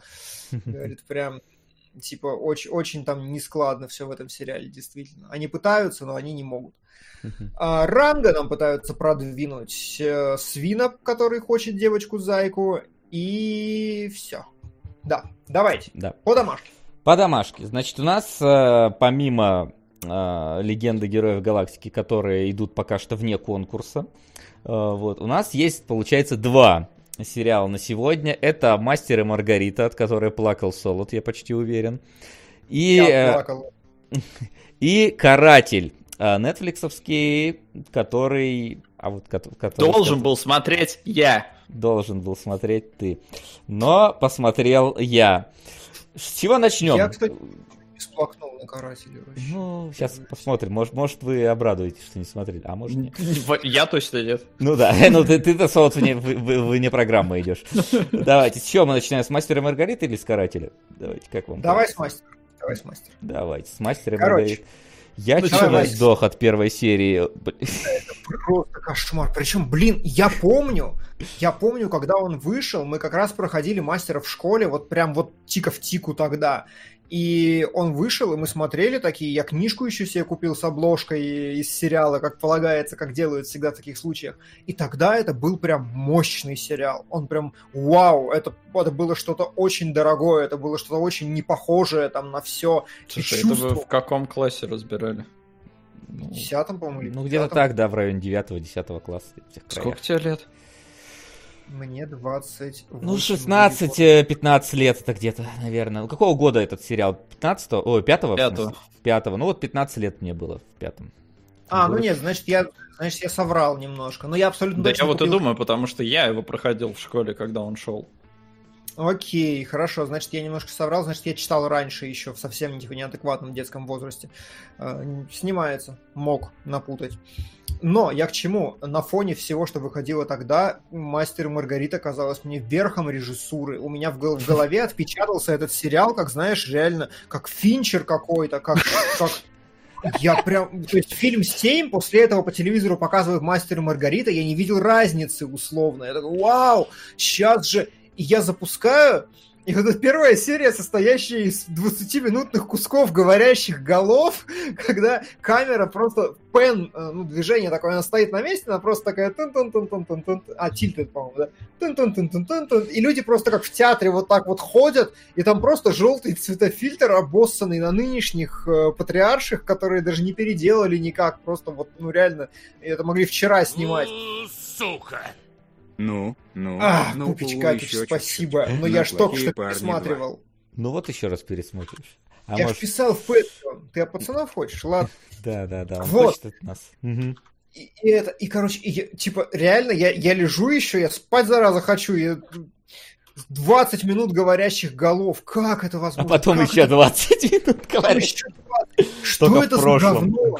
Говорит, прям... Типа, очень там нескладно все в этом сериале, действительно. Они пытаются, но они не могут. А Ранга нам пытаются продвинуть. Свина, который хочет девочку-зайку. И все. Да, давайте. Да. По домашке. По домашке. Значит, у нас помимо легенды Героев Галактики, которые идут пока что вне конкурса, вот, у нас есть, получается, два сериал на сегодня. Это «Мастер и Маргарита», от которой плакал Солод, я почти уверен. Я плакал. И «Каратель» нетфликсовский, который... Должен был смотреть я. Должен был смотреть ты. Но посмотрел я. С чего начнем? Я, кстати, не сплакнул на «Карателе». Ну, сейчас посмотрим. Может, вы обрадуетесь, что не смотрели, а может, нет. Я точно нет. Ну да, ну ты-то, Солод, вне программы идешь. Давайте, с чего мы начинаем? С «Мастера и Маргариты» или с «Карателя»? Давайте, как вам? Давай с «Мастера». Давайте, с «Мастера и Маргариты». Я чуть сдох от первой серии. Это просто кошмар. Причем, блин, я помню, когда он вышел, мы как раз проходили «Мастера» в школе, вот прям вот тика в тику тогда. И он вышел, и мы смотрели такие, я книжку еще себе купил с обложкой из сериала, как полагается, как делают всегда в таких случаях. И тогда это был прям мощный сериал. Он прям, вау, это было что-то очень дорогое, это было что-то очень непохожее там на все. Слушай, это вы в каком классе разбирали? В 10-м, по-моему, или 9-м? Ну, где-то так, да, в районе 9-10 класса. Сколько тебе лет? Мне 20... Ну, 16-15 лет это где-то, наверное. Какого года этот сериал? 15-го? Ой, 5-го? 5-го. 5-го. Ну, вот 15 лет мне было в 5-м. Ну нет, значит, я соврал немножко. Но я абсолютно... Да, я вот и думаю, потому что я его проходил в школе, когда он шел. Окей, хорошо, значит, я немножко соврал. Значит, я читал раньше еще в совсем неадекватном детском возрасте. Снимается. Мог напутать. Но я к чему? На фоне всего, что выходило тогда, «Мастер и Маргарита» казалось мне верхом режиссуры. У меня в голове отпечатался этот сериал, как, знаешь, реально, как Финчер какой-то, как... Я прям... То есть фильм 7, после этого по телевизору показывают «Мастер и Маргарита», я не видел разницы условно. Я такой, вау, сейчас же... И я запускаю, и вот эта первая серия, состоящая из 20-минутных кусков говорящих голов, когда камера просто пен, ну, движение такое, она стоит на месте, она просто такая тун-тун-тун-тун-тун-тун, тильтед, по-моему, да, тун-тун-тун-тун-тун, и люди просто как в театре вот так вот ходят, и там просто желтый цветофильтр, обоссанный на нынешних патриарших, которые даже не переделали никак, просто вот, ну, реально, это могли вчера снимать. Сука! Ну. Пупичка, спасибо. Чуть-чуть. Но я ж только что пересматривал. 2. Ну вот еще раз пересмотришь. Я ж писал в Patreon. Ты пацанов хочешь? Ладно. Да. Вот. Нас. Угу. И, короче, типа, реально, я лежу еще, я спать, зараза, хочу. 20 минут говорящих голов. Как это возможно? А потом еще 20 минут говорящих. Что это за говно?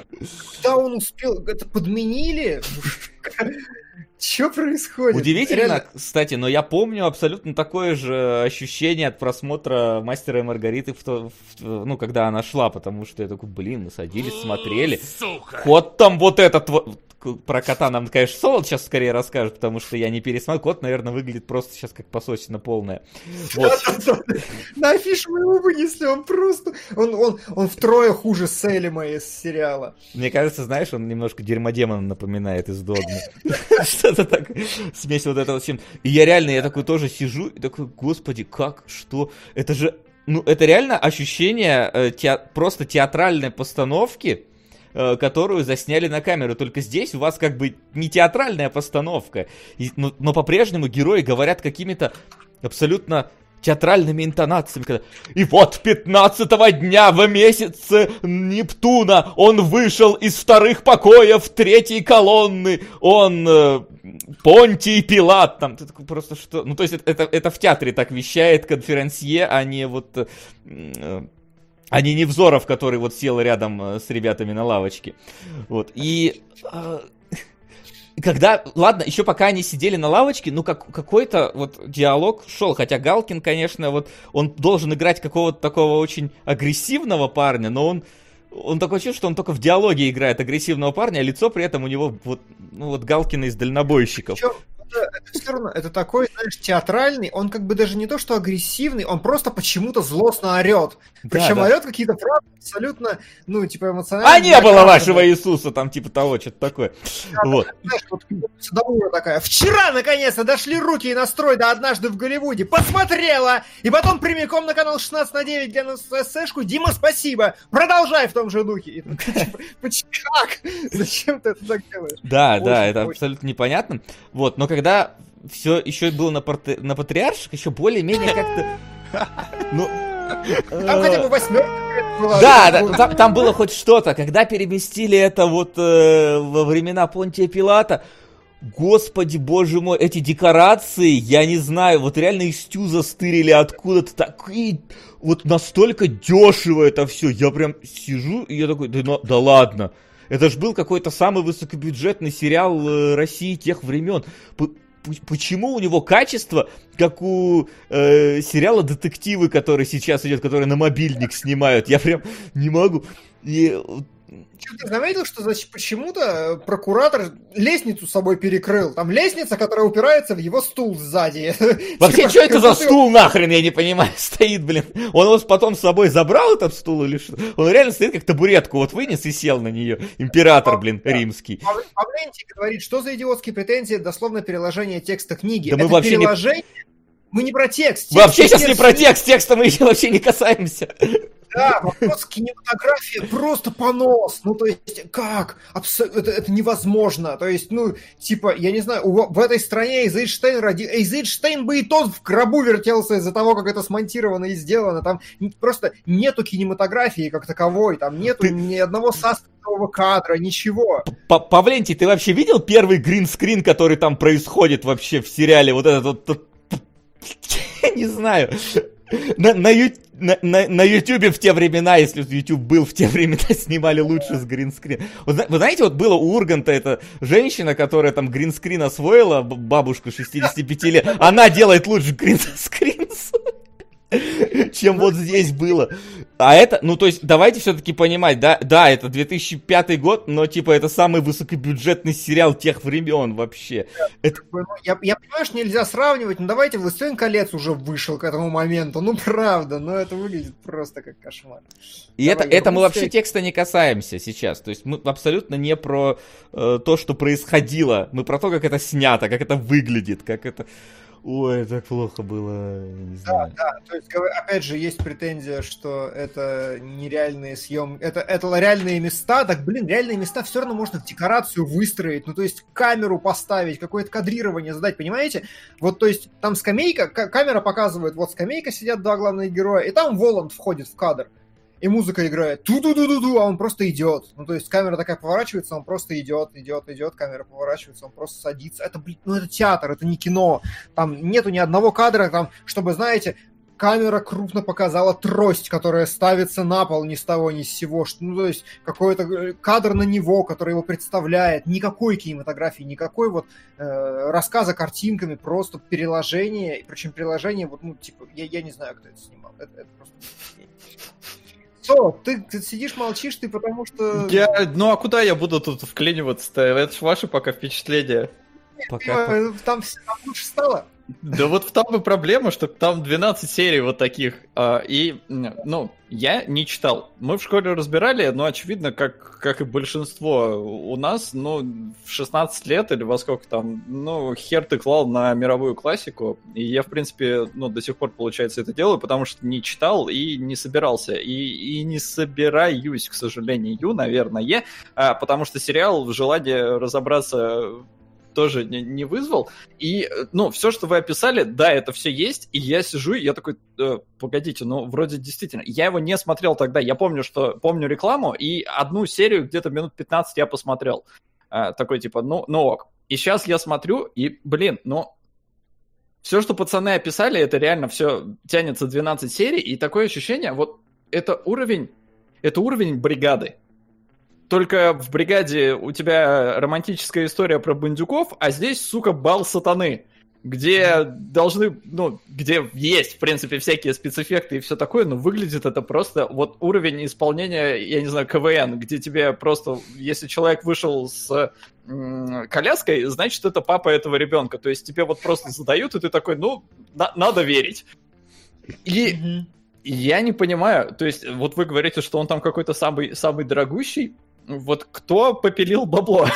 Когда он успел? Это подменили? Что происходит? Удивительно, реально. Кстати, но я помню абсолютно такое же ощущение от просмотра «Мастера и Маргариты», ну, когда она шла, потому что я такой, блин, мы садились, смотрели. Сука! Кот там вот этот... Про кота нам, конечно, Солод сейчас скорее расскажет, потому что я не пересмотрел. Кот, наверное, выглядит просто сейчас как пососина полная. На афишу мы его вынесли, он просто... Он втрое хуже Селима из сериала. Мне кажется, знаешь, он немножко дерьмодемона напоминает из Додна. Что-то так, смесь вот этого всем. И я реально, я такой тоже сижу, и такой, господи, как, что? Это же, ну, это реально ощущение просто театральной постановки, которую засняли на камеру. Только здесь у вас как бы не театральная постановка, но по-прежнему герои говорят какими-то абсолютно театральными интонациями, когда... И вот 15-го дня в месяце Нептуна он вышел из вторых покоев третьей колонны, он Понтий Пилат, там, ты такой просто что... Ну, то есть это в театре так вещает конферансье, а не вот... А не Невзоров, который вот сел рядом с ребятами на лавочке. Вот, и... Когда, ладно, еще пока они сидели на лавочке, ну, какой-то вот диалог шел, хотя Галкин, конечно, вот, он должен играть какого-то такого очень агрессивного парня, но он такое чувство, что он только в диалоге играет агрессивного парня, а лицо при этом у него вот, ну, вот Галкина из дальнобойщиков. Это все равно, это такой, знаешь, театральный, он как бы даже не то, что агрессивный, он просто почему-то злостно орет. Причем да. Орет какие-то фразы абсолютно, ну, типа эмоционально. А не было вашего Иисуса, там, типа того, что-то такое. Да, вот. Знаешь, вот садовая такая, вчера, наконец-то, дошли руки и настрой до «Однажды в Голливуде», посмотрела, и потом прямиком на канал 16:9 для нас эсэшку, Дима, спасибо, продолжай в том же духе. Как? Зачем ты это так делаешь? Да, да, это абсолютно непонятно. Вот, но когда все еще было на патриарших, еще более-менее как-то... Ну, там хотя бы восьмерка была. Да, там было хоть что-то. Когда переместили это вот во времена Понтия Пилата, господи, боже мой, эти декорации, я не знаю, вот реально из тюза стырили откуда-то, такие... Вот настолько дешево это все. Я прям сижу, и я такой, да ладно. Это же был какой-то самый высокобюджетный сериал России тех времен. Почему у него качество, как у сериала «Детективы», который сейчас идет, который на мобильник снимают? Я прям не могу. И... Ты заметил, что значит, почему-то прокуратор лестницу с собой перекрыл? Там лестница, которая упирается в его стул сзади. Вообще, что это за стул нахрен, я не понимаю, стоит, блин. Он вас потом с собой забрал, этот стул, или что? Он реально стоит, как табуретку вот вынес и сел на нее. Император, блин, римский. Павленти говорит, что за идиотские претензии, дословно переложение текста книги. Это переложение... Мы не про текст. Мы вообще сейчас не про текст, текста мы вообще не касаемся. Да, вопрос кинематографии просто понос. Ну, то есть, как? Это невозможно. То есть, ну, типа, я не знаю, в этой стране Эйзенштейн родился. Эйзенштейн бы и тот в гробу вертелся из-за того, как это смонтировано и сделано. Там просто нету кинематографии как таковой. Там нету ни одного састренного кадра, ничего. Павленти, ты вообще видел первый гринскрин, который там происходит вообще в сериале? Вот этот вот... Я не знаю... На Ютубе в те времена, если Ютуб был в те времена, снимали лучше с гринскрина. Вы знаете, вот было у Урганта эта женщина, которая там гринскрин освоила, бабушка 65 лет, она делает лучше гринскрин, чем вот здесь было. А это, ну то есть, давайте все-таки понимать, да, это 2005 год, но типа это самый высокобюджетный сериал тех времен вообще. Это... Я понимаю, что нельзя сравнивать, но давайте «Властелин колец» уже вышел к этому моменту, ну правда, но это выглядит просто как кошмар. И это мы вообще текста не касаемся сейчас, то есть мы абсолютно не про то, что происходило, мы про то, как это снято, как это выглядит, как это... Ой, так плохо было, не знаю. Да, то есть, опять же, есть претензия, что это нереальные съемки, это реальные места, так, блин, реальные места все равно можно в декорацию выстроить, ну, то есть, камеру поставить, какое-то кадрирование задать, понимаете? Вот, то есть, там скамейка, камера показывает, вот скамейка, сидят два главных героя, и там Воланд входит в кадр. И музыка играет ту-ду-ду-ду-ду, а он просто идет. Ну, то есть камера такая поворачивается, он просто идет, камера поворачивается, он просто садится. Это, блин, ну это театр, это не кино. Там нету ни одного кадра, там, чтобы, знаете, камера крупно показала трость, которая ставится на пол ни с того, ни с сего. Ну, то есть какой-то кадр на него, который его представляет. Никакой кинематографии, никакой вот рассказа картинками, просто переложение. Причем переложение, вот, ну, типа, я не знаю, кто это снимал. Это просто... Что? Ты сидишь, молчишь, ты потому что... Ну а куда я буду тут вклиниваться-то? Это ж ваши пока впечатления. Нет, пока. Там все лучше стало. Да вот там и проблема, что там 12 серий вот таких. И, ну, я не читал. Мы в школе разбирали, но, очевидно, как и большинство у нас, ну, в 16 лет или во сколько там, ну, хер ты клал на мировую классику. И я, в принципе, ну, до сих пор, получается, это делаю, потому что не читал и не собирался. И не собираюсь, к сожалению, наверное, потому что сериал в желании разобраться... тоже не вызвал. И, ну, все, что вы описали, да, это все есть, и я сижу, и я такой, погодите, ну, вроде действительно. Я его не смотрел тогда, я помню, что помню рекламу, и одну серию где-то минут 15 я посмотрел. Такой, типа, ну ок. И сейчас я смотрю, и, блин, ну, все, что пацаны описали, это реально все тянется 12 серий, и такое ощущение, вот это уровень бригады. Только в бригаде у тебя романтическая история про бандюков, а здесь, сука, бал сатаны, где должны, ну, где есть, в принципе, всякие спецэффекты и все такое, но выглядит это просто вот уровень исполнения, я не знаю, КВН, где тебе просто, если человек вышел с коляской, значит, это папа этого ребенка, то есть тебе вот просто задают, и ты такой, ну, надо верить. И я не понимаю, то есть вот вы говорите, что он там какой-то самый дорогущий, вот кто попилил бабло?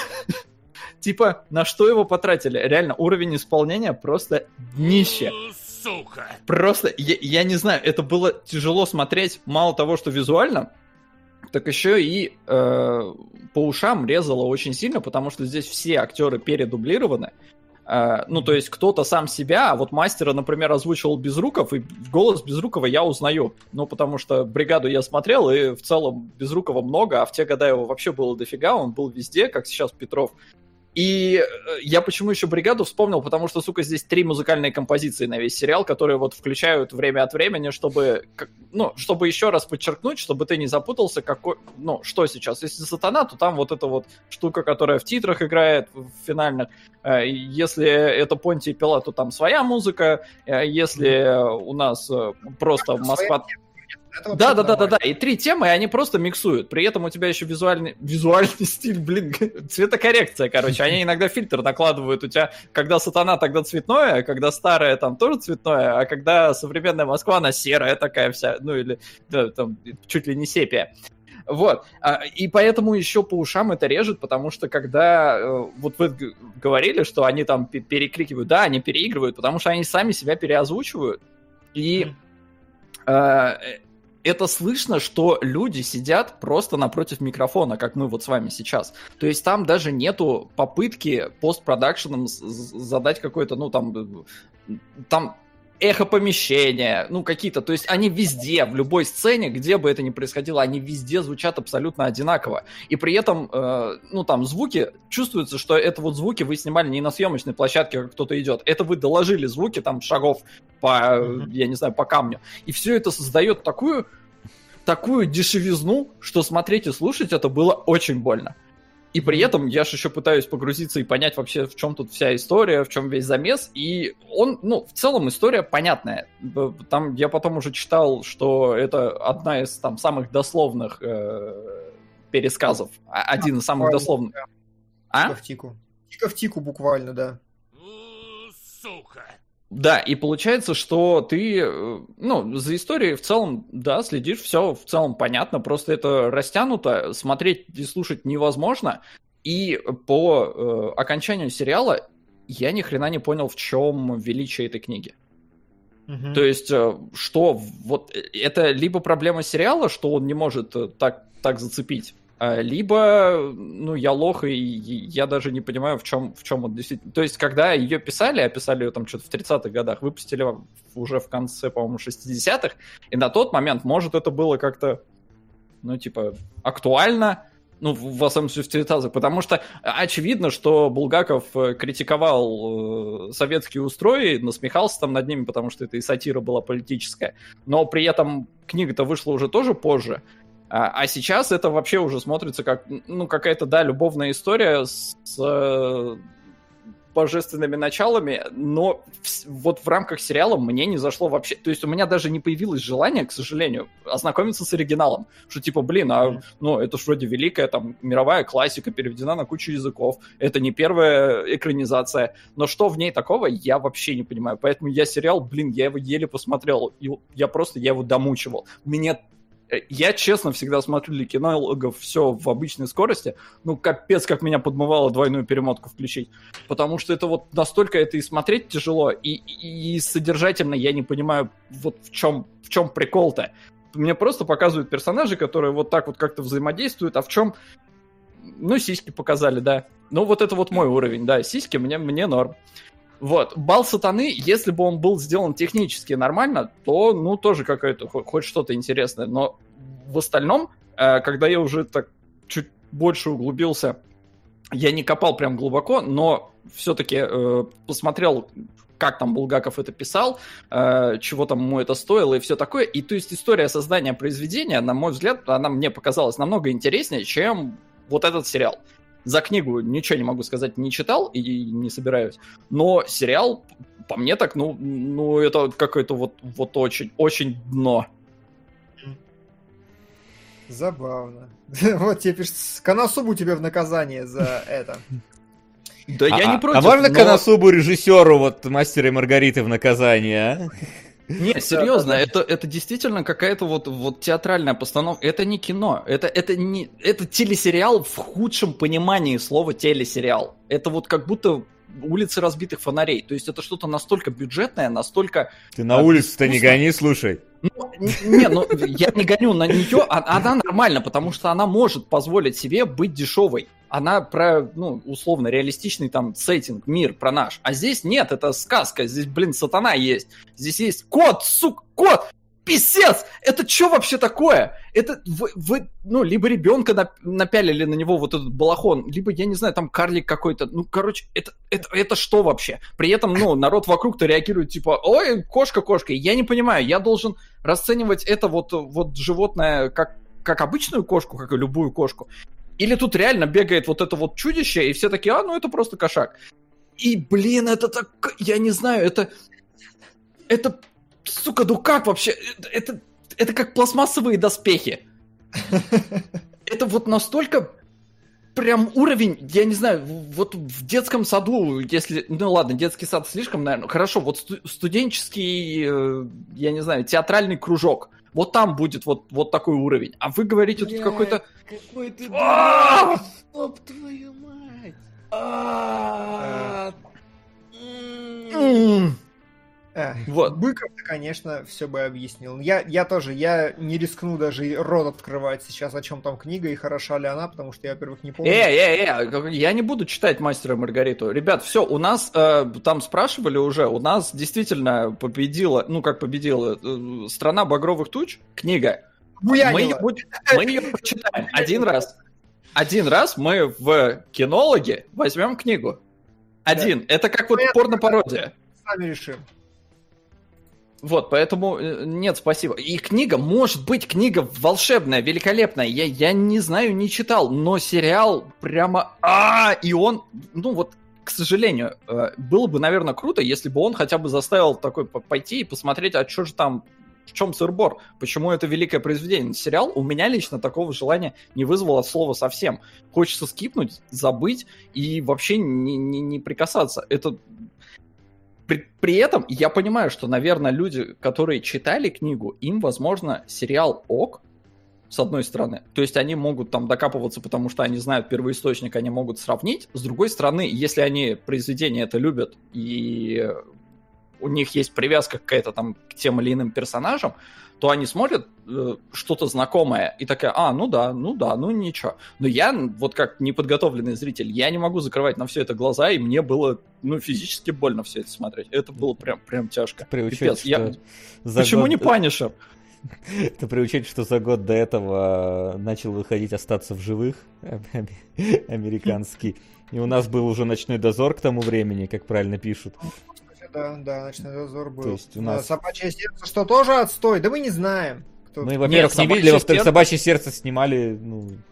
Типа, на что его потратили? Реально, уровень исполнения просто днище. Сука. Просто, я не знаю, это было тяжело смотреть, мало того, что визуально, так еще и по ушам резало очень сильно, потому что здесь все актеры передублированы. Ну, то есть кто-то сам себя, а вот мастера, например, озвучивал Безруков, и голос Безрукова я узнаю. Ну, потому что «Бригаду» я смотрел, и в целом Безрукова много, а в те годы его вообще было дофига, он был везде, как сейчас Петров. И я почему еще «Бригаду» вспомнил, потому что, сука, здесь 3 музыкальные композиции на весь сериал, которые вот включают время от времени, чтобы, ну, чтобы еще раз подчеркнуть, чтобы ты не запутался, какой, ну, что сейчас. Если «Сатана», то там вот эта вот штука, которая в титрах играет, в финальных. Если это Понтий и Пилат, то там своя музыка. Если у нас просто Москва... Да, и 3 темы, и они просто миксуют. При этом у тебя еще визуальный стиль, блин, цветокоррекция, короче. Они иногда фильтр накладывают. У тебя, когда «Сатана», тогда цветное, когда старое, там тоже цветное, а когда современная Москва, она серая такая вся, ну или да, там чуть ли не сепия. Вот. И поэтому еще по ушам это режет, потому что когда вот вы говорили, что они там перекрикивают, да, они переигрывают, потому что они сами себя переозвучивают. И это слышно, что люди сидят просто напротив микрофона, как мы вот с вами сейчас. То есть там даже нету попытки постпродакшеном задать какой-то, ну там эхо помещения, ну какие-то. То есть они везде, в любой сцене, где бы это ни происходило, они везде звучат абсолютно одинаково. И при этом, ну там звуки, чувствуется, что это вот звуки вы снимали не на съемочной площадке, как кто-то идет. Это вы доложили звуки там шагов по, я не знаю, по камню. И все это создает такую дешевизну, что смотреть и слушать это было очень больно. И при этом я же еще пытаюсь погрузиться и понять вообще, в чем тут вся история, в чем весь замес. И он, ну, в целом история понятная. Там я потом уже читал, что это одна из там самых дословных пересказов. Один из самых дословных. Тика в тику. Тика в тику буквально, да. Сука. Да, и получается, что ты, ну, за историей в целом, да, следишь, все в целом понятно, просто это растянуто, смотреть и слушать невозможно, и по окончанию сериала я ни хрена не понял, в чем величие этой книги. Угу. То есть, что вот это либо проблема сериала, что он не может так зацепить, либо, ну, я лох, и я даже не понимаю, в чем он действительно... То есть, когда ее писали ее там что-то в 30-х годах, выпустили уже в конце, по-моему, 60-х, и на тот момент, может, это было как-то, ну, типа, актуально, ну, в особенности в 30-х, потому что очевидно, что Булгаков критиковал советские устрои, насмехался там над ними, потому что это и сатира была политическая, но при этом книга-то вышла уже тоже позже. А сейчас это вообще уже смотрится как, ну, какая-то, да, любовная история с божественными началами, но вот в рамках сериала мне не зашло вообще. То есть у меня даже не появилось желания, к сожалению, ознакомиться с оригиналом. Что типа, блин, ну, это ж вроде великая там мировая классика, переведена на кучу языков, это не первая экранизация. Но что в ней такого, я вообще не понимаю. Поэтому я сериал, блин, я его еле посмотрел, и я его домучивал. Я, честно, всегда смотрю для кинологов все в обычной скорости. Ну, капец, как меня подмывало двойную перемотку включить. Потому что это вот настолько это и смотреть тяжело, и содержательно я не понимаю, вот в чем прикол-то. Мне просто показывают персонажи, которые вот так вот как-то взаимодействуют, а в чем... Ну, сиськи показали, да. Ну, вот это вот мой уровень, да. Сиськи мне норм. Вот. Бал сатаны, если бы он был сделан технически нормально, то, ну, тоже какое-то, хоть что-то интересное. Но в остальном, когда я уже так чуть больше углубился, я не копал прям глубоко, но все-таки посмотрел, как там Булгаков это писал, чего там ему это стоило и все такое. И то есть история создания произведения, на мой взгляд, она мне показалась намного интереснее, чем вот этот сериал. За книгу ничего не могу сказать, не читал и не собираюсь, но сериал, по мне так, ну это какое-то вот очень, очень дно. Забавно. Вот тебе пишут, Коносубу у тебя в наказание за это. Да я не против. А можно Коносубу режиссеру вот «Мастера и Маргариты» в наказание, а? Нет, серьезно, это действительно какая-то вот театральная постановка. Это не кино, это телесериал в худшем понимании слова телесериал. Это вот как будто улицы разбитых фонарей. То есть это что-то настолько бюджетное, настолько... Ты на улицу-то не гони, слушай. Ну, ну я не гоню на нее, она нормальна, потому что она может позволить себе быть дешевой. Она про, ну, условно, реалистичный там сеттинг, мир, про наш. А здесь нет, это сказка, здесь, блин, сатана есть. Здесь есть кот, кот, писец! Это что вообще такое? Это вы ну, либо ребенка напялили на него вот этот балахон, либо, я не знаю, там карлик какой-то. Ну, короче, это что вообще? При этом, ну, народ вокруг-то реагирует типа, ой, кошка, кошка. Я не понимаю, я должен расценивать это вот животное как обычную кошку, как и любую кошку. Или тут реально бегает вот это вот чудище, и все такие, ну это просто кошак. И, блин, это так... Я не знаю, это, сука, ну как вообще? Это как пластмассовые доспехи. Это вот настолько прям уровень, я не знаю, вот в детском саду, если... Ну ладно, детский сад слишком, наверное. Хорошо, вот студенческий, я не знаю, театральный кружок. Вот там будет вот такой уровень. А вы говорите, тут какой-то... Какой ты дурак! Оп, твою мать! Вот. Быков-то, конечно, все бы объяснил. Я тоже, я не рискну даже рот открывать сейчас, о чем там книга и хороша ли она, потому что я, во-первых, не помню. Я не буду читать «Мастера и Маргариту». Ребят, все, у нас, там спрашивали уже, у нас действительно победила, ну как победила, «Страна багровых туч», книга. Мы ее прочитаем один раз. Один раз мы в кинологе возьмем книгу. Один. Это как вот порно-пародия. Сами решим. Вот, поэтому нет, спасибо. И книга, может быть, книга волшебная, великолепная. Я не знаю, не читал, но сериал прямо... И он, ну вот, к сожалению, было бы, наверное, круто, если бы он хотя бы заставил такой пойти и посмотреть, а что же там, в чем сыр-бор, почему это великое произведение. Сериал у меня лично такого желания не вызвало от слова совсем. Хочется скипнуть, забыть и вообще не прикасаться. Это... При этом я понимаю, что, наверное, люди, которые читали книгу, им, возможно, сериал ок, с одной стороны. То есть они могут там докапываться, потому что они знают первоисточник, они могут сравнить. С другой стороны, если они произведение это любят, и у них есть привязка какая-то там к тем или иным персонажам, то они смотрят что-то знакомое и такая, ну да, ну ничего. Но я, вот как неподготовленный зритель, я не могу закрывать на все это глаза, и мне было, ну, физически больно все это смотреть. Это было прям тяжко. Пипец. Почему не Панишер? Это при учете, что за год до этого начал выходить «Остаться в живых» американский. И у нас был уже «Ночной дозор» к тому времени, как правильно пишут. Да, «Ночной дозор» был. То есть у нас... «Собачье сердце», что тоже отстой? Да мы не знаем. Кто... Мы, во-первых, не видели, во-вторых, «Собачье сердце» снимали...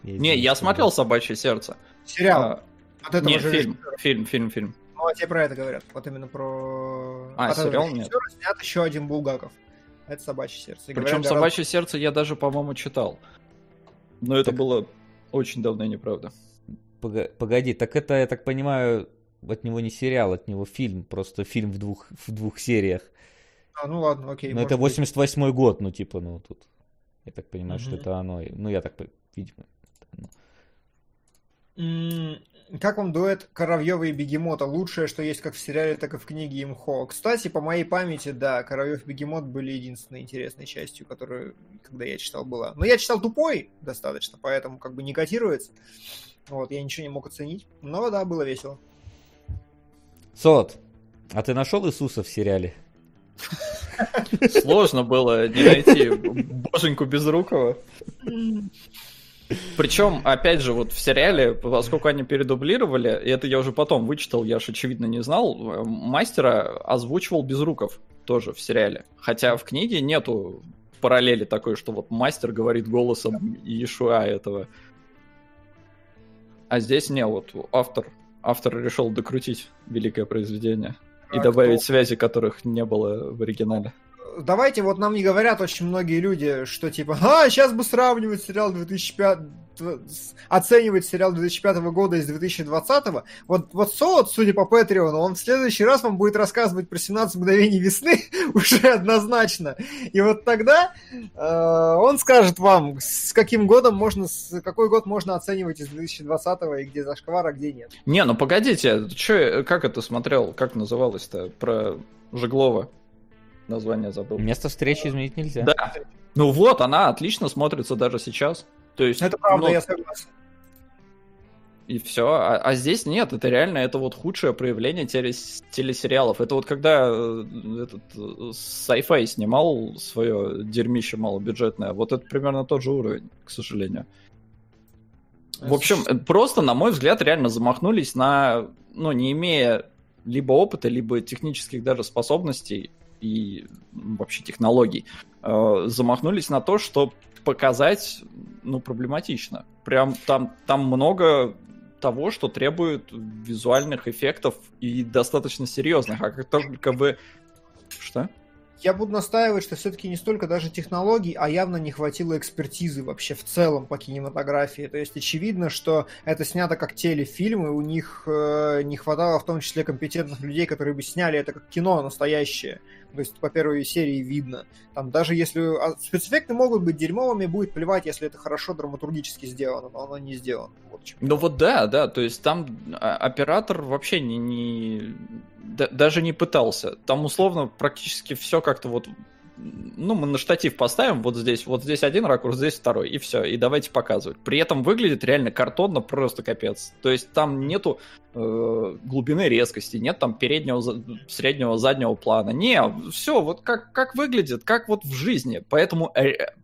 я смотрел «Собачье сердце». Сериал? От этого нет, фильм. Ну, а тебе про это говорят. Вот именно про... А, сериал нет. Снят еще один Булгаков. Это «Собачье сердце». И причем «Собачье сердце» я даже, по-моему, читал. Но это было очень давно и неправда. Погоди, так это, я так понимаю... От него не сериал, от него фильм. Просто фильм в двух сериях. А, ну ладно, окей. Но это 88-й год, тут. Я так понимаю, что это оно. Ну, я так, видимо, это оно. Как вам дуэт Коровьева и Бегемота? Лучшее, что есть как в сериале, так и в книге МХО. Кстати, по моей памяти, да, Коровьев и Бегемот были единственной интересной частью, которую, когда я читал, была. Но я читал тупой достаточно, поэтому как бы не котируется. Вот, я ничего не мог оценить, но да, было весело. Сот, а ты нашел Иисуса в сериале? Сложно было не найти боженьку Безрукова. Причем, опять же, вот в сериале, поскольку они передублировали, и это я уже потом вычитал, я же, очевидно, не знал, мастера озвучивал Безруков тоже в сериале. Хотя в книге нету параллели такой, что вот мастер говорит голосом Иешуа этого. А здесь не, вот автор решил докрутить великое произведение и добавить связи, которых не было в оригинале. Давайте, вот нам не говорят очень многие люди, что типа, сейчас бы сравнивать сериал 2005, оценивать сериал 2005 года из 2020-го. Вот Солод, судя по Патреону, он в следующий раз вам будет рассказывать про 17 мгновений весны уже однозначно. И вот тогда он скажет вам, с каким годом можно, какой год можно оценивать из 2020-го и где зашквар, а где нет. Не, ну погодите, как это смотрел, как называлось-то, про Жеглова? Название забыл. Место встречи изменить нельзя. Да. Ну вот, она отлично смотрится даже сейчас. То есть, это правда, я согласен. И все. А здесь нет, это реально, это вот худшее проявление телесериалов. Это вот когда этот Sci-Fi снимал свое дерьмище малобюджетное, вот это примерно тот же уровень, к сожалению. В общем, просто, на мой взгляд, реально замахнулись на, ну, не имея либо опыта, либо технических даже способностей, и вообще технологий, замахнулись на то, что показать, ну, проблематично. Прям там много того, что требует визуальных эффектов и достаточно серьезных. А как только вы... Что? Я буду настаивать, что все-таки не столько даже технологий, а явно не хватило экспертизы вообще в целом по кинематографии. То есть очевидно, что это снято как телефильм, и у них не хватало в том числе компетентных людей, которые бы сняли это как кино настоящее. То есть по первой серии видно. Там даже если... Спецэффекты могут быть дерьмовыми, будет плевать, если это хорошо драматургически сделано, но оно не сделано. Вот ну вот да, то есть там оператор вообще не... даже не пытался. Там условно практически все как-то вот... Ну, мы на штатив поставим, вот здесь один ракурс, здесь второй, и все, и давайте показывать. При этом выглядит реально картонно, просто капец. То есть там нету глубины резкости, нет там переднего, среднего, заднего плана. Не, все, вот как выглядит, как вот в жизни. Поэтому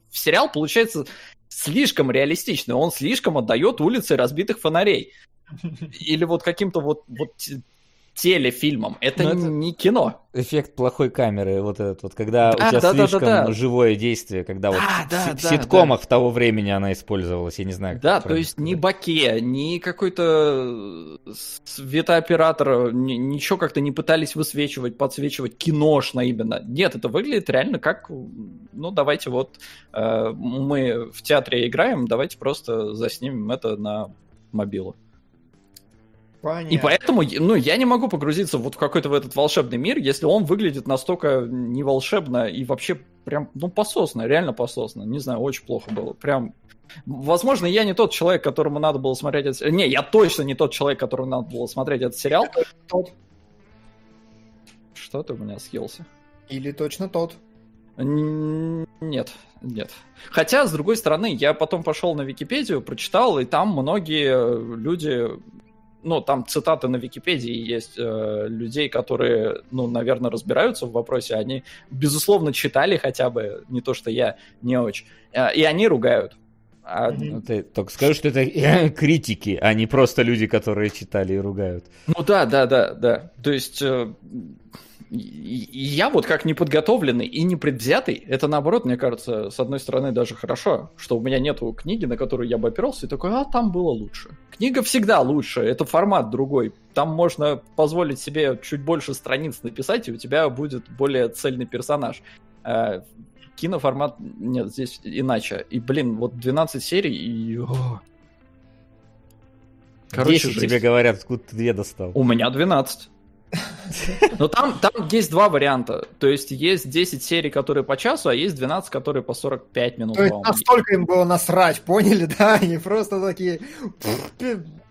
сериал получается слишком реалистичный, он слишком отдает улице разбитых фонарей. Или вот каким-то вот телефильмом. Это не кино. Эффект плохой камеры, вот этот вот, когда у тебя слишком живое действие, когда в ситкомах того времени она использовалась, я не знаю. Да, то есть ни боке, ни какой-то светооператор, ничего как-то не пытались высвечивать, подсвечивать киношно именно. Нет, это выглядит реально как, ну давайте вот мы в театре играем, давайте просто заснимем это на мобилу. Понятно. И поэтому, ну, я не могу погрузиться вот в какой-то в этот волшебный мир, если он выглядит настолько неволшебно и вообще прям, ну, пососно, реально пососно. Не знаю, очень плохо было. Прям, возможно, я не тот человек, которому надо было смотреть этот сериал. Не, я точно не тот человек, которому надо было смотреть этот сериал. Что ты у меня съелся? Или точно тот. Нет. Хотя, с другой стороны, я потом пошел на Википедию, прочитал, и там многие люди... Ну, там цитаты на Википедии есть людей, которые, ну, наверное, разбираются в вопросе. Они, безусловно, читали хотя бы, не то что я, не очень. И они ругают. Ну, ты только скажи, что это критики, а не просто люди, которые читали и ругают. Ну, да. То есть... Я вот как неподготовленный и непредвзятый, это наоборот, мне кажется, с одной стороны даже хорошо, что у меня нету книги, на которую я бы опирался, и такой, там было лучше. Книга всегда лучше, это формат другой, там можно позволить себе чуть больше страниц написать, и у тебя будет более цельный персонаж. Киноформат, нет, здесь иначе. И, блин, вот 12 серий, и... 10 тебе говорят, откуда ты 2 достал. У меня 12. Но там есть два варианта. То есть есть 10 серий, которые по часу, а есть 12, которые по 45 минут. То есть настолько им было насрать, поняли, да? Они просто такие,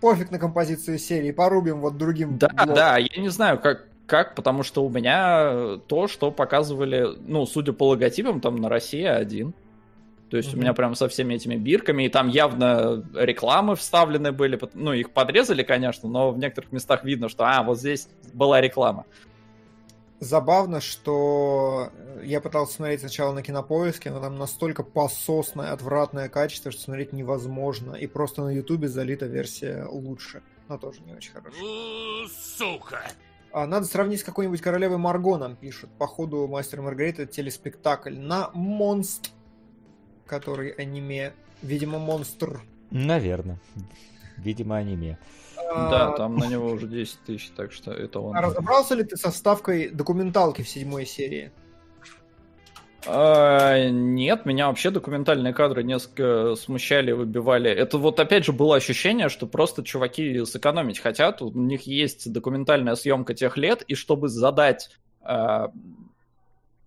пофиг на композицию серии, порубим вот другим. Да, блоком. Да, я не знаю, как, потому что у меня то, что показывали, ну, судя по логотипам, там на Россия 1. То есть у меня прям со всеми этими бирками, и там явно рекламы вставлены были, ну, их подрезали, конечно, но в некоторых местах видно, что, вот здесь была реклама. Забавно, что я пытался смотреть сначала на Кинопоиске, но там настолько пососное, отвратное качество, что смотреть невозможно, и просто на Ютубе залита версия лучше, но тоже не очень хорошая. Сука! Надо сравнить с какой-нибудь «Королевой Марго», нам пишут. Походу, «Мастер и Маргарита» — телеспектакль на монстр, который аниме. Видимо, монстр. Наверное. Видимо, аниме. Да, там на него уже 10 тысяч, так что это он. А разобрался ли ты со вставкой документалки в 7 серии? Нет, меня вообще документальные кадры несколько смущали, выбивали. Это вот опять же было ощущение, что просто чуваки сэкономить хотят. У них есть документальная съемка тех лет, и чтобы задать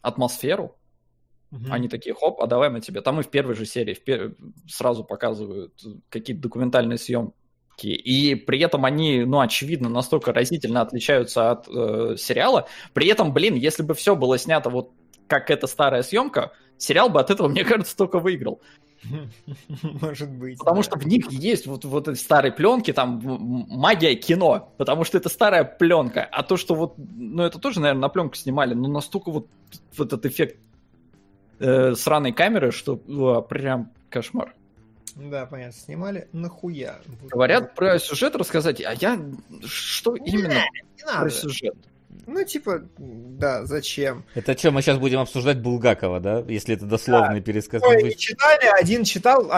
атмосферу, они такие, хоп, а давай мы тебе. Там и в первой же серии сразу показывают какие-то документальные съемки. И при этом они, очевидно, настолько разительно отличаются от сериала. При этом, если бы все было снято вот как эта старая съемка, сериал бы от этого, мне кажется, только выиграл. Может быть. Потому что в них есть вот эти старые пленки, там магия кино, потому что это старая пленка. А то, что это тоже, наверное, на пленку снимали, но настолько этот эффект сраной камеры, что прям кошмар. Да, понятно, снимали нахуя. Говорят про сюжет рассказать, а я что именно про сюжет? Зачем? Это что, мы сейчас будем обсуждать Булгакова, да? Если это дословный пересказ. Трое не читали, один читал,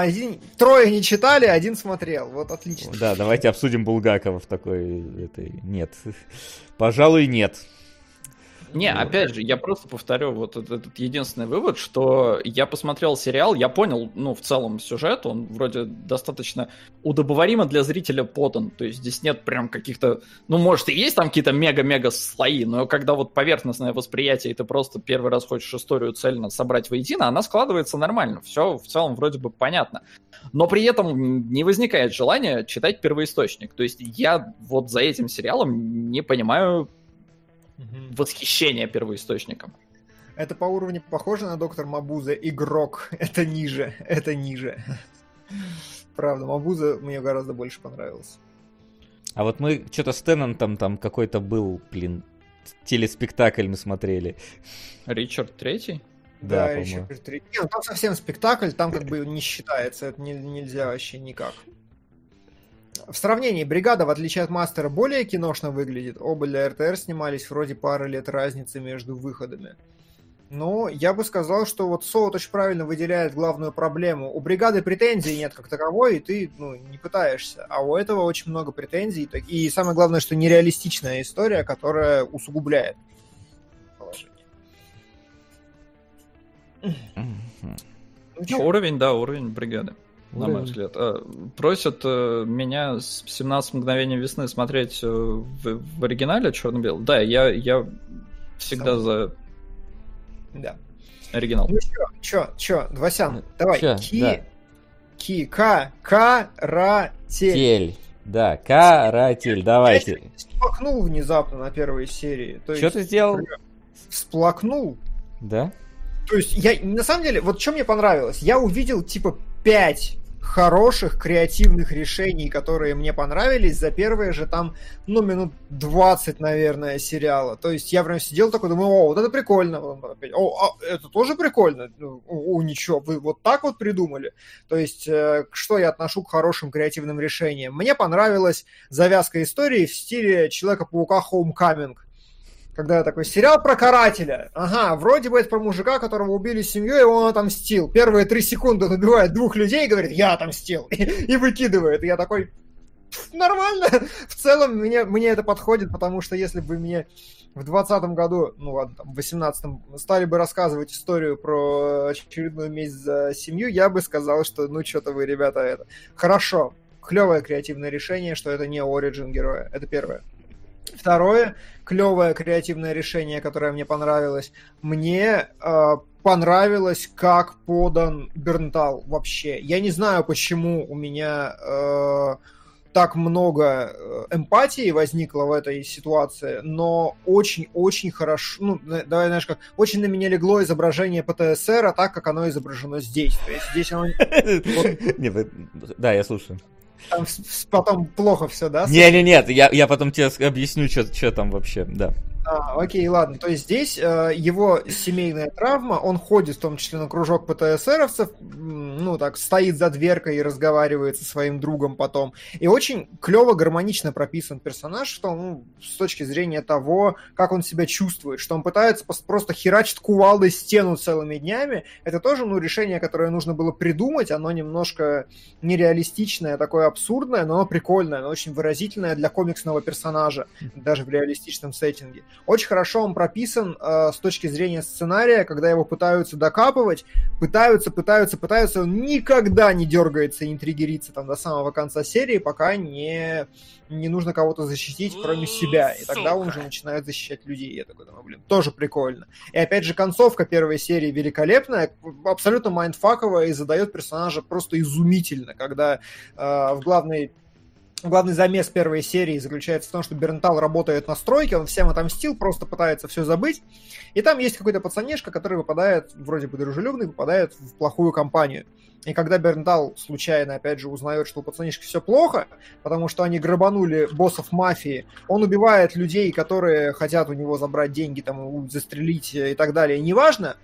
трое не читали, один смотрел. Вот отлично. Да, давайте обсудим Булгакова в такой... Нет. Пожалуй, нет. Не, опять же, я просто повторю вот этот единственный вывод, что я посмотрел сериал, я понял, в целом сюжет, он вроде достаточно удобоваримо для зрителя подан, то есть здесь нет прям каких-то, может и есть там какие-то мега-мега слои, но когда поверхностное восприятие, и ты просто первый раз хочешь историю цельно собрать воедино, она складывается нормально, все в целом вроде бы понятно, но при этом не возникает желания читать первоисточник, то есть я за этим сериалом не понимаю восхищение первоисточником. Это по уровню похоже на «Доктор Мабузе», «Игрок». Это ниже. Правда, Мабузе мне гораздо больше понравился. А вот мы что-то с Теннантом там какой-то был, телеспектакль мы смотрели. Ричард Третий? Да, Ричард Третий. Нет, там совсем спектакль, там как бы не считается, это нельзя вообще никак. В сравнении, «Бригада», в отличие от «Мастера», более киношно выглядит. Оба для РТР снимались, вроде пары лет разницы между выходами. Но я бы сказал, что Солод очень правильно выделяет главную проблему. У «Бригады» претензий нет как таковой, и ты не пытаешься. А у этого очень много претензий. И самое главное, что нереалистичная история, которая усугубляет положение. Уровень «Бригады». На мой взгляд. Просят меня с 17 мгновений весны смотреть в оригинале черно-белый. Да, я всегда за оригинал. Ну чё, Васян, давай. Каратель. Да, каратель, давайте. Я всплакнул внезапно на первой серии. Что ты сделал? Всплакнул. Да. То есть я, на самом деле, что мне понравилось, я увидел 5 хороших креативных решений, которые мне понравились за первые же там, минут 20, наверное, сериала. То есть я прям сидел такой, думаю, вот это прикольно. Это тоже прикольно. Ничего, вы так придумали. То есть, что я отношу к хорошим креативным решениям? Мне понравилась завязка истории в стиле Человека-паука Homecoming. Когда я такой, сериал про карателя. Ага, вроде бы это про мужика, которого убили семью, и он отомстил. Первые 3 секунды он убивает 2 людей и говорит, я отомстил. И выкидывает. И я такой, нормально. В целом мне это подходит, потому что если бы мне в 20-м году, в 18-м, стали бы рассказывать историю про очередную месть за семью, я бы сказал, что что-то вы, ребята, это... Хорошо. Клевое креативное решение, что это не оригин героя. Это первое. Второе, клевое креативное решение, которое мне понравилось. Мне понравилось, как подан Бернтал вообще. Я не знаю, почему у меня так много эмпатии возникло в этой ситуации, но очень-очень хорошо, ну, давай, знаешь, как, очень на меня легло изображение ПТСР, так, как оно изображено здесь. То есть здесь оно... Да, я слушаю. Там потом плохо все, да? Не-не-нет, я потом тебе объясню, что там вообще, да. Окей, ладно. То есть здесь его семейная травма, он ходит в том числе на кружок ПТСРовцев, ну так, стоит за дверкой и разговаривает со своим другом потом. И очень клево, гармонично прописан персонаж, что, ну, с точки зрения того, как он себя чувствует, что он пытается просто херачить кувалдой стену целыми днями. Это тоже, ну, решение, которое нужно было придумать, оно немножко нереалистичное, такое абсурдное, но оно прикольное, оно очень выразительное для комиксного персонажа, даже в реалистичном сеттинге. Очень хорошо он прописан с точки зрения сценария, когда его пытаются докапывать, пытаются, он никогда не дергается и не триггерится там до самого конца серии, пока не нужно кого-то защитить, кроме себя. И тогда он уже начинает защищать людей. Я такой думаю, блин, тоже прикольно. И опять же, концовка первой серии великолепная, абсолютно майндфаковая, и задает персонажа просто изумительно, когда главный замес первой серии заключается в том, что Бернтал работает на стройке, он всем отомстил, просто пытается все забыть. И там есть какой-то пацанешка, который попадает, вроде бы дружелюбный, попадает в плохую компанию. И когда Бернтал случайно, опять же, узнает, что у пацанишки все плохо, потому что они грабанули боссов мафии, он убивает людей, которые хотят у него забрать деньги, там, застрелить и так далее, неважно.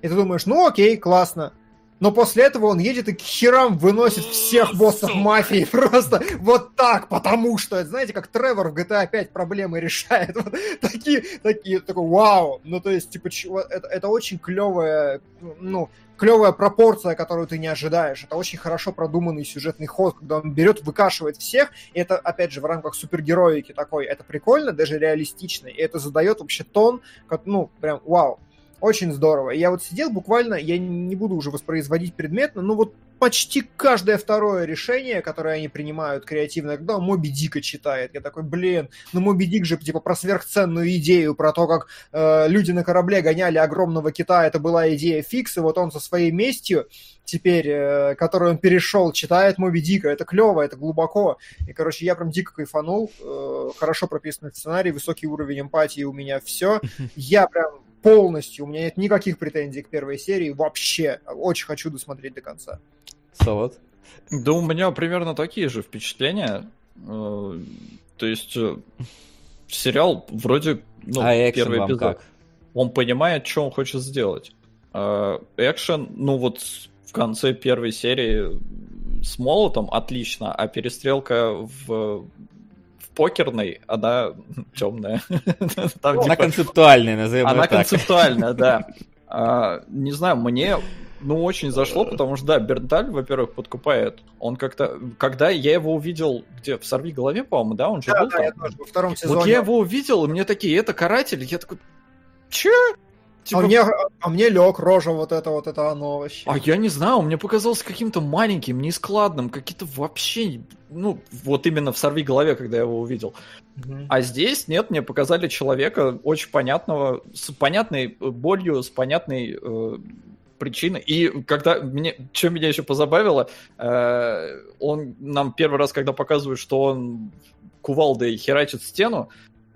И ты думаешь, ну окей, классно. Но после этого он едет и к херам выносит всех боссов мафии просто вот так, потому что, это, знаете, как Тревор в GTA 5 проблемы решает. Вот, такой, вау! Ну, то есть, типа, это очень клевая, ну, клевая пропорция, которую ты не ожидаешь. Это очень хорошо продуманный сюжетный ход, когда он берет, выкашивает всех. И это, опять же, в рамках супергероики такой. Это прикольно, даже реалистично. И это задает вообще тон, как, ну, прям вау. Очень здорово. Я вот сидел буквально, я не буду уже воспроизводить предметно, но вот почти каждое второе решение, которое они принимают креативно, когда Моби Дика читает, я такой, блин, ну Моби Дик же типа про сверхценную идею, про то, как люди на корабле гоняли огромного кита, это была идея Фикса, вот он со своей местью теперь, которую он перешел, читает Моби Дика, это клево, это глубоко, и, короче, я прям дико кайфанул, хорошо прописанный сценарий, высокий уровень эмпатии у меня все, я прям полностью. У меня нет никаких претензий к первой серии вообще. Очень хочу досмотреть до конца. Салат. Да у меня примерно такие же впечатления. То есть сериал вроде... Ну, первый экшен эпизод. Он понимает, что он хочет сделать. Экшен, ну вот в конце первой серии с молотом отлично, а перестрелка покерной, она темная. Там, она типа, концептуальная, назовем так. Она концептуальная, да. Не знаю, мне очень зашло, потому что, да, Бернталь, во-первых, подкупает. Он как-то... Когда я его увидел, где? В «Сорвиголове», по-моему, да? Он же был там? Да, я тоже, во втором сезоне. Вот я его увидел, и мне такие, это каратель. Я такой, че? Типа... А мне лег рожа вот это оно вообще. А я не знаю, он мне показался каким-то маленьким, нескладным, какие-то вообще... Ну, вот именно в «Сорвиголове», когда я его увидел. Mm-hmm. А здесь, нет, мне показали человека очень понятного, с понятной болью, с понятной причиной. И когда... Что меня еще позабавило, он нам первый раз, когда показывают, что он кувалдой херачит стену,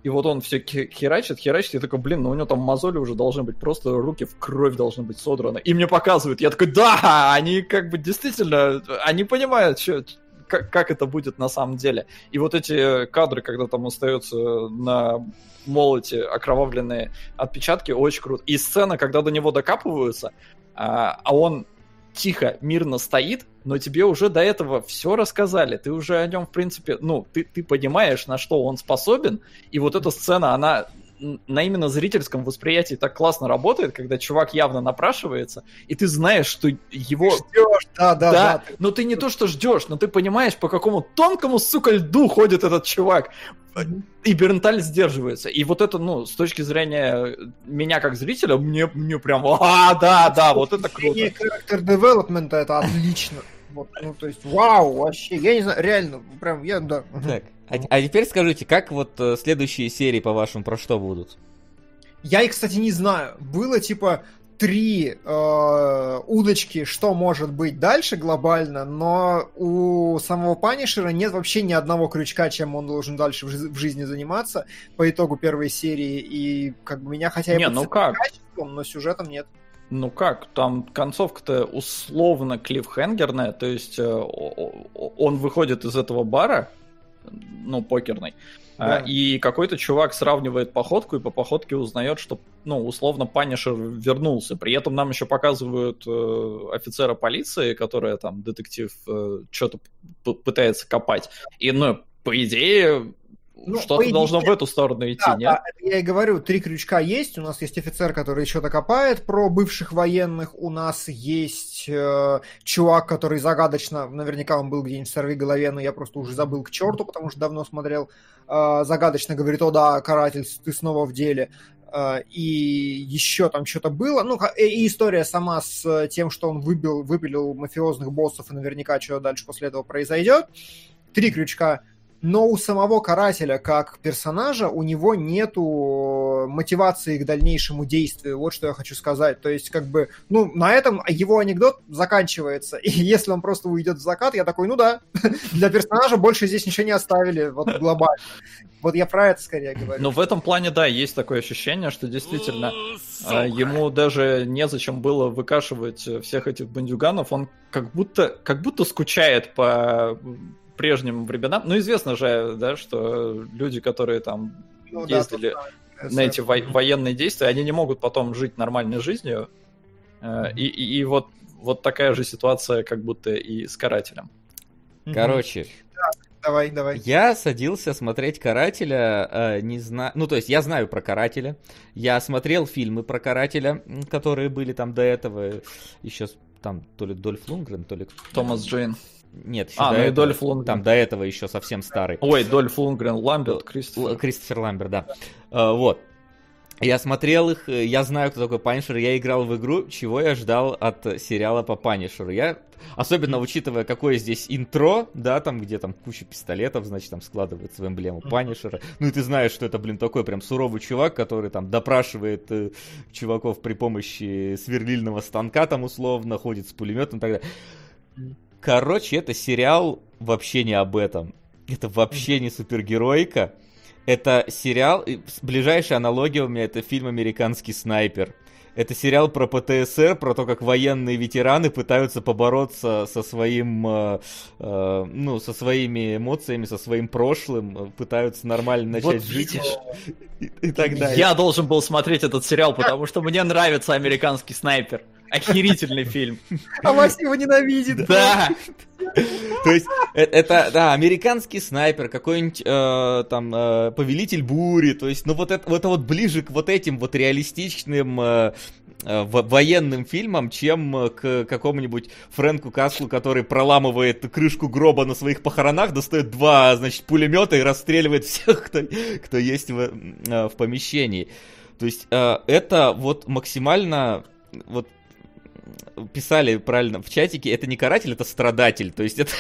и вот он все херачит, и такой, блин, ну у него там мозоли уже должны быть, просто руки в кровь должны быть содраны. И мне показывают, я такой, да, они как бы действительно, они понимают, как это будет на самом деле. И вот эти кадры, когда там остаются на молоте окровавленные отпечатки, очень круто. И сцена, когда до него докапываются, а он тихо, мирно стоит, но тебе уже до этого все рассказали, ты уже о нем, в принципе, ну, ты понимаешь, на что он способен, и вот эта сцена, она на именно зрительском восприятии так классно работает, когда чувак явно напрашивается, и ты знаешь, что его... Ждешь, да. Но ты не то, что ждешь, но ты понимаешь, по какому тонкому, сука, льду ходит этот чувак. И Бернталь сдерживается. И вот это, ну, с точки зрения меня как зрителя, мне прям... Да, вот это круто. Character development это отлично. Вот, ну, то есть, вау, вообще, я не знаю, реально, прям, я, да. Так, а теперь скажите, как вот следующие серии, по-вашему, про что будут? Я их, кстати, не знаю. Было, типа, три удочки, что может быть дальше глобально, но у самого Панишера нет вообще ни одного крючка, чем он должен дальше в жизни заниматься по итогу первой серии, и как бы меня хотя и подцепили качеством, но сюжетом нет. Ну как, там концовка-то условно клиффхенгерная, то есть он выходит из этого бара, ну, покерный, да. И какой-то чувак сравнивает походку, и по походке узнает, что, ну, условно, Панишер вернулся. При этом нам еще показывают офицера полиции, которая там, детектив, что-то пытается копать. И, ну, по идее... Ну, что-то должно в эту сторону идти, да, нет? Да, я и говорю, три крючка есть. У нас есть офицер, который что-то копает про бывших военных. У нас есть чувак, который загадочно... Наверняка он был где-нибудь в «Сорвиголове», но я просто уже забыл к черту, потому что давно смотрел. Загадочно говорит: «О да, каратель, ты снова в деле». И еще там что-то было. Ну, и история сама с тем, что он выпилил мафиозных боссов, и наверняка что дальше после этого произойдет. Три крючка. Но у самого карателя, как персонажа, у него нету мотивации к дальнейшему действию. Вот что я хочу сказать. То есть, как бы, ну, на этом его анекдот заканчивается. И если он просто уйдет в закат, я такой, ну да, для персонажа больше здесь ничего не оставили, вот глобально. Вот я про это скорее говорю. Но в этом плане, да, есть такое ощущение, что действительно ему даже незачем было выкашивать всех этих бандюганов. Он как будто скучает по... прежним временам. Ну, известно же, да, что люди, которые там ездили на эти военные действия, они не могут потом жить нормальной жизнью. И вот такая же ситуация как будто и с «Карателем». Короче... Давай. Я садился смотреть «Карателя», не знаю... Ну, то есть, я знаю про «Карателя». Я смотрел фильмы про «Карателя», которые были там до этого. Еще там то ли Дольф Лундгрен, то ли... Томас Джейн. Нет, еще до этого, Дольф Лундгрен. Там до этого еще совсем старый. Ой, Дольф Лундгрен, Ламберт, Кристофер Ламберт, да. Вот. Я смотрел их, я знаю, кто такой Панишер, я играл в игру, чего я ждал от сериала по Панишеру. Я, особенно учитывая, какое здесь интро, да, там, где там куча пистолетов, значит, там складывается в эмблему Панишера. Ну и ты знаешь, что это, блин, такой прям суровый чувак, который там допрашивает чуваков при помощи сверлильного станка, там, условно, ходит с пулеметом и так далее. Короче, это сериал вообще не об этом. Это вообще не супергеройка. Это сериал... Ближайшая аналогия у меня — это фильм «Американский снайпер». Это сериал про ПТСР, про то, как военные ветераны пытаются побороться со своими эмоциями, со своим прошлым, пытаются нормально начать жить. И так далее. Я должен был смотреть этот сериал, потому что мне нравится «Американский снайпер». Охерительный фильм. А Вася его ненавидит. Да. То есть, это, да, «Американский снайпер», какой-нибудь там «Повелитель бури», то есть, ну, вот это вот ближе к вот этим вот реалистичным военным фильмам, чем к какому-нибудь Фрэнку Каслу, который проламывает крышку гроба на своих похоронах, достает два, значит, пулемета и расстреливает всех, кто есть в помещении. То есть, это вот максимально, вот, писали правильно в чатике, это не «Каратель», это «Страдатель». То есть это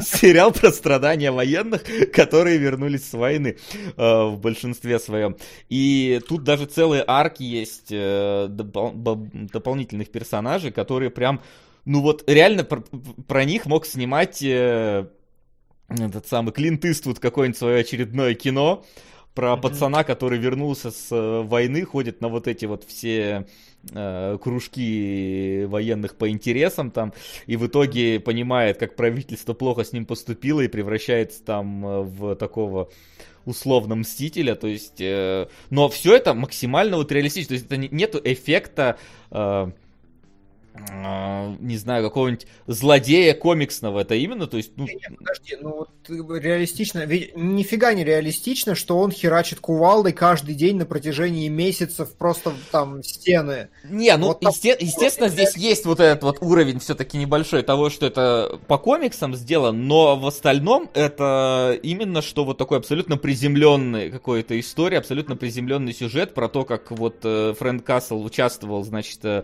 сериал про страдания военных, которые вернулись с войны в большинстве своем. И тут даже целые арки есть дополнительных персонажей, которые прям, ну вот реально про них мог снимать этот самый Клинт Иствуд какое-нибудь свое очередное кино про пацана, который вернулся с войны, ходит на вот эти вот все кружки военных по интересам там, и в итоге понимает, как правительство плохо с ним поступило, и превращается там в такого условно мстителя, то есть... Но все это максимально вот реалистично, то есть это нету эффекта... не знаю, какого-нибудь злодея комиксного, это именно, то есть... Ну... Нет, подожди, вот реалистично, ведь нифига не реалистично, что он херачит кувалдой каждый день на протяжении месяцев просто там стены. Не, ну, вот там... естественно, здесь есть вот этот вот уровень все-таки небольшой того, что это по комиксам сделано, но в остальном это именно что вот такой абсолютно приземленный какой-то история, абсолютно приземленный сюжет про то, как вот Фрэнк Касл участвовал, значит, где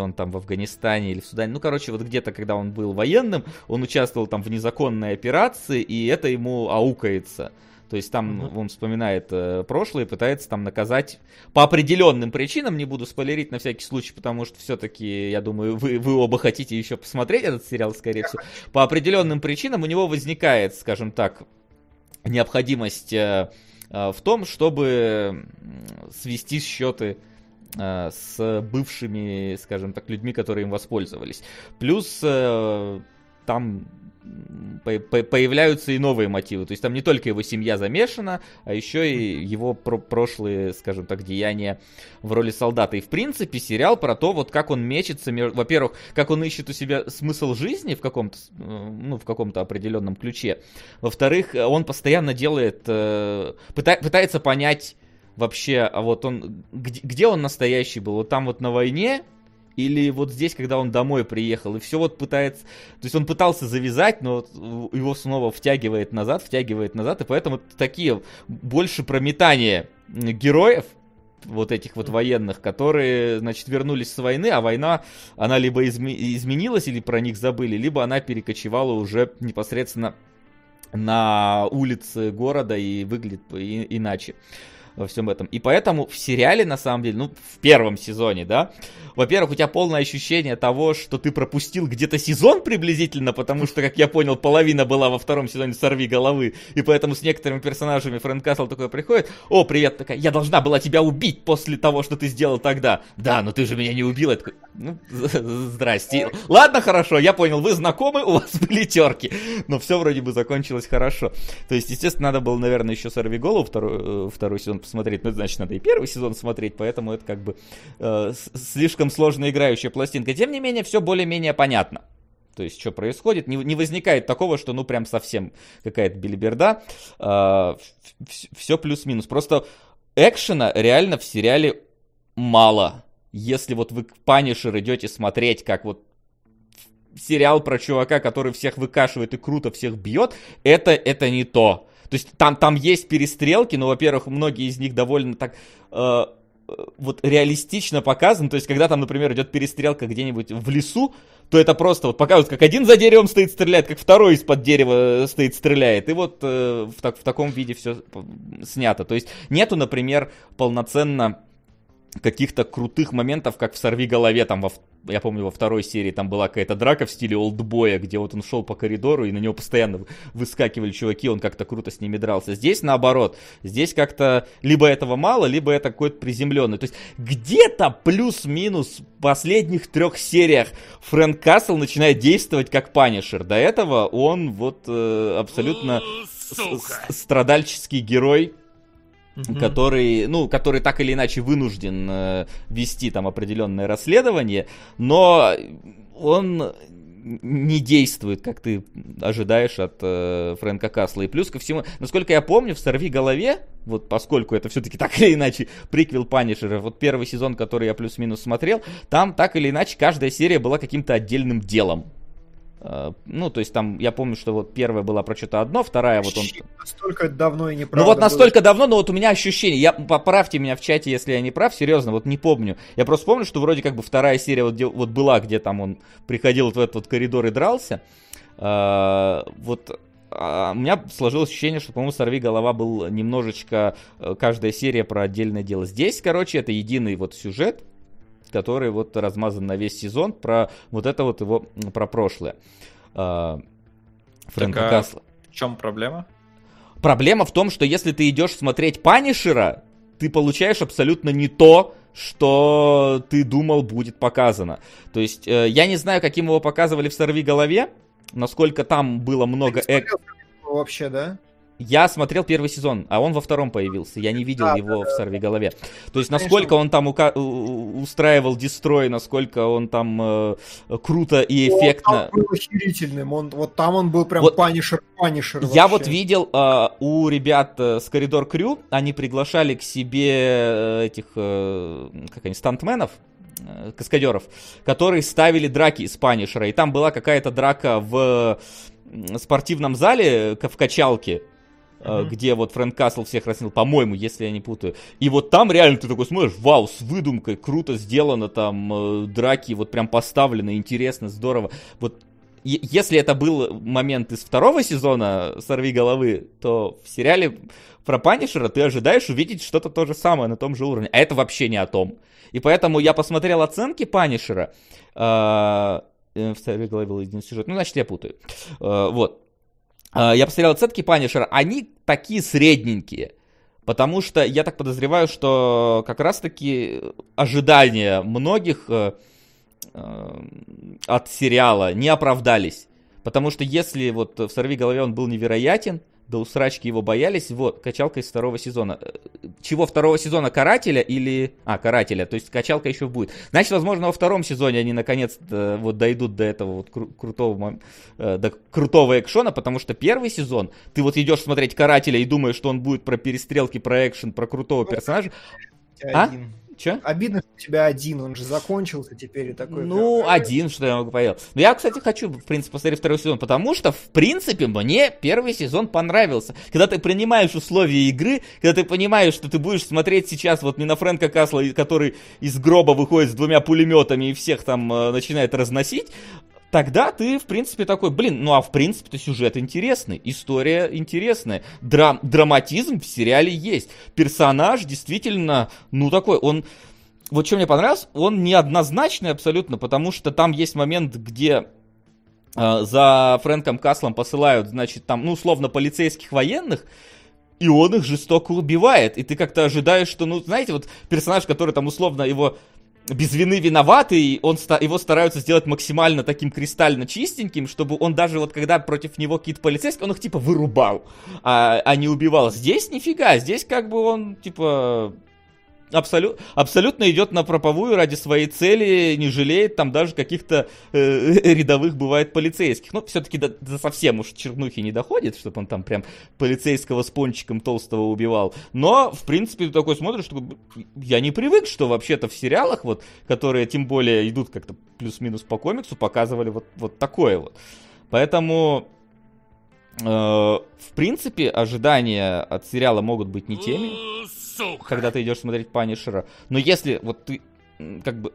он там в Афганистане или в Судане, ну, короче, вот где-то, когда он был военным, он участвовал там в незаконной операции, и это ему аукается. То есть там он вспоминает прошлое и пытается там наказать по определенным причинам. Не буду спойлерить на всякий случай, потому что все-таки, я думаю, вы оба хотите еще посмотреть этот сериал, скорее всего. По определенным причинам у него возникает, скажем так, необходимость в том, чтобы свести счеты с бывшими, скажем так, людьми, которые им воспользовались. Плюс там появляются и новые мотивы. То есть там не только его семья замешана, а еще и его прошлые, скажем так, деяния в роли солдата. И в принципе сериал про то, вот как он мечется, во-первых, как он ищет у себя смысл жизни в каком-то, ну, в каком-то определенном ключе. Во-вторых, он постоянно делает, пытается понять вообще, а вот он, где он настоящий был? Вот там вот на войне? Или вот здесь, когда он домой приехал, и все вот пытается... То есть он пытался завязать, но его снова втягивает назад, и поэтому такие больше про метание героев, вот этих вот военных, которые, значит, вернулись с войны, а война, она либо изменилась, или про них забыли, либо она перекочевала уже непосредственно на улицы города и выглядит иначе. Во всем этом. И поэтому в сериале, на самом деле, ну, в первом сезоне, да, во-первых, у тебя полное ощущение того, что ты пропустил где-то сезон приблизительно, потому что, как я понял, половина была во втором сезоне «Сорви головы», и поэтому с некоторыми персонажами Фрэнк Касл такой приходит: «О, привет», такая, «я должна была тебя убить после того, что ты сделал тогда». «Да, но ты же меня не убил». Я такой: «Ну, здрасте». «Ладно, хорошо, я понял, вы знакомы, у вас были терки». Но все вроде бы закончилось хорошо. То есть, естественно, надо было, наверное, еще «Сорви голову» второй сезон посмотреть, но это значит, надо и первый сезон смотреть, поэтому это как бы слишком сложно играющая пластинка. Тем не менее, все более-менее понятно. То есть, что происходит, не возникает такого, что ну прям совсем какая-то белиберда. Все плюс-минус. Просто экшена реально в сериале мало. Если вот вы к Punisher идете смотреть, как вот сериал про чувака, который всех выкашивает и круто всех бьет, это не то. То есть там есть перестрелки, но, во-первых, многие из них довольно так вот реалистично показаны. То есть, когда там, например, идет перестрелка где-нибудь в лесу, то это просто вот показывают, как один за деревом стоит, стреляет, как второй из-под дерева стоит, стреляет. И вот в таком виде все снято. То есть нету, например, полноценно каких-то крутых моментов, как в «Сорви голове», там, я помню, во второй серии там была какая-то драка в стиле «Олдбоя», где вот он шел по коридору, и на него постоянно выскакивали чуваки, он как-то круто с ними дрался. Здесь наоборот, здесь как-то либо этого мало, либо это какой-то приземленный. То есть где-то плюс-минус в последних трех сериях Фрэнк Касл начинает действовать как Панишер. До этого он вот абсолютно страдальческий герой, который так или иначе вынужден вести там определенное расследование, но он не действует, как ты ожидаешь от Фрэнка Касла. И плюс ко всему, насколько я помню, в «Сорви голове», вот поскольку это все-таки так или иначе приквел Панишера, вот первый сезон, который я плюс-минус смотрел, там так или иначе каждая серия была каким-то отдельным делом. Ну, то есть там, я помню, что вот первая была про что-то одно, вторая вот он... Настолько давно и неправда. Ну вот настолько давно, но вот у меня ощущение, поправьте меня в чате, если я не прав, серьезно, вот не помню. Я просто помню, что вроде как бы вторая серия вот была, где там он приходил вот в этот вот коридор и дрался. У меня сложилось ощущение, что, по-моему, «Сорви голова» был немножечко, каждая серия про отдельное дело. Здесь, короче, это единый вот сюжет, который вот размазан на весь сезон про вот это вот его, про прошлое Фрэнка Касла. В чем проблема? Проблема в том, что если ты идешь смотреть Панишера, ты получаешь абсолютно не то, что ты думал будет показано. То есть я не знаю, каким его показывали в «Сорви голове», насколько там было много... Вообще, да? Я смотрел первый сезон, а он во втором появился. Я не видел его в «Сорви голове». То есть, насколько он там устраивал дестрой, насколько он там круто и эффектно. Он был охерительным. Вот там он был прям вот, Панишер. Я вот видел у ребят с «Коридор Крю», они приглашали к себе этих, стантменов, каскадеров, которые ставили драки из Панишера. И там была какая-то драка в спортивном зале, в качалке, где вот Фрэнк Касл всех разнил, по-моему, если я не путаю. И вот там реально ты такой смотришь: вау, с выдумкой, круто сделано, там драки вот прям поставлены, интересно, здорово. Вот Если это был момент из второго сезона «Сорви головы», то в сериале про Панишера ты ожидаешь увидеть что-то то же самое на том же уровне. А это вообще не о том. И поэтому я посмотрел оценки Панишера. В «Сорви голове» был единственный сюжет. Ну, значит, я путаю. Вот. Я посмотрел оценки Панишера. Они такие средненькие. Потому что я так подозреваю, что как раз-таки ожидания многих от сериала не оправдались. Потому что если вот в «Сорвиголове» он был невероятен, до усрачки его боялись, вот, качалка из второго сезона. Чего второго сезона? Карателя или... А, Карателя, то есть качалка еще будет. Значит, возможно, во втором сезоне они наконец-то вот дойдут до этого вот крутого экшона, потому что первый сезон, ты вот идешь смотреть Карателя и думаешь, что он будет про перестрелки, про экшен, про крутого персонажа. А? Че? Обидно, что у тебя один, он же закончился теперь и такой... Ну, прям... один, что я могу поделать. Но я, кстати, хочу, в принципе, посмотреть второй сезон, потому что, в принципе, мне первый сезон понравился. Когда ты принимаешь условия игры, когда ты понимаешь, что ты будешь смотреть сейчас вот не на Фрэнка Касла, который из гроба выходит с двумя пулеметами и всех там начинает разносить, тогда ты, в принципе, такой, блин, ну а в принципе-то сюжет интересный, история интересная, драматизм в сериале есть, персонаж действительно, ну такой, он, вот что мне понравилось, он неоднозначный абсолютно, потому что там есть момент, где за Фрэнком Каслом посылают, значит, там, ну условно полицейских военных, и он их жестоко убивает, и ты как-то ожидаешь, что, ну знаете, вот персонаж, который там условно его... без вины виноватый, и его стараются сделать максимально таким кристально чистеньким, чтобы он даже вот когда против него какие-то полицейские, он их типа вырубал, а не убивал. Здесь нифига, здесь как бы он типа абсолютно идет на проповую ради своей цели, не жалеет там даже каких-то рядовых бывает полицейских. Ну, все-таки до совсем уж чернухи не доходит, чтобы он там прям полицейского с пончиком толстого убивал. Но, в принципе, ты такой смотришь, что я не привык, что вообще-то в сериалах, вот, которые тем более идут как-то плюс-минус по комиксу, показывали вот такое вот. Поэтому, в принципе, ожидания от сериала могут быть не теми, когда ты идешь смотреть Панишера. Но если вот ты как бы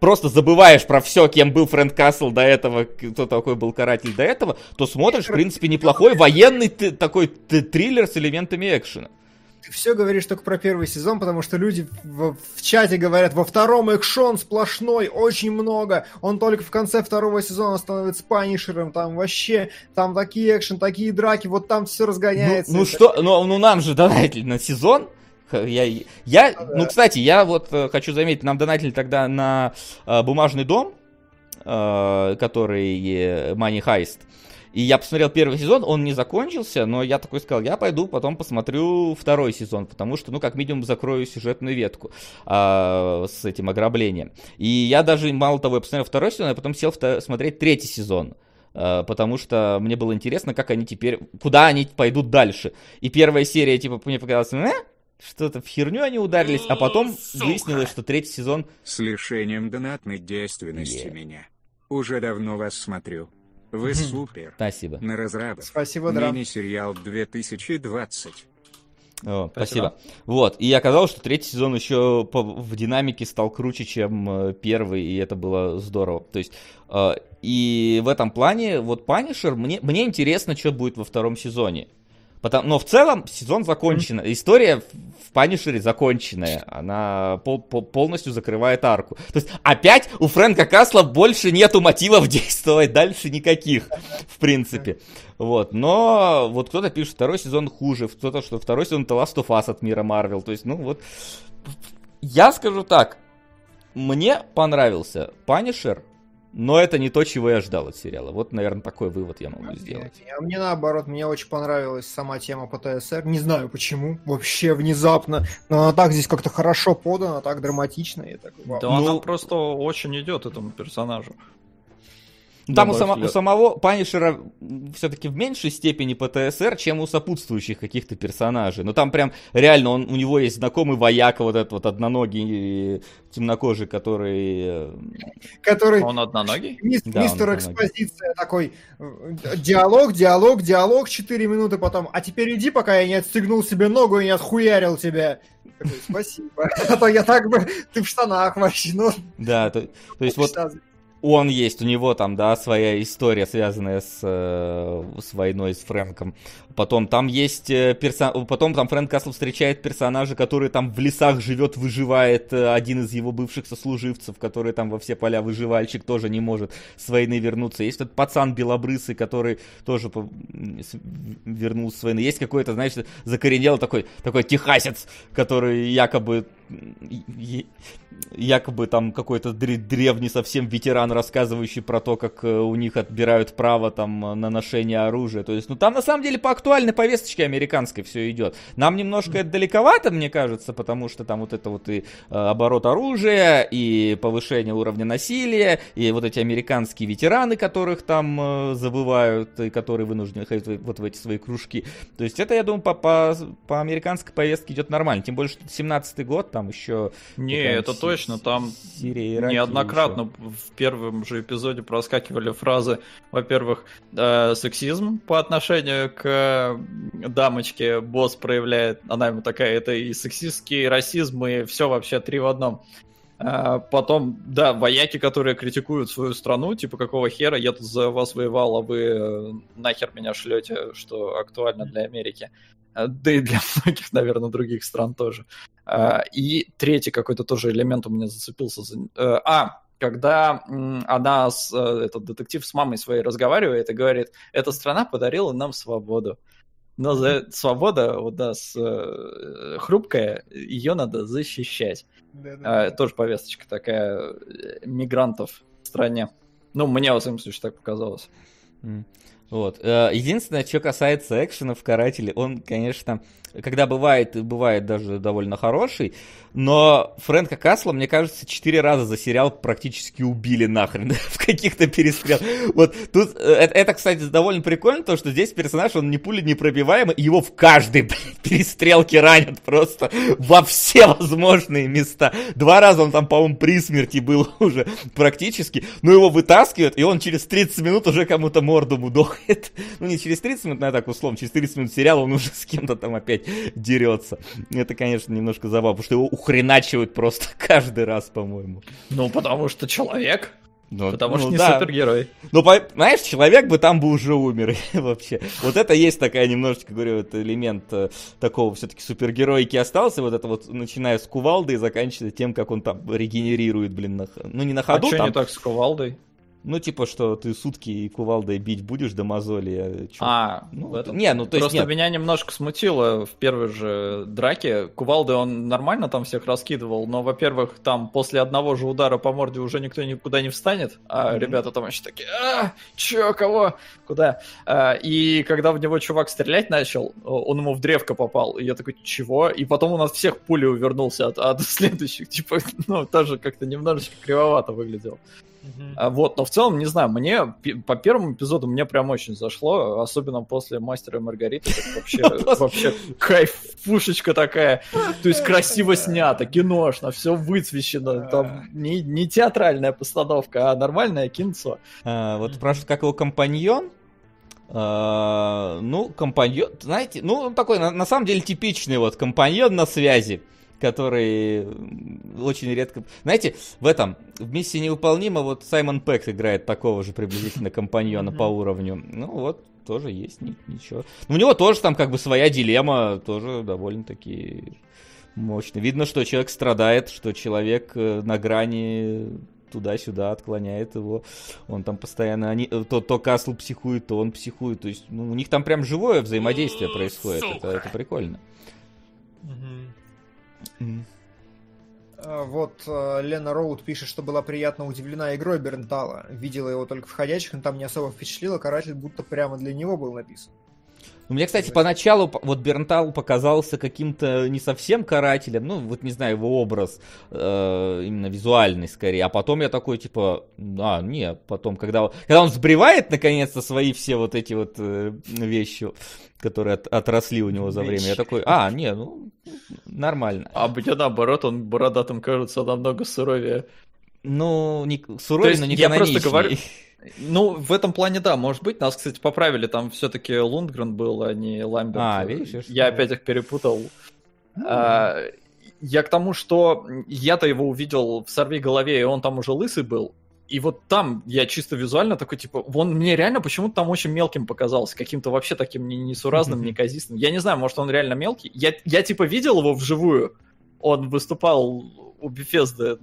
просто забываешь про все, кем был Фрэнк Касл до этого, кто такой был Каратель до этого, то смотришь, в принципе, неплохой военный такой триллер с элементами экшена. Ты все говоришь только про первый сезон, потому что люди в чате говорят, во втором экшон сплошной, очень много, он только в конце второго сезона становится Панишером, там вообще, там такие экшен, такие драки, вот там все разгоняется. Ну что, ну нам же донатили на сезон. Ну, кстати, я вот хочу заметить, нам донатили тогда на «Бумажный дом», который Money Heist, и я посмотрел первый сезон, он не закончился, но я такой сказал, я пойду потом посмотрю второй сезон, потому что, ну, как минимум, закрою сюжетную ветку с этим ограблением. И я даже, мало того, я посмотрел второй сезон, а потом сел смотреть третий сезон. Потому что мне было интересно, как они теперь, куда они пойдут дальше. И первая серия, типа, мне показалась... Что-то в херню они ударились, а потом выяснилось, что третий сезон... С лишением донатной действенности меня. Уже давно вас смотрю. Вы супер. Спасибо. На разрабах. Спасибо, Драм. Мини-сериал 2020. О, спасибо. Вот, и оказалось, что третий сезон еще в динамике стал круче, чем первый, и это было здорово. То есть, и в этом плане, вот Панишер, мне интересно, что будет во втором сезоне. Но в целом сезон закончен. История в Панишере законченная. Она полностью закрывает арку. То есть опять у Фрэнка Касла больше нету мотивов действовать дальше никаких, в принципе. Вот. Но вот кто-то пишет, второй сезон хуже, кто-то, что второй сезон The Last of Us от мира Марвел. То есть, ну вот. Я скажу так. Мне понравился Панишер. Но это не то, чего я ждал от сериала. Вот, наверное, такой вывод я могу сделать. А мне наоборот, мне очень понравилась сама тема ПТСР. Не знаю почему, вообще внезапно. Но она так здесь как-то хорошо подана, так драматично. Я так, вау. Да, она просто очень идет этому персонажу. Там у самого Панишера все-таки в меньшей степени ПТСР, чем у сопутствующих каких-то персонажей. Но там прям реально у него есть знакомый вояка, вот этот вот одноногий темнокожий, который... Он одноногий? Да, мистер Экспозиция такой. Диалог, 4 минуты потом. А теперь иди, пока я не отстегнул себе ногу и не отхуярил тебя. Спасибо. А то я так бы... Ты в штанах вообще. Да, то есть вот... он есть, у него там, да, своя история, связанная с войной с Фрэнком. Потом там есть потом там Фрэнк Касл встречает персонажа, который там в лесах живет, выживает, один из его бывших сослуживцев, который там во все поля выживальщик, тоже не может с войны вернуться. Есть этот пацан белобрысый, который тоже вернулся с войны. Есть какой-то, знаешь, закоренелый такой техасец, который якобы там какой-то древний совсем ветеран, рассказывающий про то, как у них отбирают право там на ношение оружия. То есть, ну там на самом деле по актуальной повесточке американской все идет. Нам немножко это далековато, мне кажется, потому что там вот это вот и оборот оружия, и повышение уровня насилия, и вот эти американские ветераны, которых там забывают, и которые вынуждены ходить вот в эти свои кружки. То есть это, я думаю, по американской повестке идет нормально. Тем более, что 17-й год, там еще... Не, это точно, там неоднократно в первом же эпизоде проскакивали фразы, во-первых, сексизм по отношению к дамочке босс проявляет, она ему такая, это и сексистский, и расизм, и все вообще три в одном. Потом, да, вояки, которые критикуют свою страну, типа, какого хера, я тут за вас воевал, а вы нахер меня шлете, что актуально для Америки. Да и для многих, наверное, других стран тоже. И третий какой-то тоже элемент у меня зацепился. Когда она, этот детектив с мамой своей разговаривает и говорит, эта страна подарила нам свободу. Но свобода у нас хрупкая, ее надо защищать. Да. Тоже повесточка такая мигрантов в стране. Ну, мне, во всяком случае, так показалось. Вот. Единственное, что касается экшенов в «Карателе», он, конечно, когда бывает даже довольно хороший, но Фрэнка Касла, мне кажется, 4 раза за сериал практически убили нахрен в каких-то перестрелках. Вот тут, это, кстати, довольно прикольно, то, что здесь персонаж, он не пули непробиваемый, его в каждой перестрелке ранят просто во все возможные места. 2 раза он там, по-моему, при смерти был уже практически, но его вытаскивают, и он через 30 минут уже кому-то морду мудохает. Ну, не через 30 минут, но так условно, через 30 минут сериала он уже с кем-то там опять дерется. Это, конечно, немножко забавно, потому что его ухреначивают просто каждый раз, по-моему. Ну, потому что человек. Но, потому что не супергерой. Ну, знаешь, человек бы там бы уже умер вообще. Вот это есть такая немножечко, говорю, вот элемент такого все-таки супергероики остался. Вот это вот, начиная с кувалды и заканчивая тем, как он там регенерирует, блин, не на ходу. А что там... не так с кувалдой? Ну, типа, что ты сутки и кувалдой бить будешь до мозоли. Меня немножко смутило в первой же драке. Кувалдой он нормально там всех раскидывал, но, во-первых, там после одного же удара по морде уже никто никуда не встанет, а ребята там еще такие, чё, кого, куда? И когда в него чувак стрелять начал, он ему в древко попал, и я такой, чего? И потом он от всех пули увернулся от следующих, типа, ну, тоже как-то немножечко кривовато выглядел. Вот, но в целом, не знаю, мне по первому эпизоду мне прям очень зашло, особенно после «Мастера и Маргариты», так вообще кайфушечка такая, то есть красиво снято, киношно, все выцвещено, там не театральная постановка, а нормальное кинцо. Вот спрашивают, как его компаньон? Ну, компаньон, знаете, ну, он такой, на самом деле, типичный вот компаньон на связи, который очень редко... Знаете, в «Миссии невыполнима» вот Саймон Пегг играет такого же приблизительно компаньона по уровню. Ну вот, тоже есть, ничего. У него тоже там как бы своя дилемма, тоже довольно-таки мощная. Видно, что человек страдает, что человек на грани... туда-сюда отклоняет его. Он там постоянно... То Касл психует, то он психует. То есть у них там прям живое взаимодействие происходит. Это прикольно. Вот Лена Роуд пишет, что была приятно удивлена игрой Бернтала. Видела его только в «Ходячих», но там не особо впечатлило. «Каратель» будто прямо для него был написан. Мне, кстати, поначалу вот Бернтал показался каким-то не совсем карателем, ну, вот не знаю, его образ, именно визуальный скорее, а потом я такой, типа, потом, когда он сбривает, наконец-то, свои все вот эти вот вещи, которые отросли у него за время, я такой, нормально. А мне наоборот, он бородатым кажется намного суровее. Ну, суровее, но не каноничный. Ну, в этом плане, да, может быть. Нас, кстати, поправили. Там все-таки Лундгрен был, а не Ламберт. Видишь? Я опять их перепутал. Я к тому, что я-то его увидел в «Сорви голове», и он там уже лысый был. И вот там я чисто визуально такой, типа, он мне реально почему-то там очень мелким показался, каким-то вообще таким несуразным, неказистым. Я не знаю, может, он реально мелкий. Я типа, видел его вживую. Он выступал у Bethesda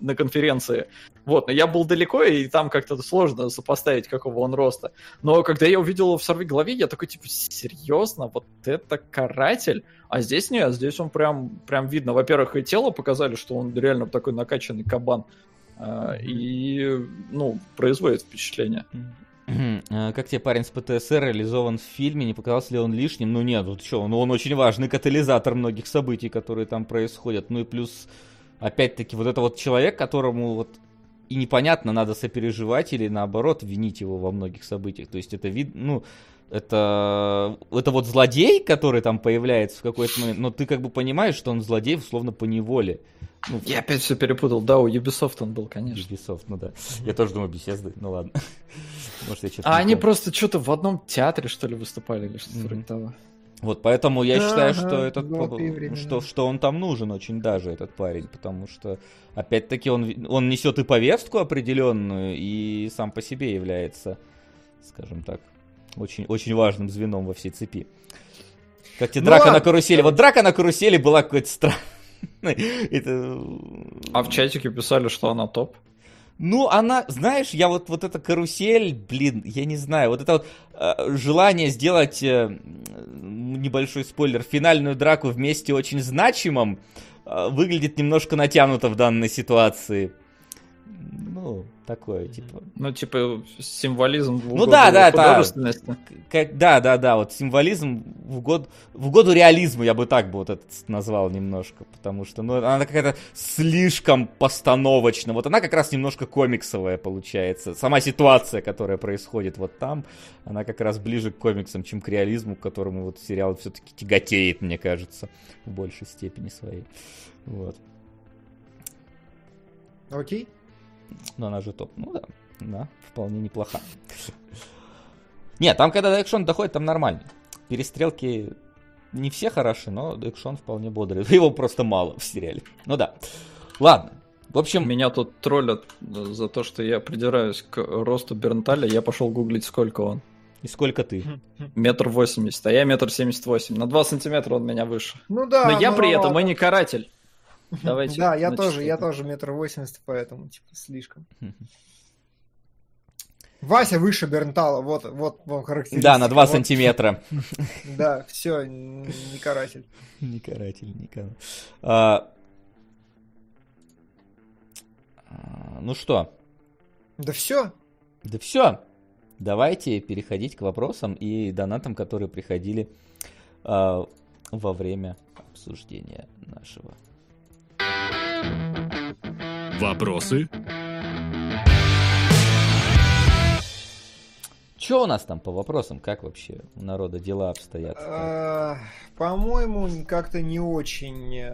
на конференции. Вот, но я был далеко, и там как-то сложно сопоставить, какого он роста. Но когда я увидел его в «Сорвиголове», я такой, типа, серьезно? Вот это каратель? А здесь нет, здесь он прям видно. Во-первых, и тело показали, что он реально такой накачанный кабан. И, производит впечатление. Как тебе парень с ПТСР реализован в фильме? Не показался ли он лишним? Ну нет, вот что, он очень важный катализатор многих событий, которые там происходят. Ну и плюс, опять-таки, вот это вот человек, которому вот и непонятно, надо сопереживать или наоборот винить его во многих событиях. То есть это видно, это вот злодей, который там появляется в какой-то момент, но ты как бы понимаешь, что он злодей, условно, поневоле. Я опять все перепутал. Да, у Ubisoft он был, конечно. Ubisoft, Я тоже думаю, Bethesda, ладно. Может, я что-то они просто что-то в одном театре, что ли, выступали, или что-то вроде того. Вот, поэтому я считаю, что что он там нужен очень даже, этот парень, потому что, опять-таки, он несет и повестку определенную, и сам по себе является, скажем так, очень, очень важным звеном во всей цепи. Как тебе драка на карусели? Вот драка на карусели была какой-то странной. А в чатике писали, что она топ. Она, знаешь, я вот эта карусель, я не знаю, вот это вот желание сделать, небольшой спойлер, финальную драку вместе очень значимым, выглядит немножко натянуто в данной ситуации. Такое, типа... символизм в угоду художественности. Вот символизм в угоду реализму, я бы так бы вот это назвал немножко, потому что, она какая-то слишком постановочная. Вот она как раз немножко комиксовая получается. Сама ситуация, которая происходит вот там, она как раз ближе к комиксам, чем к реализму, к которому вот сериал все-таки тяготеет, мне кажется, в большей степени своей. Вот. Окей. Но она же топ. Да, вполне неплоха. Нет, там, когда до экшона доходит, там нормально. Перестрелки не все хороши, но экшон вполне бодрый. Его просто мало в сериале. Ладно. В общем... Меня тут троллят за то, что я придираюсь к росту Бернталя. Я пошел гуглить, сколько он. И сколько ты? 1.80 метра, а я 1.78 метра. На 2 сантиметра он меня выше. Но я при этом и не каратель. Давайте я тоже 1.80 метра, поэтому, слишком. Вася выше Бернтала, вот вам характеристика. Да, на 2 сантиметра. Да, все, не каратель. Не каратель, Ну что? Да все. Давайте переходить к вопросам и донатам, которые приходили во время обсуждения нашего. Вопросы? Что у нас там по вопросам? Как вообще у народа дела обстоят? По-моему, как-то не очень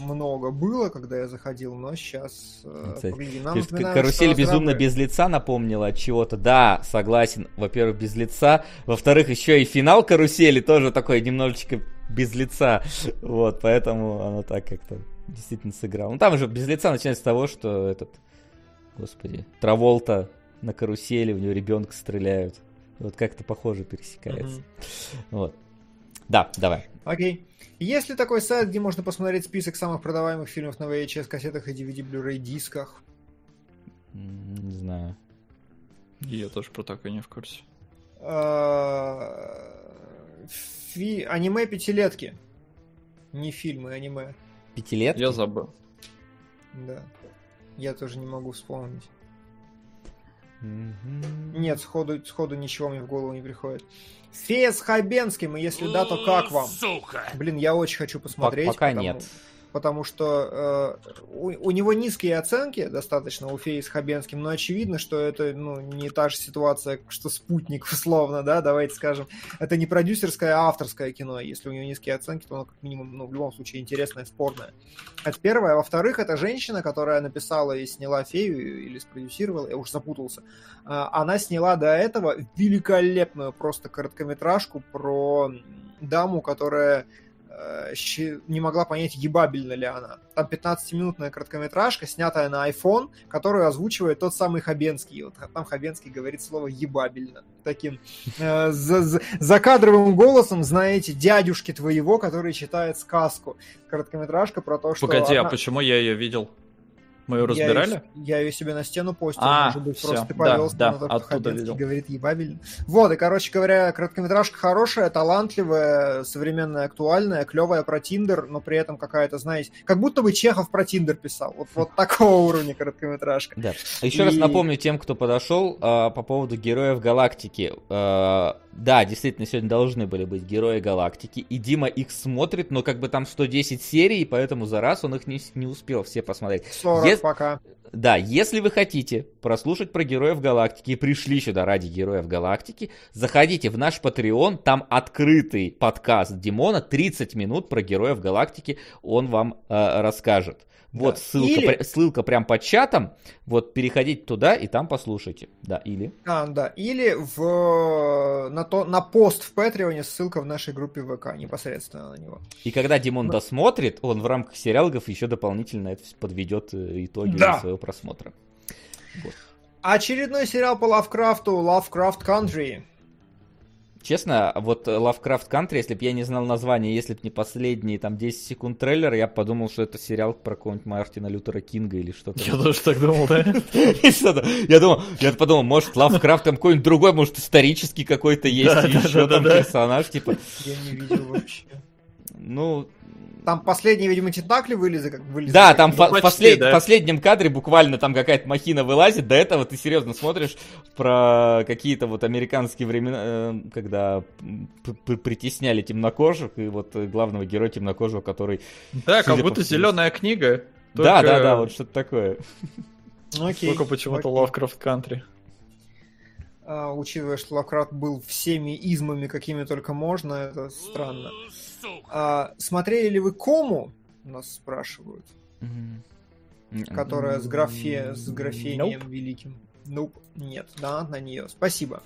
много было, когда я заходил, но сейчас... Карусель безумно без лица напомнила от чего-то. Да, согласен. Во-первых, без лица. Во-вторых, еще и финал карусели тоже такой немножечко без лица. Вот, поэтому оно так как-то... Действительно сыграл. Там уже без лица начинается с того, что Траволта на карусели, у него ребенка стреляют. Вот как-то похоже пересекается. Вот. Да, давай. Окей. Есть ли такой сайт, где можно посмотреть список самых продаваемых фильмов на VHS-кассетах и DVD-блюрей-дисках? Не знаю. Я тоже про такое не в курсе. Аниме пятилетки. Не фильмы, аниме. Пятилетки? Я забыл. Да. Я тоже не могу вспомнить. Нет, сходу ничего мне в голову не приходит. Фея с Хабенским, и если да, то как вам? Сука! Блин, я очень хочу посмотреть. Пока нет. Потому что у него низкие оценки достаточно, у Феи с Хабенским, но очевидно, что это не та же ситуация, что «Спутник», условно, да, давайте скажем. Это не продюсерское, а авторское кино. Если у него низкие оценки, то оно как минимум, в любом случае, интересное, спорное. Это первое. Во-вторых, это женщина, которая написала и сняла «Фею» или спродюсировала, я уже запутался. Она сняла до этого великолепную просто короткометражку про даму, которая... не могла понять, ебабельна ли она. Там 15-минутная короткометражка, снятая на iPhone, которую озвучивает тот самый Хабенский. Вот там Хабенский говорит слово «ебабельно» таким закадровым голосом, знаете, дядюшки твоего, который читает сказку. Короткометражка про то, что... Погоди, а почему я ее видел? Мы ее разбирали? Я ее себе на стену постил, может быть, все, просто ты повелся, да, но то, Хабенский говорит, ебабельно. Вот, и, короче говоря, короткометражка хорошая, талантливая, современная, актуальная, клевая про Тиндер, но при этом какая-то, знаете, как будто бы Чехов про Тиндер писал. Вот такого уровня короткометражка. Да. Еще раз напомню тем, кто подошел, по поводу Героев Галактики. Да, действительно, сегодня должны были быть Герои Галактики, и Дима их смотрит, но как бы там 110 серий, поэтому за раз он их не успел все посмотреть. 40. Пока. Да, если вы хотите прослушать про Героев Галактики и пришли сюда ради Героев Галактики, заходите в наш Patreon, там открытый подкаст Димона, 30 минут про Героев Галактики, он вам расскажет. Вот да. Ссылка прям под чатом, вот переходите туда и там послушайте. Да, или... Или на пост в Патреоне ссылка в нашей группе ВК, непосредственно на него. И когда Димон досмотрит, он в рамках сериалогов еще дополнительно это подведет итоги своего просмотра. Вот. Очередной сериал по Лавкрафту — Lovecraft Country. Честно, вот Lovecraft Country, если бы я не знал название, если бы не последние там 10 секунд трейлера, я бы подумал, что это сериал про какого-нибудь Мартина Лютера Кинга или что-то. Я тоже так думал, да? Я подумал, может, Lovecraft там какой-нибудь другой, может, исторический какой-то есть, еще там персонаж, типа... Я не видел вообще. Ну... Там последние, видимо, тентакли вылезли. Да, там в последнем кадре буквально там какая-то махина вылазит. До этого ты серьезно смотришь про какие-то вот американские времена, когда притесняли темнокожих, и вот главного героя темнокожего, который... Да, как будто «Зеленая книга». Только... Да, вот что-то такое. Только почему-то Lovecraft Country. Учитывая, что Лавкрафт был всеми измами, какими только можно, это странно. Смотрели ли вы «Кому»? Нас спрашивают. Которая с графением великим. Нет, да, на нее. Спасибо.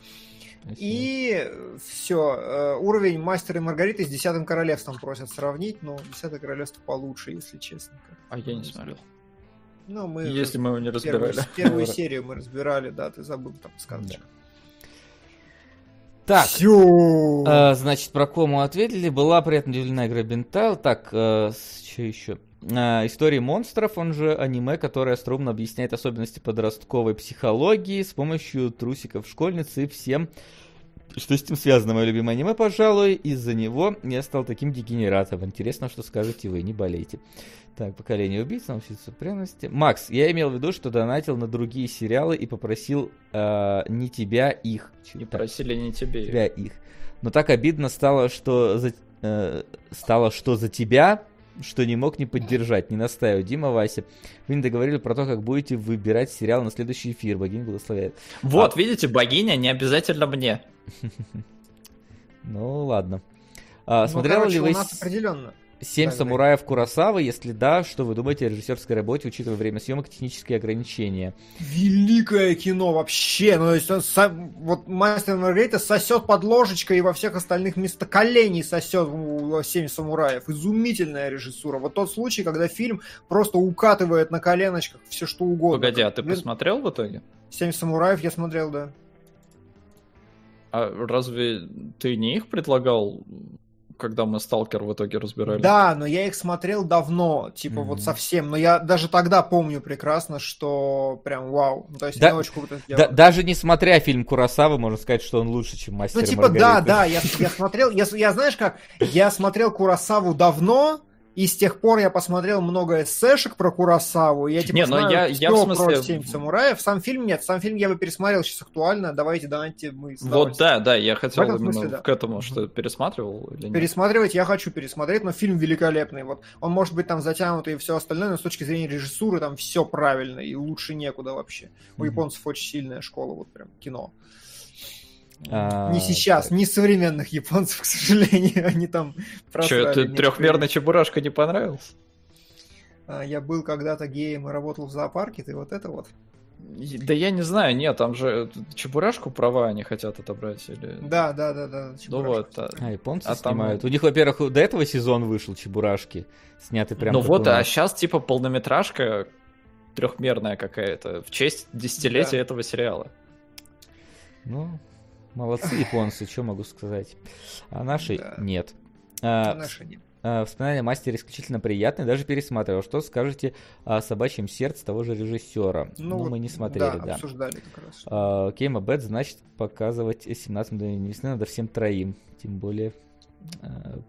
И все. Уровень «Мастера и Маргариты» с «Десятым королевством» просят сравнить, но «Десятое королевство» получше, если честно. А я не смотрел. Ну, мы... Если мы его не разбирали. Первую серию мы разбирали, да, ты забыл там сказочку. Так, значит, про «Кому» ответили. Была приятно удивлена игра Бентайл. Так, что еще? «Истории монстров», он же аниме, которое остроумно объясняет особенности подростковой психологии с помощью трусиков школьницы и всем, что с этим связано. Мое любимое аниме, пожалуй, из-за него я стал таким дегенератом. Интересно, что скажете вы, не болейте. Так, «Поколение убийц», «Научиться пряности». Макс, я имел в виду, что донатил на другие сериалы и попросил не тебя их. Не просили не тебе. Тебя их. Но так обидно стало, что за тебя, что не мог не поддержать. Не настаиваю. Дима, Вася, вы не договорили про то, как будете выбирать сериал на следующий эфир. Богиня благословляет. Вот, видите, богиня не обязательно мне. Ну, ладно. Смотрел ли вы... определенно. «Семь самураев» Куросавы, если да, что вы думаете о режиссерской работе, учитывая время съемок и технические ограничения? Великое кино вообще! Ну, то есть он вот «Мастер и Маргарита» сосет под ложечкой и во всех остальных место коленей сосет «Семь самураев». Изумительная режиссура. Вот тот случай, когда фильм просто укатывает на коленочках все что угодно. Погоди, а ты посмотрел в итоге? «Семь самураев» я смотрел, да. А разве ты не их предлагал, когда мы «Сталкер» в итоге разбирали? Да, но я их смотрел давно, типа вот совсем. Но я даже тогда помню прекрасно, что прям вау. То есть я очень круто сделал. Даже не смотря фильм Куросавы, можно сказать, что он лучше, чем «Мастер и Маргарита». Ну типа да, я смотрел, знаешь как, я смотрел Куросаву давно, и с тех пор я посмотрел много эссешек про Куросаву, и я типа знаю, что про «Семь самураев». Сам фильм нет, сам фильм я бы пересмотрел, сейчас актуально, давайте донатьте мы. Вот да, я хотел именно к этому, что пересматривал или нет. Пересматривать я хочу пересмотреть, но фильм великолепный, вот. Он может быть там затянутый и все остальное, но с точки зрения режиссуры там все правильно, и лучше некуда вообще. У японцев очень сильная школа, вот прям кино. Не сейчас, не современных японцев, к сожалению, они там просрали. Че, ты трехмерный Чебурашка не понравился? Я был когда-то геем и работал в зоопарке, ты вот это вот. Да я не знаю, нет, там же чебурашку права они хотят отобрать или... Да, ну вот. А японцы снимают. Там... У них, во-первых, до этого сезон вышел чебурашки, снятый прям... Ну вот, план. А сейчас типа полнометражка трехмерная какая-то в честь десятилетия этого сериала. Ну, молодцы японцы, что могу сказать. А наши нет. А наши нет. Вспоминание мастера исключительно приятное, даже пересматривал. Что скажете о «Собачьем сердце» того же режиссера? Ну, мы не смотрели, да. Обсуждали как раз. Кейма Бэт, значит, показывать 17 мгновений весны надо всем троим. Тем более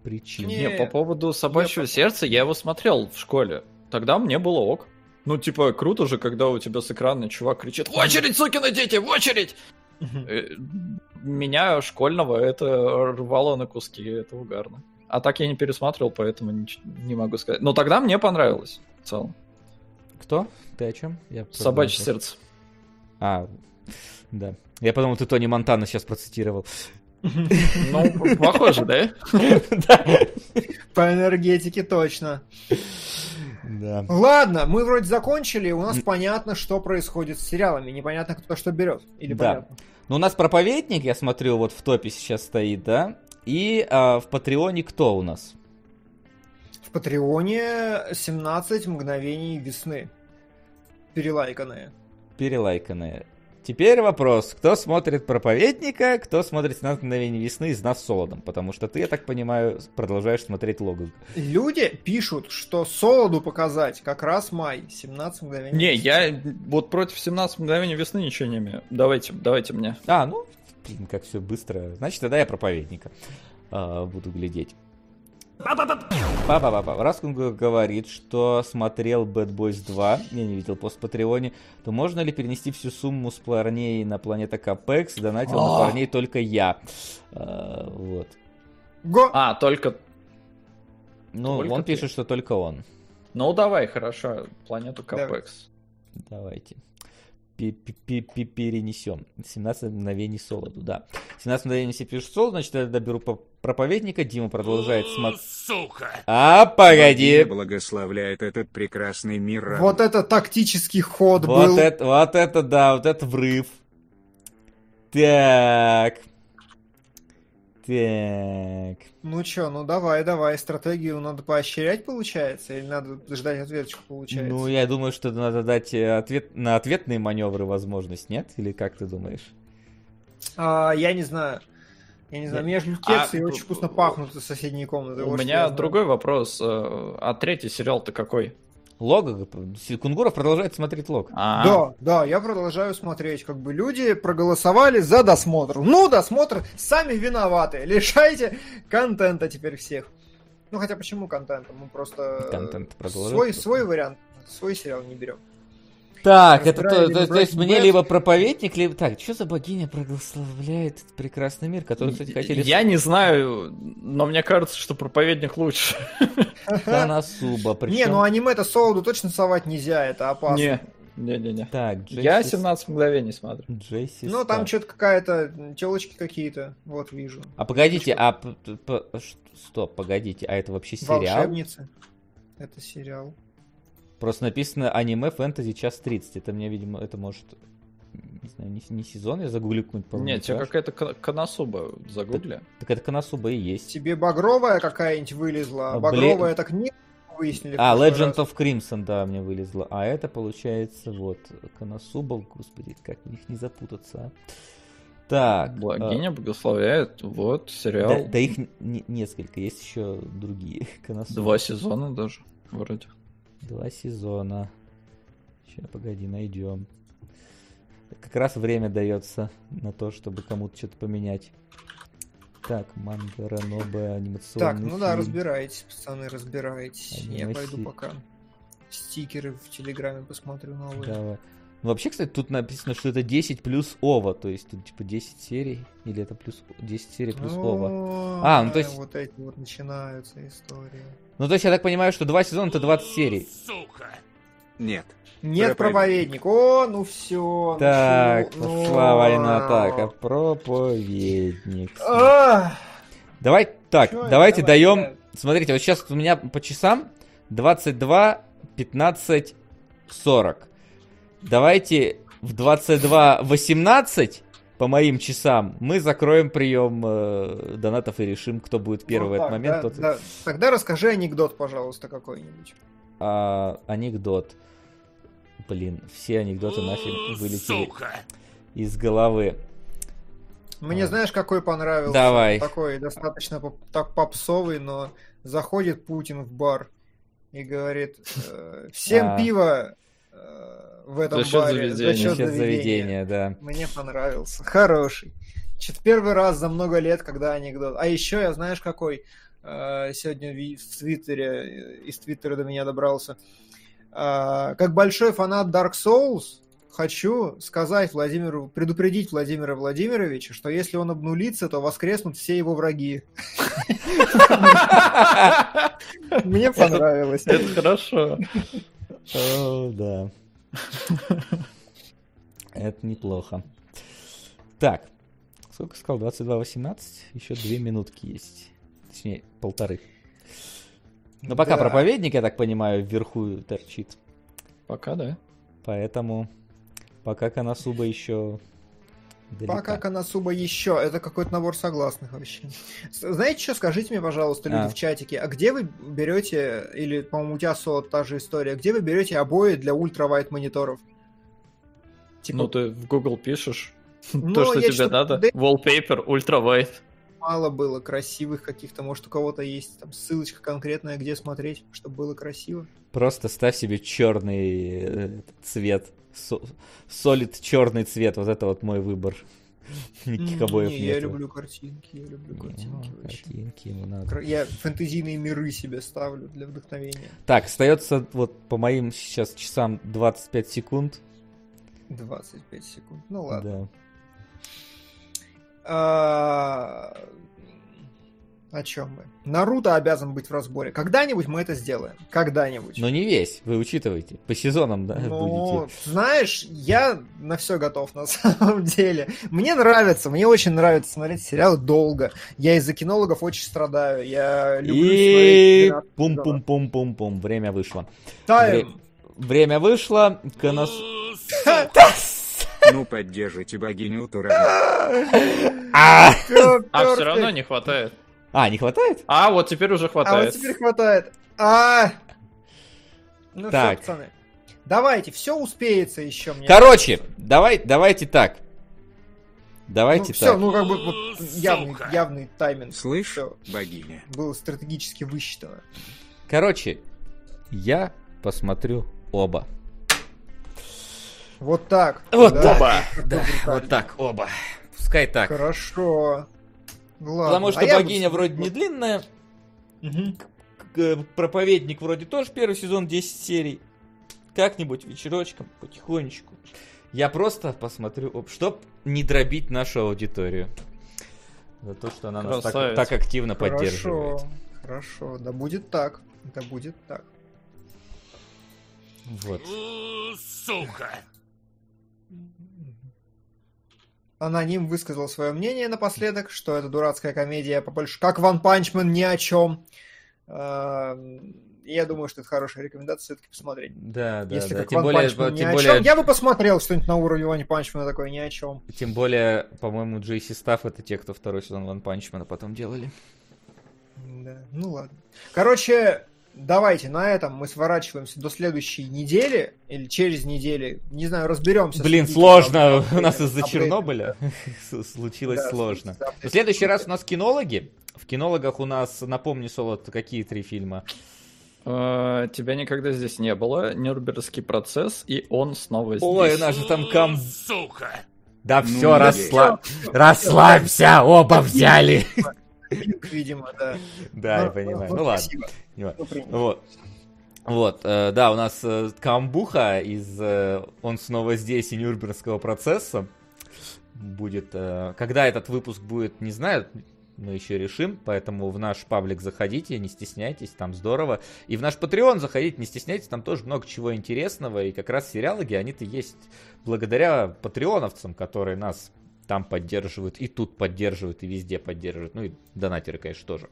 причин. Не, по поводу «Собачьего сердца» я его смотрел в школе. Тогда мне было ок. Ну, типа, круто же, когда у тебя с экрана чувак кричит: «В очередь, сукины дети, в очередь!» Меня, школьного, это рвало на куски, это угарно. А так я не пересматривал, поэтому не могу сказать. Но тогда мне понравилось в целом. Кто? Ты о чем? «Собачье сердце». А, да. Я подумал, ты Тони Монтана сейчас процитировал. Ну, похоже, да? Да. По энергетике точно. Да. Ладно, мы вроде закончили, у нас понятно, что происходит с сериалами. Непонятно, кто что берет. Или понятно? Ну, у нас «Проповедник», я смотрю, вот в топе сейчас стоит, да? И в Патреоне кто у нас? В Патреоне 17 мгновений весны. Перелайканные. Теперь вопрос, кто смотрит «Проповедника», кто смотрит 17 мгновений весны из нас с Солодом? Потому что ты, я так понимаю, продолжаешь смотреть Логан. Люди пишут, что Солоду показать как раз май, 17 мгновений весны. Не, я вот против 17 мгновений весны ничего не имею. Давайте мне. А, ну... Блин, как все быстро. Значит, тогда я «Проповедника» буду глядеть. Раскунг говорит, что смотрел Bad Boys 2, я не видел пост в Патреоне, то можно ли перенести всю сумму с парней на «Планета Капекс»? Донатил на парней только я. Вот. А, только... Ну, только он ты. Пишет, что только он. Ну, давай, хорошо, «Планету Капекс». Давайте. Перенесем. 17 мгновений Солоду, да. 17 мгновений все пишут Солоду, значит, я доберу «Проповедника». Дима продолжает смотреть. Сука! А, погоди! Благословляет этот прекрасный мир. Вот это тактический ход вот был. Вот это, да, вот это врыв. Так. Ну чё, ну давай, стратегию надо поощрять, получается, или надо ждать ответочку, получается? Ну, я думаю, что надо дать на ответные маневры возможность, нет? Или как ты думаешь? Я не знаю, у меня же кексы и очень вкусно пахнут из соседней комнаты. У меня другой вопрос, а третий сериал-то какой? Лог, Кунгуров продолжает смотреть Лог. Да, я продолжаю смотреть. Как бы люди проголосовали за досмотр. Ну, досмотр, сами виноваты. Лишайте контента теперь всех. Ну, хотя почему контента? Мы просто свой вариант, свой сериал не берем. Так, это то есть мне либо «Проповедник», либо... Так, что за богиня прославляет прекрасный мир, который, кстати, хотели... Я не знаю, но мне кажется, что «Проповедник» лучше. Танасуба, причем... Не, ну аниме-то Солоду точно совать нельзя, это опасно. Не. Так, я 17 мгновений смотрю. Джесси. Ну, там что-то какая-то... Телочки какие-то, вот вижу. А погодите, Стоп, погодите, а это вообще сериал? «Волшебница». Это сериал. Просто написано «Аниме фэнтези час 30». Это мне, видимо, это может... Не знаю, не сезон, я загуглю какую-нибудь пару. Нет, тебе какая-то Коносуба загугли. Так это Коносуба и есть. Тебе багровая какая-нибудь вылезла. Багровая так не выяснили. А, Legend of Crimson, да, мне вылезла. А это, получается, вот, Коносуба. Господи, как в них не запутаться, а? Так. Богиня благословляет, вот, сериал. Да их несколько, есть еще другие Коносубы. 2 сезона даже, вроде. 2 сезона. Сейчас, погоди, найдем. Как раз время дается на то, чтобы кому-то что-то поменять. Так, манга, ранобэ, анимационный Так, ну фильм. Да, разбирайтесь, пацаны, разбирайтесь. Я пойду пока стикеры в Телеграме посмотрю новые. Давай. Ну, вообще, кстати, тут написано, что это 10 плюс ОВА, то есть тут типа 10 серий, или это плюс 10 серий плюс ОВА. А, ну то есть... Вот эти вот начинаются истории. Ну, то есть я так понимаю, что 2 сезона это 20 серий. Сука! Нет, «Проповедник». О, ну все. Так, пошла война, так, а «Проповедник». Давай, так, давайте даем... Смотрите, вот сейчас у меня по часам 22:15:40. Давайте в 22:18 по моим часам мы закроем прием донатов и решим, кто будет первый в этот момент. Да. Тогда расскажи анекдот, пожалуйста, какой-нибудь. Анекдот. Блин, все анекдоты нафиг вылетели из головы. Мне, знаешь, какой понравился? Давай. Такой достаточно попсовый, но заходит Путин в бар и говорит: всем пиво в этом баре. За счет заведения, да. Мне понравился. Хороший. Первый раз за много лет, когда анекдот. А еще я, знаешь, какой сегодня в Твиттере, из Твиттера до меня добрался. Как большой фанат Dark Souls, хочу сказать Владимиру, предупредить Владимира Владимировича, что если он обнулится, то воскреснут все его враги. Мне понравилось. Это хорошо. Да. Это неплохо. Так, сколько сказал? 22:18? Еще 2 минутки есть. Точнее, 1,5. Но пока проповедник, я так понимаю, вверху торчит. Пока, да. Поэтому... Пока Коносуба еще... далеко. Пока Коносуба еще. Это какой-то набор согласных вообще. Знаете что, скажите мне, пожалуйста, люди в чатике, а где вы берете, или, по-моему, у тебя, Солод, та же история, где вы берете обои для ультравайт мониторов? Типа... Ну, ты в Google пишешь то, что тебе надо. Wallpaper, ультравайт. Мало было красивых каких-то, может, у кого-то есть там ссылочка конкретная, где смотреть, чтобы было красиво. Просто ставь себе черный цвет. Солид черный цвет, вот это вот мой выбор. Никаких обоев нет. Я люблю картинки, картинки ему надо. Я фэнтезийные миры себе ставлю для вдохновения. Так, остается вот по моим сейчас часам 25 секунд. 25 секунд, ну ладно. О чем мы? Наруто обязан быть в разборе. Когда-нибудь мы это сделаем. Когда-нибудь. Но не весь, вы учитываете. По сезонам, да, но, будете. Знаешь, я на все готов на самом деле. Мне нравится, мне очень нравится смотреть сериалы долго. Я из-за кинологов очень страдаю. Я люблю и... свои... Пум-пум-пум-пум-пум. Время вышло. Время вышло. Ну, поддержите богиню Турана. А все равно не хватает. А, не хватает? А, вот теперь уже хватает. А, вот теперь хватает. Ну все, пацаны. Давайте, все успеется еще. Короче, давайте так. Давайте так. Все, ну как бы явный тайминг. Слышь, богиня. Было стратегически высчитано. Короче, я посмотрю оба. Вот так. Вот так. Оба. Да, вот так, оба. Пускай так. Хорошо. Ладно. Потому что богиня вроде не длинная. Угу. Проповедник вроде тоже первый сезон, 10 серий. Как-нибудь вечерочком, потихонечку. Я просто посмотрю, чтоб не дробить нашу аудиторию. За то, что она нас так активно поддерживает. Хорошо, да будет так. Да будет так. Вот. Сука! Аноним высказал свое мнение напоследок, что это дурацкая комедия, побольше как One Punch Man, ни о чем. Я думаю, что это хорошая рекомендация все-таки посмотреть. Да. Если как One Punch Man, ни о чем. Я бы посмотрел что-нибудь на уровне One Punch Man такое, ни о чем. Тем более, по-моему, Джейси Стафф — это те, кто второй сезон One Punch Man потом делали. Да, ну ладно. Короче... Давайте, на этом мы сворачиваемся до следующей недели или через неделю. Не знаю, разберемся. Блин, сложно. У нас из-за Чернобыля случилось сложно. В следующий раз у нас кинологи. В кинологах у нас, напомни, Солод, какие 3 фильма? Тебя никогда здесь не было. Нюрнбергский процесс, и он снова здесь. Ой, у нас же там Сука! Да все, расслабься, оба взяли. Видимо, да. Да, я понимаю. Ну ладно. Вот, да, у нас камбуха из «Он снова здесь» и Нюрнбергского процесса будет. Когда этот выпуск будет, не знаю, мы еще решим, поэтому в наш паблик заходите, не стесняйтесь, там здорово. И в наш Patreon заходите, не стесняйтесь, там тоже много чего интересного. И как раз сериалоги, они-то есть благодаря патреоновцам, которые нас... Там поддерживают, и тут поддерживают, и везде поддерживают. Ну и донатеры, конечно, тоже.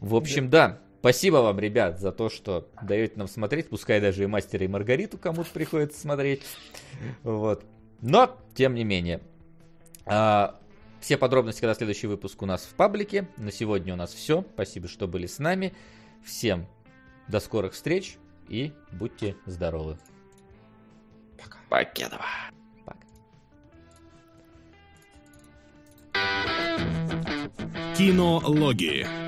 В общем, да. Спасибо вам, ребят, за то, что даете нам смотреть. Пускай даже и «Мастера и Маргариту» кому-то приходится смотреть. Вот. Но, тем не менее, все подробности, когда следующий выпуск у нас в паблике. На сегодня у нас все. Спасибо, что были с нами. Всем до скорых встреч и будьте здоровы. Пока. Покедова. Кинологии.